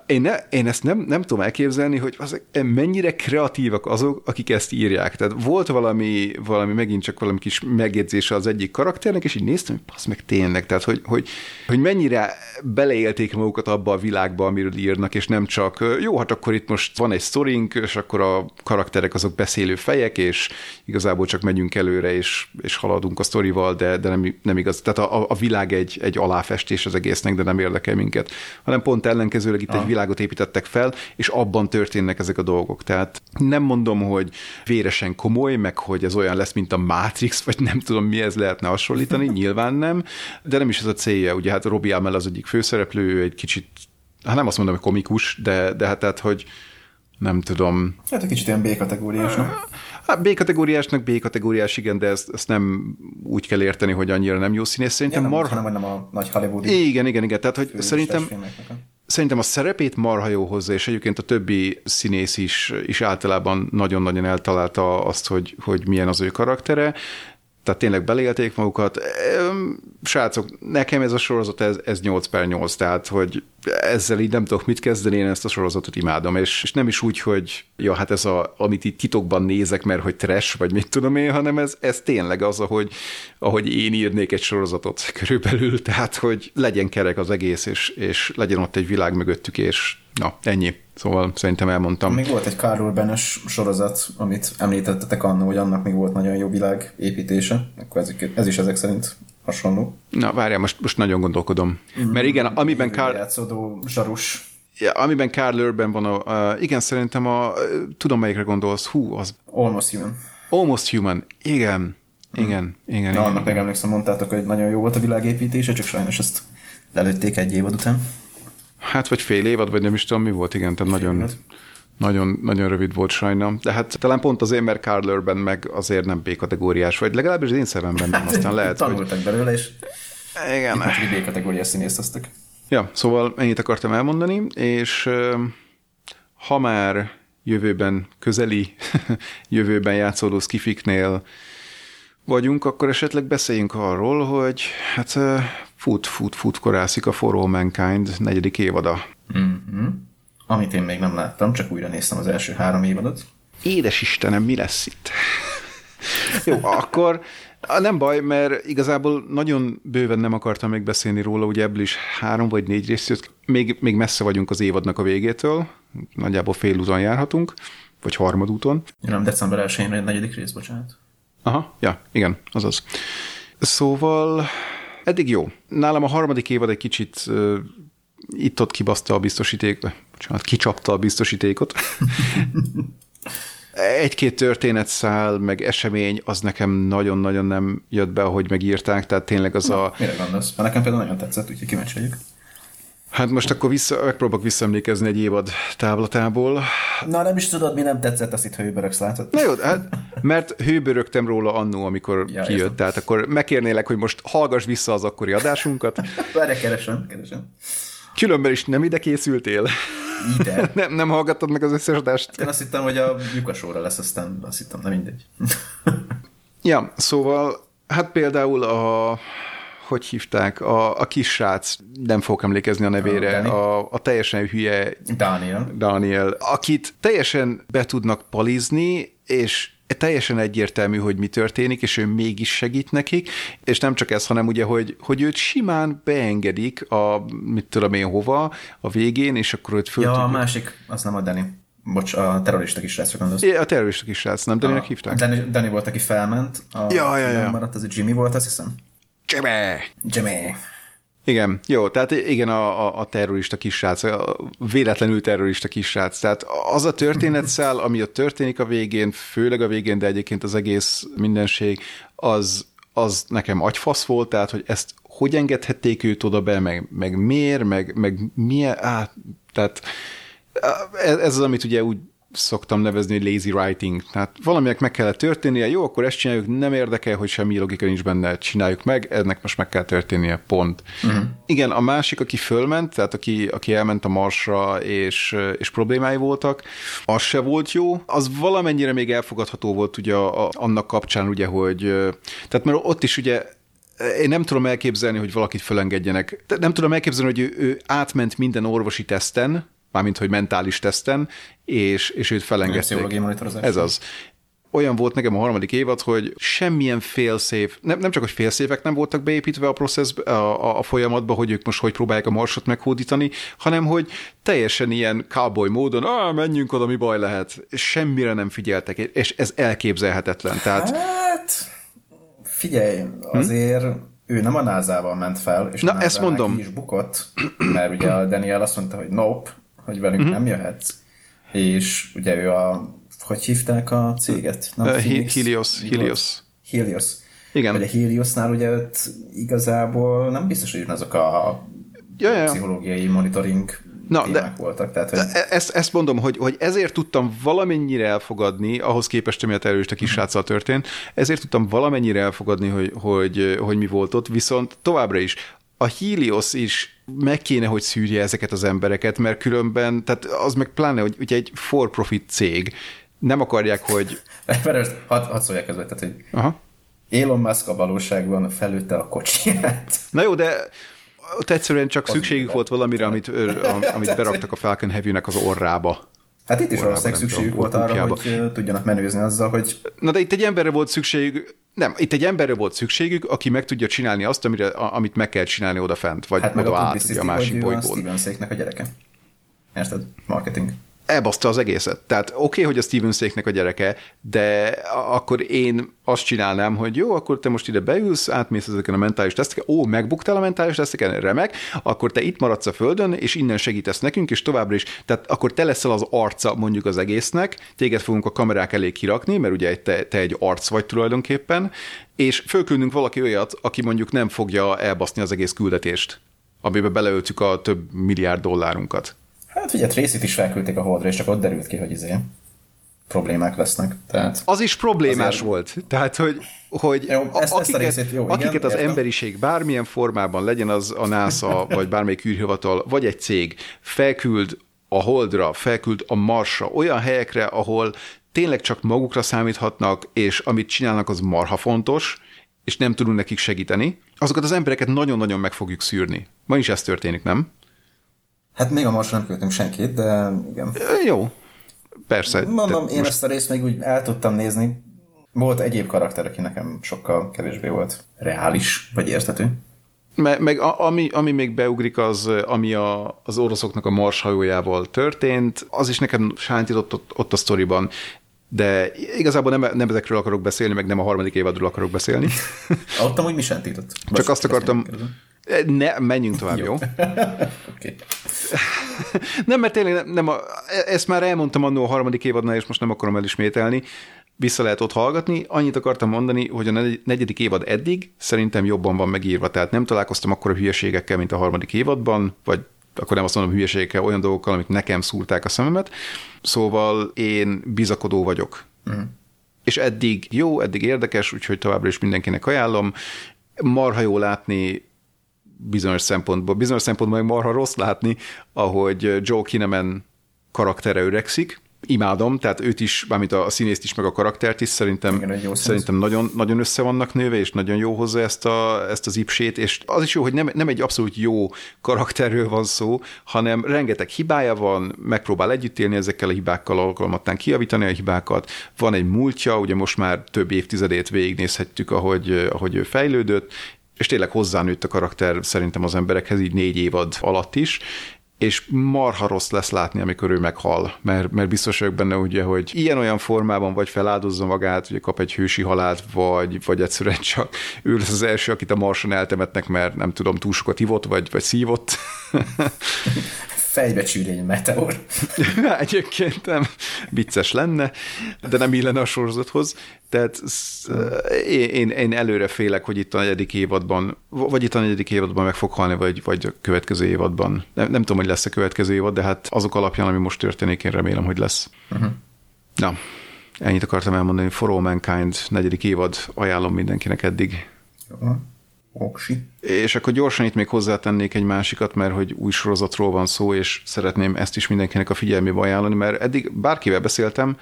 én, ne, én ezt nem, nem tudom elképzelni, hogy az, mennyire kreatívak azok, akik ezt írják. Tehát volt valami, valami megint csak valami kis megjegyzése az egyik karakternek, és így néztem, hogy passz meg tényleg, tehát hogy, hogy, hogy mennyire beleélték magukat abba a világba, amiről írnak, és nem csak jó, hát akkor itt most van egy sztorink, és akkor a karakterek azok beszélő fejek, és igazából csak megyünk előre, és, és haladunk a sztorival, de, de nem, nem igaz. Tehát a, a világ egy, egy aláfestés az egésznek, de nem érdekel minket. Hanem pont ellenkezőleg itt ah. egy világot építettek fel, és abban történnek ezek a dolgok. Tehát nem mondom, hogy véresen komoly, meg hogy ez olyan lesz, mint a Matrix, vagy nem tudom, mi ez lehetne hasonlítani, nyilván nem, de nem is ez a célja. Ugye hát Robbie Amell az egyik főszereplő, egy kicsit, hát nem azt mondom, hogy komikus, de, de hát tehát, hogy nem tudom. Hát egy kicsit ilyen B-kategóriásnak. Hát B-kategóriásnak, B-kategóriás, igen, de ezt, ezt nem úgy kell érteni, hogy annyira nem jó színész. Szerintem ja, nem marha... hanem, hanem a nagy hollywoodi. Igen, igen, igen. Tehát, hogy szerintem, szerintem a szerepét marha jó hozzá, és egyébként a többi színész is, is általában nagyon-nagyon eltalálta azt, hogy, hogy milyen az ő karaktere. Tehát tényleg beleélték magukat. Srácok, nekem ez a sorozat, ez, ez nyolc per nyolc, tehát hogy ezzel így nem tudok mit kezdeni, én ezt a sorozatot imádom, és, és nem is úgy, hogy ja, hát ez a, amit itt titokban nézek, mert hogy trash, vagy mit tudom én, hanem ez, ez tényleg az, ahogy, ahogy én írnék egy sorozatot körülbelül, tehát hogy legyen kerek az egész, és, és legyen ott egy világ mögöttük, és na, ennyi. Szóval szerintem elmondtam. Még volt egy Carl Urban-es sorozat, amit említettetek annó, hogy annak még volt nagyon jó világ építése, akkor ez, ez is ezek szerint hasonló. Na várjál, most, most nagyon gondolkodom. Mm. Mert igen, amiben Carl... játszódó zsarus. Ja, amiben Carl Urban van, a, a, igen, szerintem a... Tudom, melyikre gondolsz. Hú, az... Almost Human. Almost Human, igen. Igen, mm. igen. Na, igen. Annak meg emlékszem, mondtátok, hogy nagyon jó volt a világépítése, csak sajnos ezt lelőtték egy évad után. Hát vagy fél évad, vagy nem is tudom, mi volt, igen, tehát nagyon, nagyon, nagyon rövid volt sajnálom. De hát talán pont azért, mert Carl Urban meg azért nem B-kategóriás, vagy legalábbis az én szememben nem, aztán lehet, tanultak hogy... belőle, és igen. Itt B-kategóriás színészteztek. Ja, szóval ennyit akartam elmondani, és ha már jövőben közeli, jövőben játszódó skifiknél vagyunk, akkor esetleg beszéljünk arról, hogy hát... Fut, fut, fut korászik a For All Mankind negyedik évada. Mm-hmm. Amit én még nem láttam, csak újra néztem az első három évadot. Édes Istenem, mi lesz itt? Jó, akkor nem baj, mert igazából nagyon bőven nem akartam még beszélni róla, ugye ebből is három vagy négy rész jött. Még, még messze vagyunk az évadnak a végétől, nagyjából félúton járhatunk, vagy harmadúton. Ja, nem, december elsőjén a negyedik rész, bocsánat. Aha, ja, igen, azaz. Szóval... Eddig jó. Nálam a harmadik évad egy kicsit uh, itt-ott kibaszta a biztosítékot, bocsánat, kicsapta a biztosítékot. Egy-két történetszál, meg esemény, az nekem nagyon-nagyon nem jött be, ahogy megírták, tehát tényleg az na, a... Mire gondolsz? Mert nekem például nagyon tetszett, úgyhogy kíváncsi vagyok. Hát most akkor vissza, megpróbálok visszaemlékezni egy évad táblatából. Na, nem is tudod, mi nem tetszett, azt itt hőböröksz, látod? Na jó, hát, mert hőbörögtem róla annó, amikor ja, kijött, értem. Tehát akkor megkérnélek, hogy most hallgass vissza az akkori adásunkat. Várj, keresem, keresem. Különben is nem ide készültél? Ide? nem, nem hallgattad meg az összes adást? Hát én azt hittem, hogy a lyukasóra lesz, aztán azt hittem, nem mindegy. ja, szóval, hát például a... hogy hívták, a, a kis srác, nem fogok emlékezni a nevére, a, a teljesen hülye Daniel. Daniel, akit teljesen be tudnak palizni, és teljesen egyértelmű, hogy mi történik, és ő mégis segít nekik, és nem csak ez, hanem ugye, hogy, hogy őt simán beengedik a, mit tudom én hova, a végén, és akkor őt föl ja, tudjuk. A másik, azt nem a Dani. Bocs, a terrorista kisrácra gondolsz. Ja, a terrorista kisrác, nem Daninek hívták? Dani, Dani volt, aki felment, a ja, ja, ja. maradt, az a Jimmy volt, azt hiszem. Jimmy! Jimmy! Igen, jó, tehát igen, a, a, a terrorista kissrác, a véletlenül terrorista kissrác, tehát az a történetszál, ami ott történik a végén, főleg a végén, de egyébként az egész mindenség, az, az nekem agyfasz volt, tehát hogy ezt hogy engedhették őt oda be, meg, meg miért, meg, meg milyen, á, tehát ez, ez az, amit ugye úgy szoktam nevezni, hogy lazy writing. Tehát valaminek meg kellett történnie, jó, akkor ezt csináljuk, nem érdekel, hogy semmi logika nincs benne, csináljuk meg, ennek most meg kell történnie, pont. Uh-huh. Igen, a másik, aki fölment, tehát aki, aki elment a Marsra, és, és problémái voltak, az se volt jó. Az valamennyire még elfogadható volt ugye a, a, annak kapcsán, ugye, hogy tehát mert ott is ugye én nem tudom elképzelni, hogy valakit fölengedjenek. Nem tudom elképzelni, hogy ő, ő átment minden orvosi teszten, mármint, hogy mentális teszten, és, és őt felengedték. Ez az. Olyan volt nekem a harmadik évad, hogy semmilyen félszép, nem, nem csak, hogy félszépek nem voltak beépítve a, process, a, a, a folyamatba, hogy ők most hogy próbálják a Marsot meghódítani, hanem, hogy teljesen ilyen cowboy módon, ah, menjünk oda, mi baj lehet. Semmire nem figyeltek, és ez elképzelhetetlen. Tehát... Hát, figyelj, azért... Hm? Ő nem a nászával ment fel, és na, ezt mondom. Ki is bukott, mert ugye a Daniel azt mondta, hogy nope, hogy velünk mm-hmm. nem jöhetsz. És ugye ő a... Hogy hívták a céget? Nem, uh, Phoenix, Helios. Helios. Helios. Igen. Ugye Heliosnál ugye igazából nem biztos, hogy azok a ja, ja. pszichológiai monitoring na, témák de, voltak. Tehát, hogy... de ezt, ezt mondom, hogy, hogy ezért tudtam valamennyire elfogadni, ahhoz képest, ami a terrorista kisráccal történt, ezért tudtam valamennyire elfogadni, hogy, hogy, hogy mi volt ott, viszont továbbra is a Helios is meg kéne, hogy szűrje ezeket az embereket, mert különben, tehát az meg pláne, hogy ugye egy for-profit cég, nem akarják, hogy... hadd had szólják közben, tehát, hogy aha. Elon Musk a valóságban felütte a kocsiját. Na jó, de... Ott egyszerűen csak szükségük volt valamire, amit, amit beraktak a Falcon Heavy-nek az orrába. Hát itt is valószínűleg szükségük volt arra, kukjába. Hogy tudjanak menőzni azzal, hogy... Na de itt egy emberre volt szükségük, nem, itt egy emberre volt szükségük, aki meg tudja csinálni azt, amire, amit meg kell csinálni odafent, vagy hát oda át, ugye a másik bolygón. Hát meg a Steven Széknek a gyereke. Érted? Marketing. Elbaszta az egészet. Tehát oké, okay, hogy a Steven Széknek a gyereke, de akkor én azt csinálnám, hogy jó, akkor te most ide beülsz, átmész ezeken a mentális teszteken, ó, megbuktál a mentális teszteken, remek, akkor te itt maradsz a földön, és innen segítesz nekünk, és továbbra is, tehát akkor te leszel az arca mondjuk az egésznek, téged fogunk a kamerák elé kirakni, mert ugye te, te egy arc vagy tulajdonképpen, és fölküldünk valaki olyat, aki mondjuk nem fogja elbaszni az egész küldetést, amiben beleöltük a több milliárd dollárunkat. Hát ugye Tracy-t is felküldték a Holdra, és csak ott derült ki, hogy izé problémák lesznek. Tehát az is problémás azért... volt. Tehát, hogy, hogy jó, ezt, akiket, ezt a részét, jó, akiket igen, az értem. Emberiség bármilyen formában, legyen az a NASA, vagy bármelyik űrhivatal, vagy egy cég, felküld a Holdra, felküld a Marsra, olyan helyekre, ahol tényleg csak magukra számíthatnak, és amit csinálnak, az marha fontos, és nem tudunk nekik segíteni, azokat az embereket nagyon-nagyon meg fogjuk szűrni. Ma is ez történik, nem? Hát még a Marsra nem küldtünk senkit, de igen. Jó, persze. Mondom, én most... ezt a részt még úgy el tudtam nézni. Volt egyéb karakter, aki nekem sokkal kevésbé volt reális, vagy érthető. Meg, meg a, ami, ami még beugrik, az, ami a, az oroszoknak a Mars hajójával történt, az is nekem sántított ott, ott a sztoriban. De igazából nem, nem ezekről akarok beszélni, meg nem a harmadik évadról akarok beszélni. Ott amúgy mi sántított. Csak Bas, azt akartam... Kérdezem. Ne, menjünk tovább, jó? jó? Okay. Nem, mert tényleg nem, nem a, ezt már elmondtam annól a harmadik évadnál, és most nem akarom elismételni. Vissza lehet ott hallgatni. Annyit akartam mondani, hogy a negyedik évad eddig szerintem jobban van megírva, tehát nem találkoztam akkora hülyeségekkel, mint a harmadik évadban, vagy akkor nem azt mondom hülyeségekkel, olyan dolgokkal, amik nekem szúrták a szememet. Szóval én bizakodó vagyok. Mm. És eddig jó, eddig érdekes, úgyhogy továbbra is mindenkinek ajánlom. Marha jó látni bizonyos szempontból. Bizonyos szempontból meg marha rossz látni, ahogy Joel Kinnaman karaktere öregszik. Imádom, tehát őt is, mármint a színészt is, meg a karaktert is, szerintem, igen, szerintem nagyon, nagyon össze vannak nőve, és nagyon jó hozzá ezt, a, ezt az ipsét, és az is jó, hogy nem, nem egy abszolút jó karakterről van szó, hanem rengeteg hibája van, megpróbál együtt élni ezekkel a hibákkal, alkalmattán kijavítani a hibákat, van egy múltja, ugye most már több évtizedét végignézhettük, ahogy, ahogy ő fejlődött, és tényleg hozzánőtt a karakter szerintem az emberekhez, így négy évad alatt is, és marha rossz lesz látni, amikor ő meghal, mert, mert biztos vagyok benne, ugye, hogy ilyen-olyan formában vagy feláldozza magát, ugye kap egy hősi halált, vagy, vagy egyszerűen csak ő lesz az első, akit a Marson eltemetnek, mert nem tudom, túl sokat hívott, vagy, vagy szívott. Fejbe csűrény meteor. Egyébként nem, vicces lenne, de nem illene a sorozathoz. Tehát én, én előre félek, hogy itt a negyedik évadban, vagy itt a negyedik évadban meg fog halni, vagy, vagy a következő évadban. Nem, nem tudom, hogy lesz a következő évad, de hát azok alapján, ami most történik, én remélem, hogy lesz. Uh-huh. Na, ennyit akartam elmondani. For All Mankind negyedik évad, ajánlom mindenkinek eddig. Jó. Oksi. És akkor gyorsan itt még hozzátennék egy másikat, mert hogy új sorozatról van szó, és szeretném ezt is mindenkinek a figyelmébe ajánlani, mert eddig bárkivel beszéltem,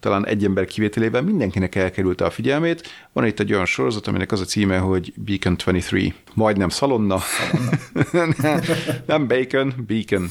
talán egy ember kivételével mindenkinek elkerülte a figyelmét. Van itt egy olyan sorozat, aminek az a címe, hogy Beacon huszonhárom. Majdnem szalonna. szalonna. nem, nem Bacon, Beacon.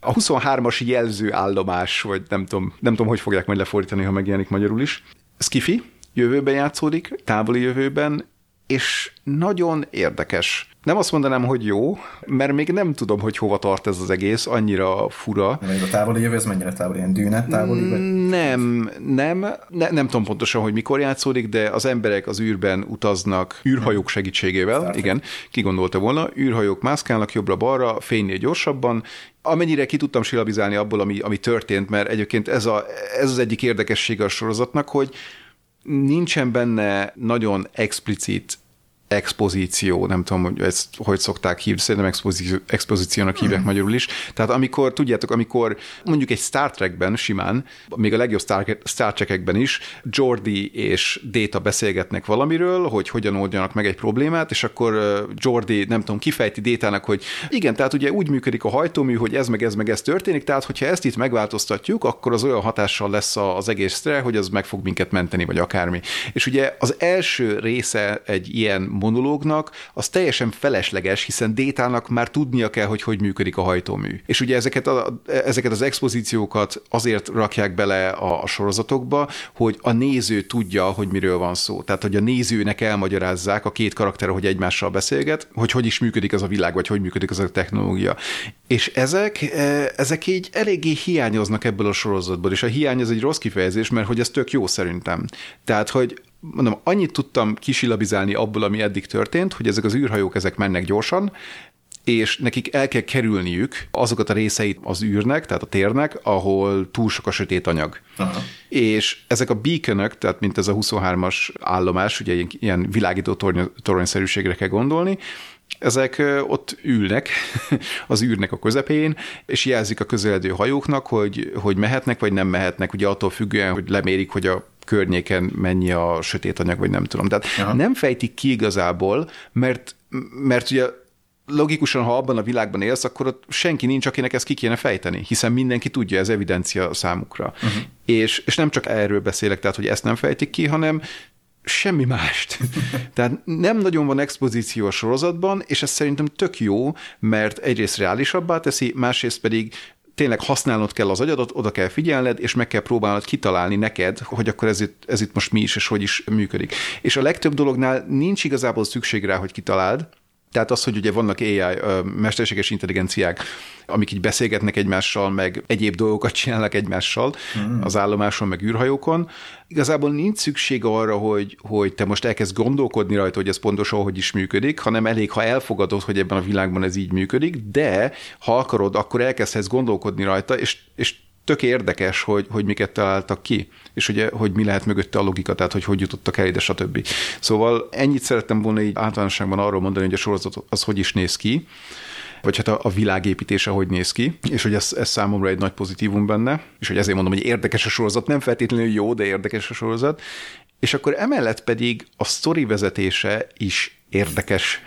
A huszonhármas jelzőállomás, vagy nem tudom, nem tudom, hogy fogják majd lefordítani, ha megjelenik magyarul is. Sci-fi, jövőben játszódik, távoli jövőben, és nagyon érdekes. Nem azt mondanám, hogy jó, mert még nem tudom, hogy hova tart ez az egész, annyira fura. De még a távoli jövő, ez mennyire távoli, ilyen dűnet távoli? Vagy? Nem, nem, ne, nem tudom pontosan, hogy mikor játszódik, de az emberek az űrben utaznak űrhajók segítségével, Szárfék. Igen, ki gondolta volna, űrhajók mászkálnak jobbra-balra, fénynél gyorsabban, amennyire ki tudtam silabizálni abból, ami, ami történt, mert egyébként ez, a, ez az egyik érdekessége a sorozatnak, hogy nincsen benne nagyon explicit expozíció, nem tudom, hogy ezt hogy szokták hívni, szerintem expozíció, expozíciónak hívják mm. magyarul is. Tehát amikor, tudjátok, amikor mondjuk egy Star Trekben simán, még a legjobb Star, Star Trekekben is, Geordi és Data beszélgetnek valamiről, hogy hogyan oldjanak meg egy problémát, és akkor Geordi, nem tudom, kifejti Datának, hogy igen, tehát ugye úgy működik a hajtómű, hogy ez meg ez meg ez történik, tehát hogyha ezt itt megváltoztatjuk, akkor az olyan hatással lesz az egészre, hogy az meg fog minket menteni, vagy akármi. És ugye az első része egy ilyen monológnak, az teljesen felesleges, hiszen Détának már tudnia kell, hogy hogy működik a hajtómű. És ugye ezeket, a, ezeket az expozíciókat azért rakják bele a, a sorozatokba, hogy a néző tudja, hogy miről van szó. Tehát, hogy a nézőnek elmagyarázzák a két karakter, hogy egymással beszélget, hogy hogy is működik az a világ, vagy hogy működik az a technológia. És ezek, ezek így eléggé hiányoznak ebből a sorozatból, és a hiány az egy rossz kifejezés, mert hogy ez tök jó szerintem. Tehát, hogy mondom, annyit tudtam kisilabizálni abból, ami eddig történt, hogy ezek az űrhajók ezek mennek gyorsan, és nekik el kell kerülniük azokat a részeit az űrnek, tehát a térnek, ahol túl sok a sötét anyag. Aha. És ezek a beaconök, tehát mint ez a huszonhármas állomás, ugye ilyen, ilyen világító torony, toronyszerűségre kell gondolni, ezek ott ülnek az űrnek a közepén, és jelzik a közeledő hajóknak, hogy, hogy mehetnek, vagy nem mehetnek, ugye attól függően, hogy lemérik, hogy a környéken mennyi a sötét anyag, vagy nem tudom. Tehát aha. nem fejtik ki igazából, mert, mert ugye logikusan, ha abban a világban élsz, akkor ott senki nincs, akinek ezt ki kéne fejteni, hiszen mindenki tudja, ez evidencia számukra. Uh-huh. És, és nem csak erről beszélek, tehát, hogy ezt nem fejtik ki, hanem semmi mást. Tehát nem nagyon van expozíció a sorozatban, és ez szerintem tök jó, mert egyrészt reálisabbá teszi, másrészt pedig tényleg használnod kell az agyadat, oda kell figyelned, és meg kell próbálnod kitalálni neked, hogy akkor ez itt, ez itt most mi is, és hogy is működik. És a legtöbb dolognál nincs igazából szükség rá, hogy kitaláld. Tehát az, hogy ugye vannak á i, mesterséges intelligenciák, amik így beszélgetnek egymással, meg egyéb dolgokat csinálnak egymással mm. az állomáson, meg űrhajókon. Igazából nincs szükség arra, hogy, hogy te most elkezd gondolkodni rajta, hogy ez pontosan hogy is működik, hanem elég, ha elfogadod, hogy ebben a világban ez így működik, de ha akarod, akkor elkezdhetsz gondolkodni rajta, és, és tök érdekes, hogy, hogy miket találtak ki, és ugye, hogy mi lehet mögötte a logika, tehát hogy hogy jutottak el ide, stb. Szóval ennyit szerettem volna így általánosságban arról mondani, hogy a sorozat az hogy is néz ki, vagy hát a, a világépítése hogy néz ki, és hogy ez, ez számomra egy nagy pozitívum benne, és hogy ezért mondom, hogy érdekes a sorozat, nem feltétlenül jó, de érdekes a sorozat, és akkor emellett pedig a sztori vezetése is érdekes.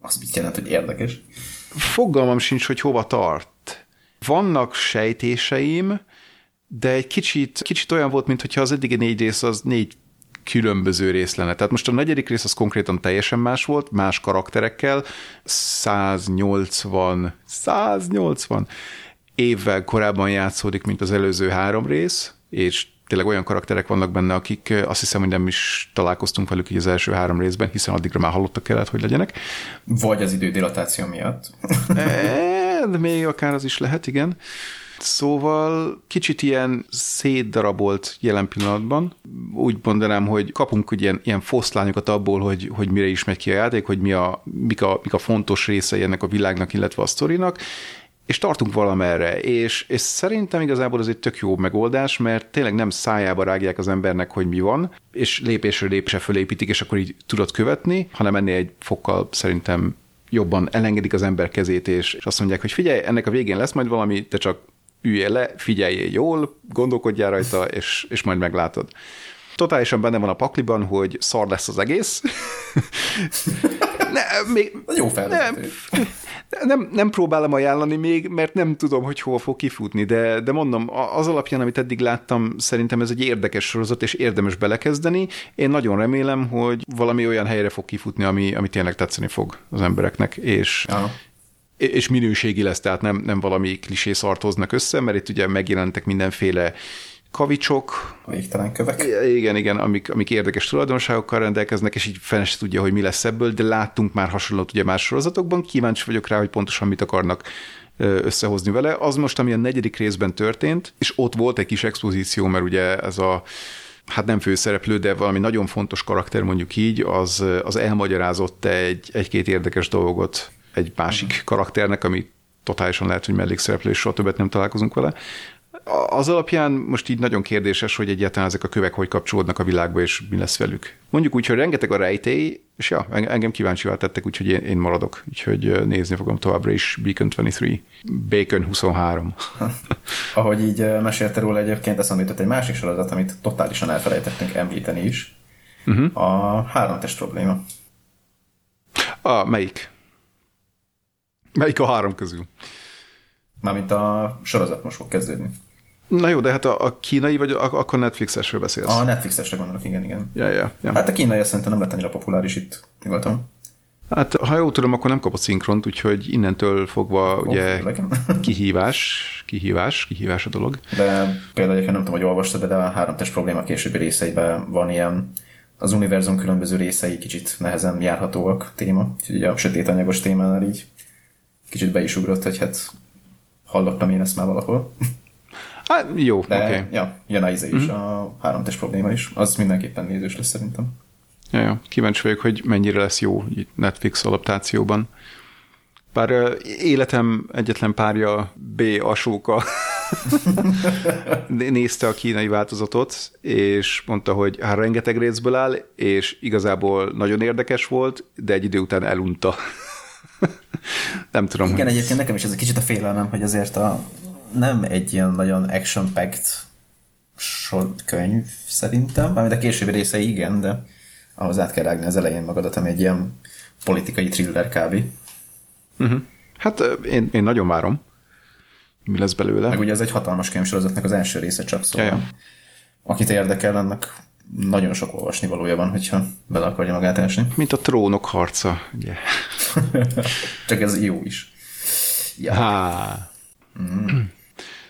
Azt mit jelent, hogy érdekes? Fogalmam sincs, hogy hova tart. Vannak sejtéseim, de egy kicsit, kicsit olyan volt, mintha az eddigi négy rész az négy különböző rész lenne. Tehát most a negyedik rész az konkrétan teljesen más volt, más karakterekkel, száznyolcvan évvel korábban játszódik, mint az előző három rész, és tényleg olyan karakterek vannak benne, akik azt hiszem, hogy nem is találkoztunk velük így az első három részben, hiszen addigra már hallottak kellett, hogy legyenek. Vagy az idődilatáció miatt. E, de még akár az is lehet, igen. Szóval kicsit ilyen szétdarabolt jelen pillanatban. Úgy mondanám, hogy kapunk ilyen, ilyen foszlányokat abból, hogy, hogy mire is megy ki a játék, hogy mi a, mik, a, mik a fontos részei ennek a világnak, illetve a sztorinak, és tartunk valamerre, és, és szerintem igazából ez egy tök jó megoldás, mert tényleg nem szájába rágják az embernek, hogy mi van, és lépésről lépésre fölépítik, és akkor így tudod követni, hanem ennél egy fokkal szerintem jobban elengedik az ember kezét, és, és azt mondják, hogy figyelj, ennek a végén lesz majd valami, te csak üljél le, figyeljél jól, gondolkodjál rajta, és, és majd meglátod. Totálisan benne van a pakliban, hogy szar lesz az egész. ne, még, jó felvezető. Nem, nem, nem próbálom ajánlani még, mert nem tudom, hogy hol fog kifutni, de, de mondom, az alapján, amit eddig láttam, szerintem ez egy érdekes sorozat, és érdemes belekezdeni. Én nagyon remélem, hogy valami olyan helyre fog kifutni, ami, ami tényleg tetszeni fog az embereknek, és... Aha. és minőségi lesz, tehát nem, nem valami klisé szart hoznak össze, mert itt ugye megjelentek mindenféle kavicsok. Végtelen kövek. Igen, igen, amik, amik érdekes tulajdonságokkal rendelkeznek, és így fel se tudja, hogy mi lesz ebből, de láttunk már hasonlót ugye más sorozatokban, kíváncsi vagyok rá, hogy pontosan mit akarnak összehozni vele. Az most, ami a negyedik részben történt, és ott volt egy kis expozíció, mert ugye ez a hát nem főszereplő, de valami nagyon fontos karakter, mondjuk így, az, az elmagyarázott egy, egy-két érdekes dolgot egy másik uh-huh. karakternek, ami totálisan lehet, hogy mellékszereplő, és soha többet nem találkozunk vele. Az alapján most így nagyon kérdéses, hogy egyáltalán ezek a kövek hogy kapcsolódnak a világba, és mi lesz velük. Mondjuk úgy, hogy rengeteg a rejtély, és ja, engem kíváncsivá tettek, úgyhogy én, én maradok. Úgyhogy nézni fogom továbbra is Beacon huszonhárom. Beacon huszonhárom. Ahogy így mesélte róla egyébként, eszembe jutott egy másik sorozat, amit totálisan elfelejtettünk említeni is. Uh-huh. A háromtest probléma. A, melyik? Melyik a három közül? Mármint a sorozat most fog kezdődni. Na jó, de hát a, a kínai, vagy a, akkor Netflixesről beszélsz? A Netflixesre gondolok, igen, igen. Ja, ja, ja. Hát a kínai azt szerintem nem lett annyira populáris itt, nyugodtan. Hát ha jól tudom, akkor nem kapott szinkront, úgyhogy innentől fogva oh, ugye kihívás, kihívás, kihívás a dolog. De például egyébként nem tudom, hogy olvastad, de a háromtest probléma későbbi részeiben van ilyen, az univerzum különböző részei kicsit nehezen járhatóak téma, úgyhogy a sötét anyagos témánál így kicsit be is ugrott, hogy hát hallottam én ezt már valahol. Hát jó, oké. Okay. Ja, jön a izé is, mm-hmm. a háromtest probléma is. Az mindenképpen nézős lesz szerintem. Ja, ja. Kíváncsi vagyok, hogy mennyire lesz jó Netflix adaptációban. Bár uh, életem egyetlen párja B. Asóka nézte a kínai változatot, és mondta, hogy hát rengeteg részből áll, és igazából nagyon érdekes volt, de egy idő után elunta. Nem tudom. Igen, hogy... egyébként nekem is ez egy kicsit a félelmem, hogy azért a nem egy ilyen nagyon action-packed könyv szerintem, mármint a későbbi részei igen, de ahhoz át kell rágni az elején magadat, ami egy ilyen politikai thriller kávé. Uh-huh. Hát én, én nagyon várom, mi lesz belőle. Meg ugye ez egy hatalmas könyvsorozatnak az első része csak szóval. Ja, ja. Akit érdekel, annak nagyon sok olvasni valójában, hogyha bele akarja magát esni. Mint a trónok harca, ugye. Csak ez jó is. Ja. Mm.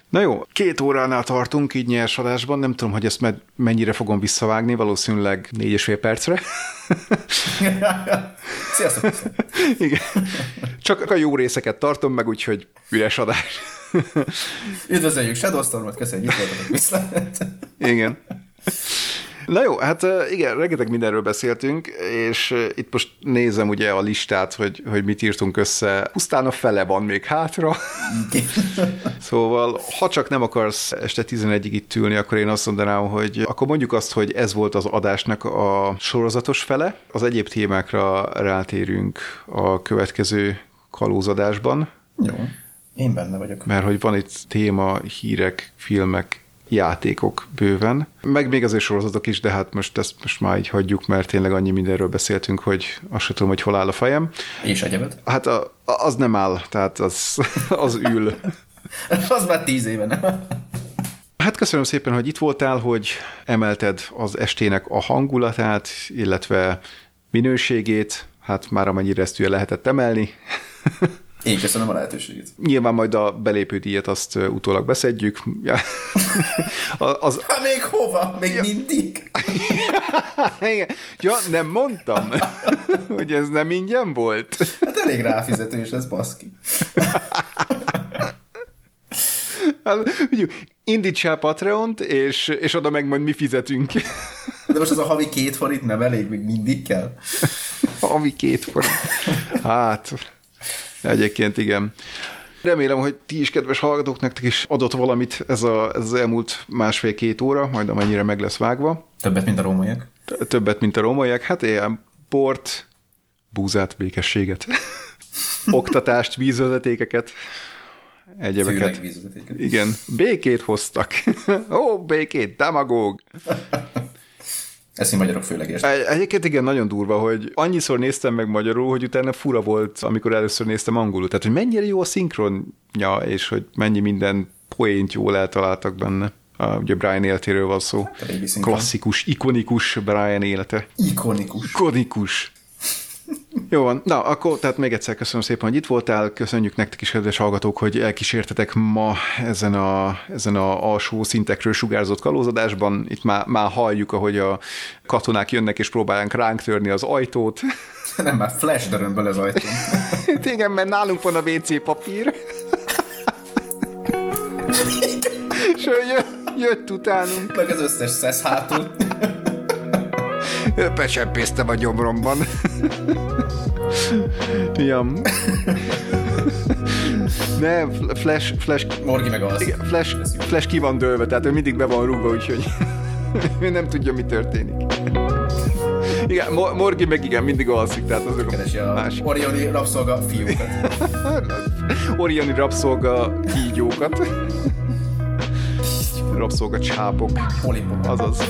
Na jó, két óránál tartunk így nyers adásban, nem tudom, hogy ezt med- mennyire fogom visszavágni, valószínűleg négy és fél percre. Sziasztok! Igen. Csak a jó részeket tartom meg, úgyhogy üres adás. Üdvözöljük ShadowStormot, köszönjük, hogy itt voltatok vissza. Igen. Na jó, hát igen, rengeteg mindenről beszéltünk, és itt most nézem ugye a listát, hogy, hogy mit írtunk össze. Pusztán a fele van még hátra. Szóval, ha csak nem akarsz este tizenegyig itt ülni, akkor én azt mondanám, hogy akkor mondjuk azt, hogy ez volt az adásnak a sorozatos fele. Az egyéb témákra rátérünk a következő kalózadásban. Jó, én benne vagyok. Mert hogy van itt téma, hírek, filmek, játékok bőven. Meg még azért sorozatok is, de hát most ezt most már így hagyjuk, mert tényleg annyi mindenről beszéltünk, hogy azt sem tudom, hogy hol áll a fejem. És egyébként? Hát a, az nem áll, tehát az, az ül. Az már tíz éve nem. Hát köszönöm szépen, hogy itt voltál, hogy emelted az estének a hangulatát, illetve minőségét, hát már amennyire ezt lehetett emelni. Én köszönöm a lehetőséget. Nyilván majd a belépő díjat azt utólag beszedjük. Az... Ha még hova? Még ja. mindig? Ja, nem mondtam, hogy ez nem ingyen volt. Hát elég ráfizető, és ez baszki. Hát, indítsál Patreont, és, és oda meg majd mi fizetünk. De most az a havi két forint nem elég, még mindig kell. Havi két forint. Hát, egyébként igen. Remélem, hogy ti is, kedves hallgatók, nektek is adott valamit ez, a, ez az elmúlt másfél-két óra, majd amennyire meg lesz vágva. Többet, mint a rómaiak. Többet, mint a rómaiak. Hát ilyen port, búzát, békességet, oktatást, vízvezetékeket, egyebeket. Igen, békét hoztak. Ó, békét, demagóg! Ezt én magyarok főleg értem. Egyébként igen, nagyon durva, hogy annyiszor néztem meg magyarul, hogy utána fura volt, amikor először néztem angolul. Tehát, hogy mennyire jó a szinkronja, és hogy mennyi minden poént jól eltaláltak benne. A, ugye Brian életéről van szó. Klasszikus, ikonikus Brian élete. Ikonikus. Ikonikus. Jó van, na akkor tehát még egyszer köszönöm szépen, hogy itt voltál, köszönjük nektek is, kedves hallgatók, hogy elkísértetek ma ezen a, ezen a alsó szintekről sugárzott kalózadásban, itt már, már halljuk, ahogy a katonák jönnek és próbálják ránk törni az ajtót. Nem, már Flash dörömböl az ajtón. Igen, mert nálunk van a vé cé papír. És jött, jött utánunk. Meg az összes szesz hátul. Becsempésztem a gyomromban. Jam. Ne, Flash... Flash Morgi meg az. Igen, flash, flash ki van dőlve, tehát ő mindig be van rúgva, úgyhogy ő nem tudja, mi történik. Igen, Morgi meg igen, mindig alszik, tehát azok keresi a másik. Orioni rabszolga fiúkat. Orioni rabszolga kígyókat. Rabszolga csápok. Polipok. Azaz.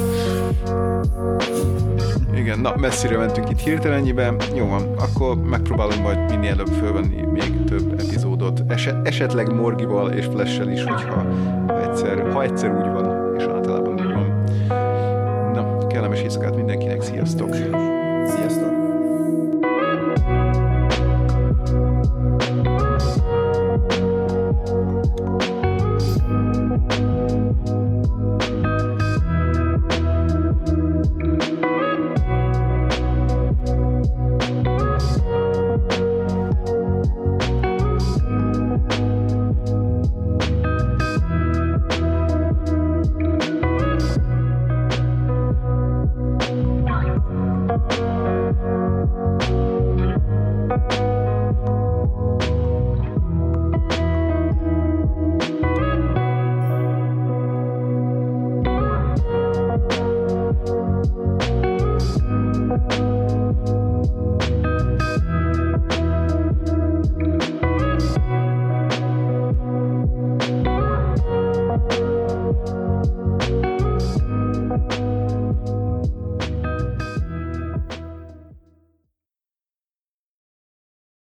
Igen, na, messzire mentünk itt hirtelennyiben. Jó van, akkor megpróbálom majd minél előbb fölvenni még több epizódot. Eset, esetleg Morgival és Flash-sel is, hogyha egyszer, ha egyszer úgy van, és általában úgy van. Na, kellemes éjszakát mindenkinek, sziasztok! Sziasztok!